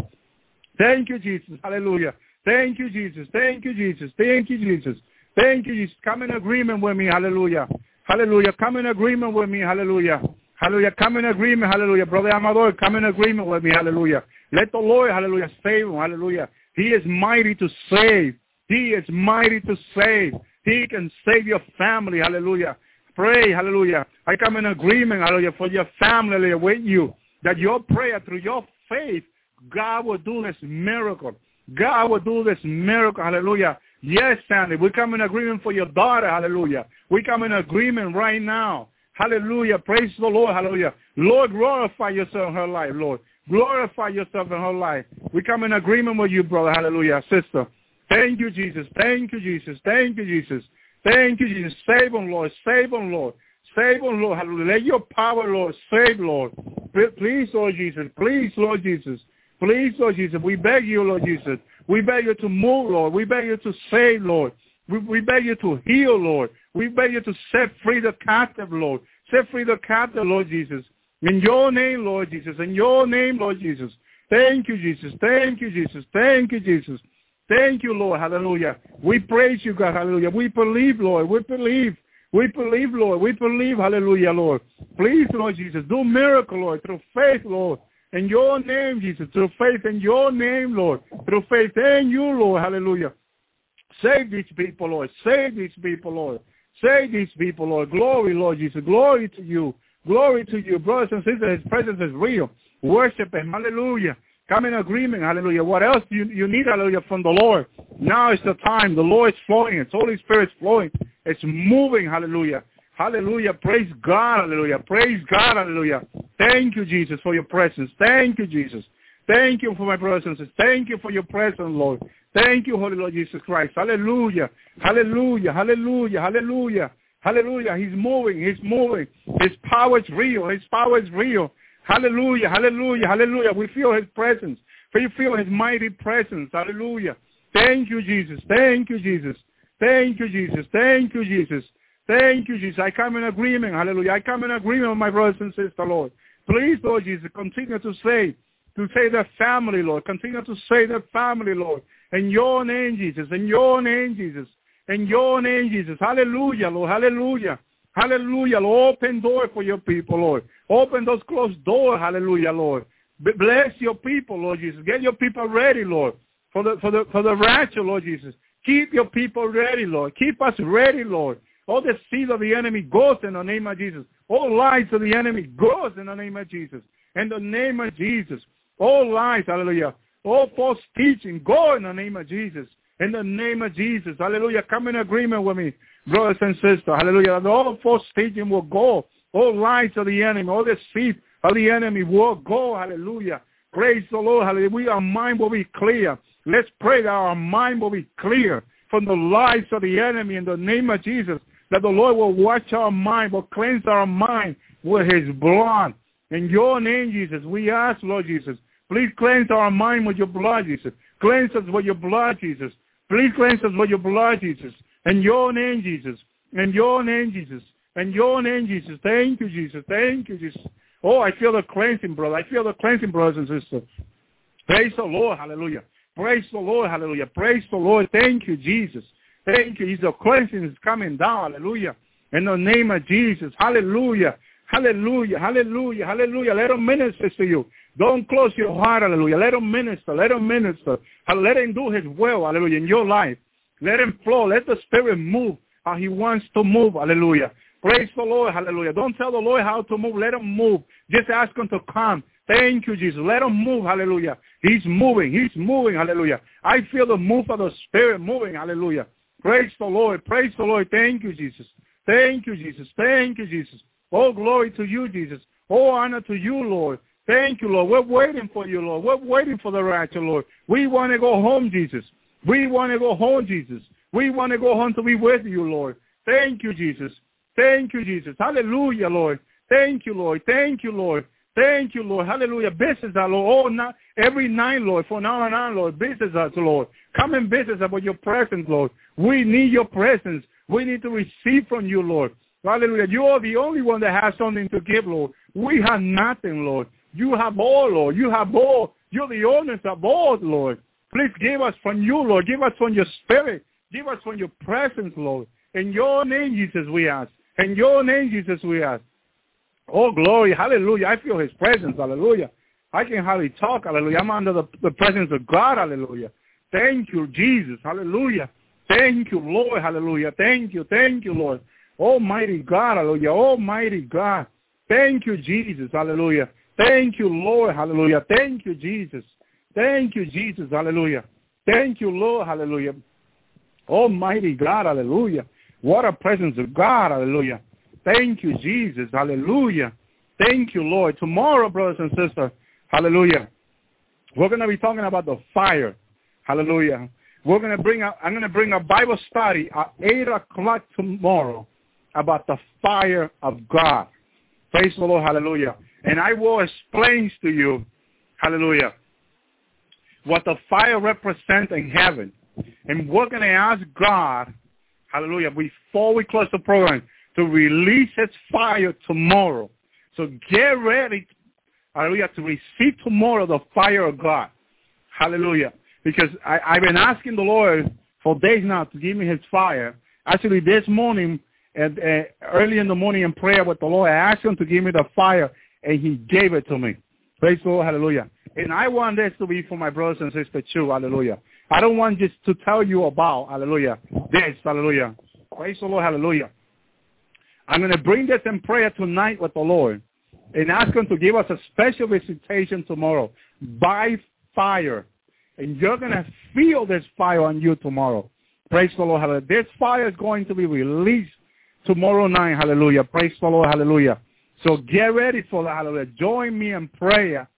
Thank you, Jesus. Hallelujah. Thank you, Jesus. Thank you, Jesus. Thank you, Jesus. Thank you, Jesus. Come in agreement with me. Hallelujah. Hallelujah. Come in agreement with me. Hallelujah. Hallelujah. Come in agreement. Hallelujah. Brother Amador, come in agreement with me. Hallelujah. Let the Lord, hallelujah, save him. Hallelujah. He is mighty to save. He is mighty to save. He can save your family. Hallelujah. Pray. Hallelujah. I come in agreement, hallelujah, for your family with you, that your prayer through your faith, God will do this miracle. God will do this miracle. Hallelujah. Yes, Sandy, we come in agreement for your daughter. Hallelujah. We come in agreement right now. Hallelujah. Praise the Lord. Hallelujah. Lord, glorify yourself in her life, Lord. Glorify yourself in her life. We come in agreement with you, brother. Hallelujah. Sister. Thank you, Jesus. Thank you, Jesus. Thank you, Jesus. Thank you, Jesus. Save them, Lord. Save them, Lord. Save them, Lord. Hallelujah. Let your power, Lord, save, Lord. Please, Lord Jesus. Please, Lord Jesus. Please, Lord Jesus. We beg you, Lord Jesus. We beg you to move, Lord. We beg you to save, Lord. We beg you to heal, Lord. We beg you to set free the captive, Lord. Set free the captive, Lord Jesus. In your name, Lord Jesus. In your name, Lord Jesus. Thank you, Jesus. Thank you, Jesus. Thank you, Jesus. Thank you, Lord. Hallelujah. We praise you, God. Hallelujah. We believe, Lord. We believe. We believe, Lord. We believe. Hallelujah, Lord. Please, Lord Jesus, do miracle, Lord, through faith, Lord. In your name, Jesus, through faith in your name, Lord. Through faith in you, Lord. Hallelujah. Save these people, Lord. Save these people, Lord. Save these people, Lord. Glory, Lord Jesus. Glory to you. Glory to you. Brothers and sisters, his presence is real. Worship him. Hallelujah. Come in agreement. Hallelujah. What else do you need, hallelujah, from the Lord? Now is the time. The Lord is flowing. His Holy Spirit is flowing. It's moving. Hallelujah. Hallelujah. Praise God. Hallelujah. Praise God. Hallelujah. Thank you, Jesus, for your presence. Thank you, Jesus. Thank you for my brothers and sisters. Thank you for your presence, Lord. Thank you, Holy Lord Jesus Christ. Hallelujah. Hallelujah. Hallelujah. Hallelujah. Hallelujah. He's moving. He's moving. His power is real. His power is real. Hallelujah. Hallelujah. Hallelujah. We feel his presence. We feel his mighty presence. Hallelujah. Thank you, Jesus. Thank you, Jesus. Thank you, Jesus. Thank you, Jesus. Thank you, Jesus. I come in agreement. Hallelujah. I come in agreement with my brothers and sisters, Lord. Please, Lord Jesus, continue to save their family, Lord. Continue to save their family, Lord. In your name, Jesus. In your name, Jesus. In your name, Jesus. Hallelujah, Lord. Hallelujah. Hallelujah, Lord. Open door for your people, Lord. Open those closed doors. Hallelujah, Lord. Bless your people, Lord Jesus. Get your people ready, Lord, for the rapture, Lord Jesus. Keep your people ready, Lord. Keep us ready, Lord. All the seed of the enemy goes in the name of Jesus. All lies of the enemy goes in the name of Jesus. In the name of Jesus. All lies, hallelujah. All false teaching go in the name of Jesus. In the name of Jesus. Hallelujah. Come in agreement with me, brothers and sisters. Hallelujah. All false teaching will go. All lies of the enemy, all the seed of the enemy will go. Hallelujah. Praise the Lord. Hallelujah. Our mind will be clear. Let's pray that our mind will be clear from the lies of the enemy in the name of Jesus. That the Lord will watch our mind, will cleanse our mind with his blood. In your name, Jesus, we ask, Lord Jesus, please cleanse our mind with your blood, Jesus. Cleanse us with your blood, Jesus. Please cleanse us with your blood, Jesus. In your name, Jesus. In your name, Jesus. In your name, Jesus. Thank you, Jesus. Thank you, Jesus. Oh, I feel the cleansing, brother. I feel the cleansing, brothers and sisters. Praise the Lord. Hallelujah. Praise the Lord. Hallelujah. Praise the Lord. Thank you, Jesus. Thank you. The cleansing is coming down. Hallelujah. In the name of Jesus. Hallelujah. Hallelujah. Hallelujah. Hallelujah. Let him minister to you. Don't close your heart. Hallelujah. Let him minister. Let him minister. Let him do his will. Hallelujah. In your life. Let him flow. Let the Spirit move how he wants to move. Hallelujah. Praise the Lord. Hallelujah. Don't tell the Lord how to move. Let him move. Just ask him to come. Thank you, Jesus. Let him move. Hallelujah. He's moving. He's moving. Hallelujah. I feel the move of the Spirit moving. Hallelujah. Praise the Lord. Praise the Lord. Thank you, Jesus. Thank you, Jesus. Thank you, Jesus. All glory to you, Jesus. All honor to you, Lord. Thank you, Lord. We're waiting for you, Lord. We're waiting for the rapture, Lord. We want to go home, Jesus. We want to go home, Jesus. We want to go home to be with you, Lord. Thank you, Jesus. Thank you, Jesus. Hallelujah, Lord. Thank you, Lord. Thank you, Lord. Thank you, Lord. Hallelujah. Blesses us, Lord. Every night, Lord. From now on, Lord. Blesses us, Lord. Come and bless us with your presence, Lord. We need your presence. We need to receive from you, Lord. Hallelujah. You are the only one that has something to give, Lord. We have nothing, Lord. You have all, Lord. You have all. You're the owners of all, Lord. Please give us from you, Lord. Give us from your spirit. Give us from your presence, Lord. In your name, Jesus, we ask. In your name, Jesus, we ask. Oh, glory. Hallelujah. I feel his presence. Hallelujah. I can hardly talk. Hallelujah. I'm under the presence of God. Hallelujah. Thank you, Jesus. Hallelujah. Thank you, Lord. Hallelujah. Thank you. Thank you, Lord. Almighty God. Hallelujah. Almighty God. Thank you, Jesus. Hallelujah. Thank you, Lord. Hallelujah. Thank you, Jesus. Thank you, Jesus. Hallelujah. Thank you, Lord. Hallelujah. Almighty God. Hallelujah. What a presence of God. Hallelujah. Thank you, Jesus. Hallelujah. Thank you, Lord. Tomorrow, brothers and sisters, hallelujah, we're going to be talking about the fire. Hallelujah. We're going to I'm going to bring a Bible study at 8 o'clock tomorrow about the fire of God. Praise the Lord. Hallelujah. And I will explain to you, hallelujah, what the fire represents in heaven. And we're going to ask God, hallelujah, before we close the program, to release its fire tomorrow. So get ready, hallelujah, to receive tomorrow the fire of God. Hallelujah. Because I've been asking the Lord for days now to give me his fire. Actually, this morning, early in the morning in prayer with the Lord, I asked him to give me the fire, and he gave it to me. Praise the Lord. Hallelujah. And I want this to be for my brothers and sisters too. Hallelujah. I don't want just to tell you about, hallelujah, this. Hallelujah. Praise the Lord. Hallelujah. I'm going to bring this in prayer tonight with the Lord and ask him to give us a special visitation tomorrow by fire. And you're going to feel this fire on you tomorrow. Praise the Lord. Hallelujah. This fire is going to be released tomorrow night. Hallelujah. Praise the Lord. Hallelujah. So get ready for that. Hallelujah. Join me in prayer.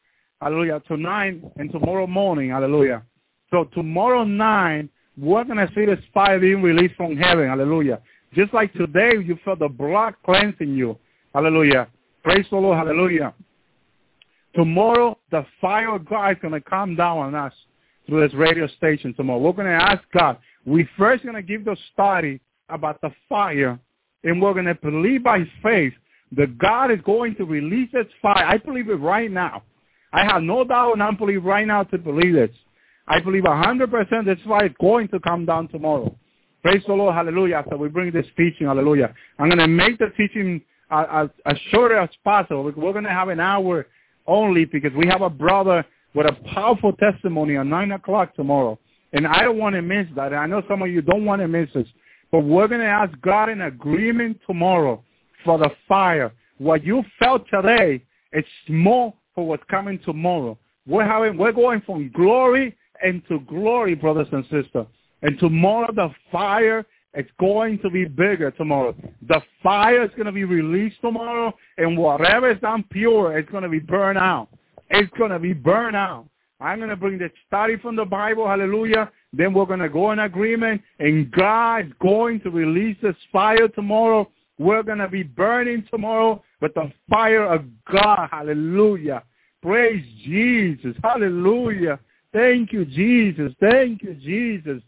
Hallelujah. Tonight and tomorrow morning. Hallelujah. So tomorrow night, we're going to see this fire being released from heaven. Hallelujah. Just like today, you felt the blood cleansing you. Hallelujah. Praise the Lord. Hallelujah. Tomorrow, the fire of God is going to come down on us through this radio station tomorrow. We're going to ask God. We're first going to give the study about the fire, and we're going to believe by faith that God is going to release this fire. I believe it right now. I have no doubt, and I believe right now to believe this. I believe 100% this fire is going to come down tomorrow. Praise the Lord, hallelujah, after we bring this teaching, hallelujah. I'm going to make the teaching as short as possible. We're going to have an hour only because we have a brother with a powerful testimony at 9 o'clock tomorrow. And I don't want to miss that. And I know some of you don't want to miss this. But we're going to ask God in agreement tomorrow for the fire. What you felt today is small for what's coming tomorrow. We're going from glory into glory, brothers and sisters. And tomorrow the fire is going to be bigger tomorrow. The fire is going to be released tomorrow, and whatever is impure is going to be burned out. It's going to be burned out. I'm going to bring the study from the Bible, hallelujah. Then we're going to go in agreement, and God is going to release this fire tomorrow. We're going to be burning tomorrow with the fire of God, hallelujah. Praise Jesus, hallelujah. Thank you, Jesus. Thank you, Jesus.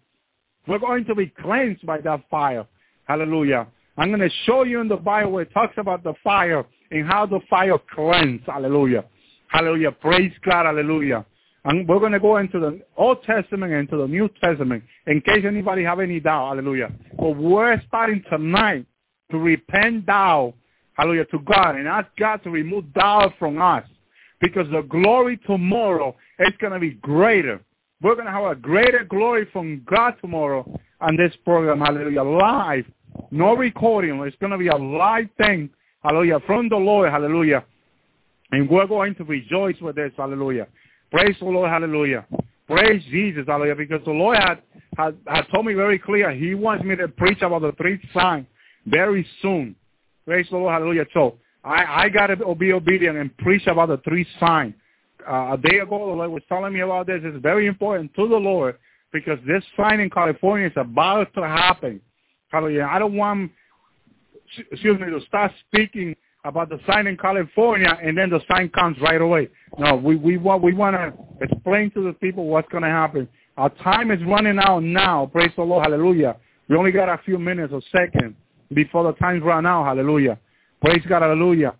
We're going to be cleansed by that fire. Hallelujah. I'm going to show you in the Bible where it talks about the fire and how the fire cleansed. Hallelujah. Hallelujah. Praise God. Hallelujah. And we're going to go into the Old Testament and into the New Testament in case anybody have any doubt. Hallelujah. But we're starting tonight to repent doubt, hallelujah, to God and ask God to remove doubt from us because the glory tomorrow is going to be greater. We're going to have a greater glory from God tomorrow on this program, hallelujah, live, no recording. It's going to be a live thing, hallelujah, from the Lord, hallelujah. And we're going to rejoice with this, hallelujah. Praise the Lord, hallelujah. Praise Jesus, hallelujah, because the Lord had told me very clear he wants me to preach about the three signs very soon. Praise the Lord, hallelujah. So I got to be obedient and preach about the three signs. A day ago, the Lord was telling me about this. It's very important to the Lord because this sign in California is about to happen. Hallelujah. I don't want to start speaking about the sign in California, and then the sign comes right away. No, we want to explain to the people what's going to happen. Our time is running out now. Praise the Lord. Hallelujah. We only got a few minutes or seconds before the time's run out. Hallelujah. Praise God. Hallelujah.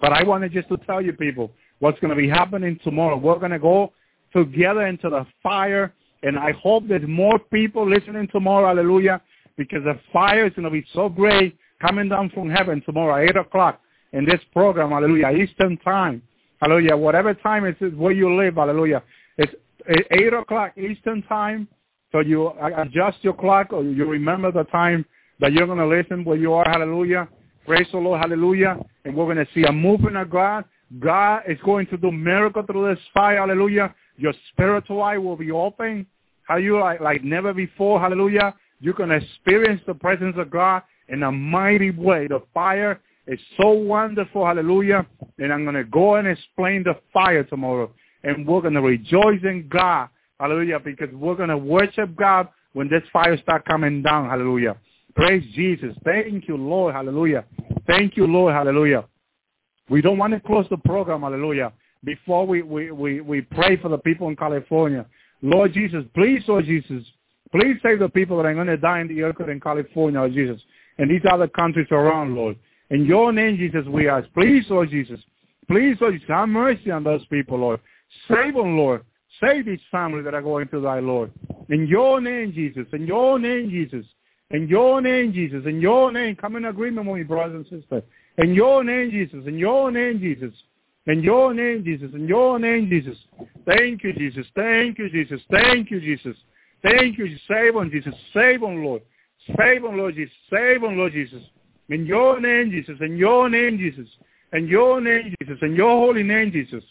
But I wanted just to tell you people what's going to be happening tomorrow. We're going to go together into the fire, and I hope there's more people listening tomorrow. Hallelujah. Because the fire is going to be so great coming down from heaven tomorrow at 8 o'clock in this program. Hallelujah. Eastern time. Hallelujah. Whatever time it is where you live. Hallelujah. It's 8 o'clock Eastern time. So you adjust your clock, or you remember the time that you're going to listen where you are. Hallelujah. Praise the Lord. Hallelujah. And we're going to see a movement of God. God is going to do miracles through this fire. Hallelujah. Your spiritual eye will be open. Like never before. Hallelujah. You're going to experience the presence of God in a mighty way. The fire is so wonderful. Hallelujah. And I'm going to go and explain the fire tomorrow. And we're going to rejoice in God. Hallelujah. Because we're going to worship God when this fire starts coming down. Hallelujah. Praise Jesus. Thank you, Lord. Hallelujah. Thank you, Lord. Hallelujah. We don't want to close the program. Hallelujah. Before we pray for the people in California. Lord Jesus, please, Lord Jesus, please save the people that are going to die in the earthquake in California, Lord Jesus, and these other countries around, Lord. In your name, Jesus, we ask. Please, Lord Jesus. Please, Lord Jesus, have mercy on those people, Lord. Save them, Lord. Save these families that are going to die, Lord. In your name, Jesus. In your name, Jesus. In your name, Jesus. In your name. Come in agreement with me, brothers and sisters. In your name, Jesus. In your name, Jesus. In your name, Jesus. In your name, Jesus. Thank you, Jesus. Thank you, Jesus. Thank you, Jesus. Thank you. Save them, Jesus. Save them, Lord. Save them, Lord Jesus. Save them, Lord Jesus. In your name, Jesus. In your name, Jesus. In your name, Jesus. In your holy name, Jesus.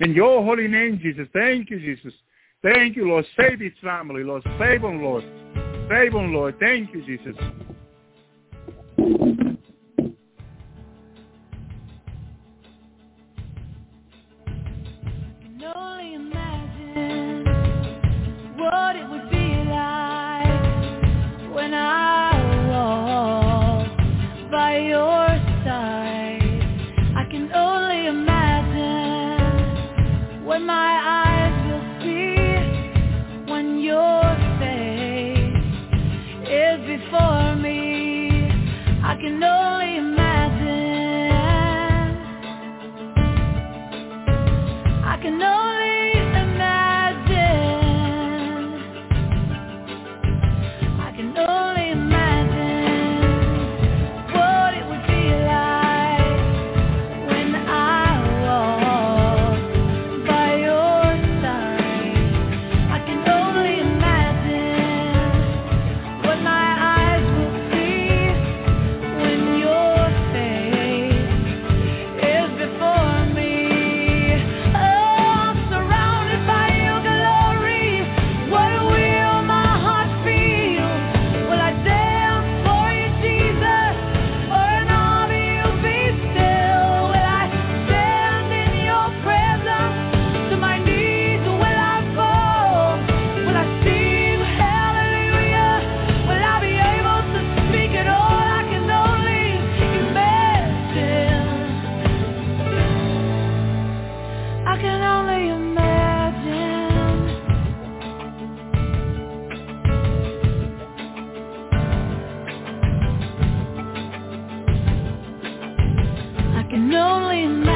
In your holy name, Jesus. Thank you, Jesus. Thank you, Lord. Save this family, Lord. Save them, Lord. Save them, Lord. Thank you, Jesus. I can only imagine.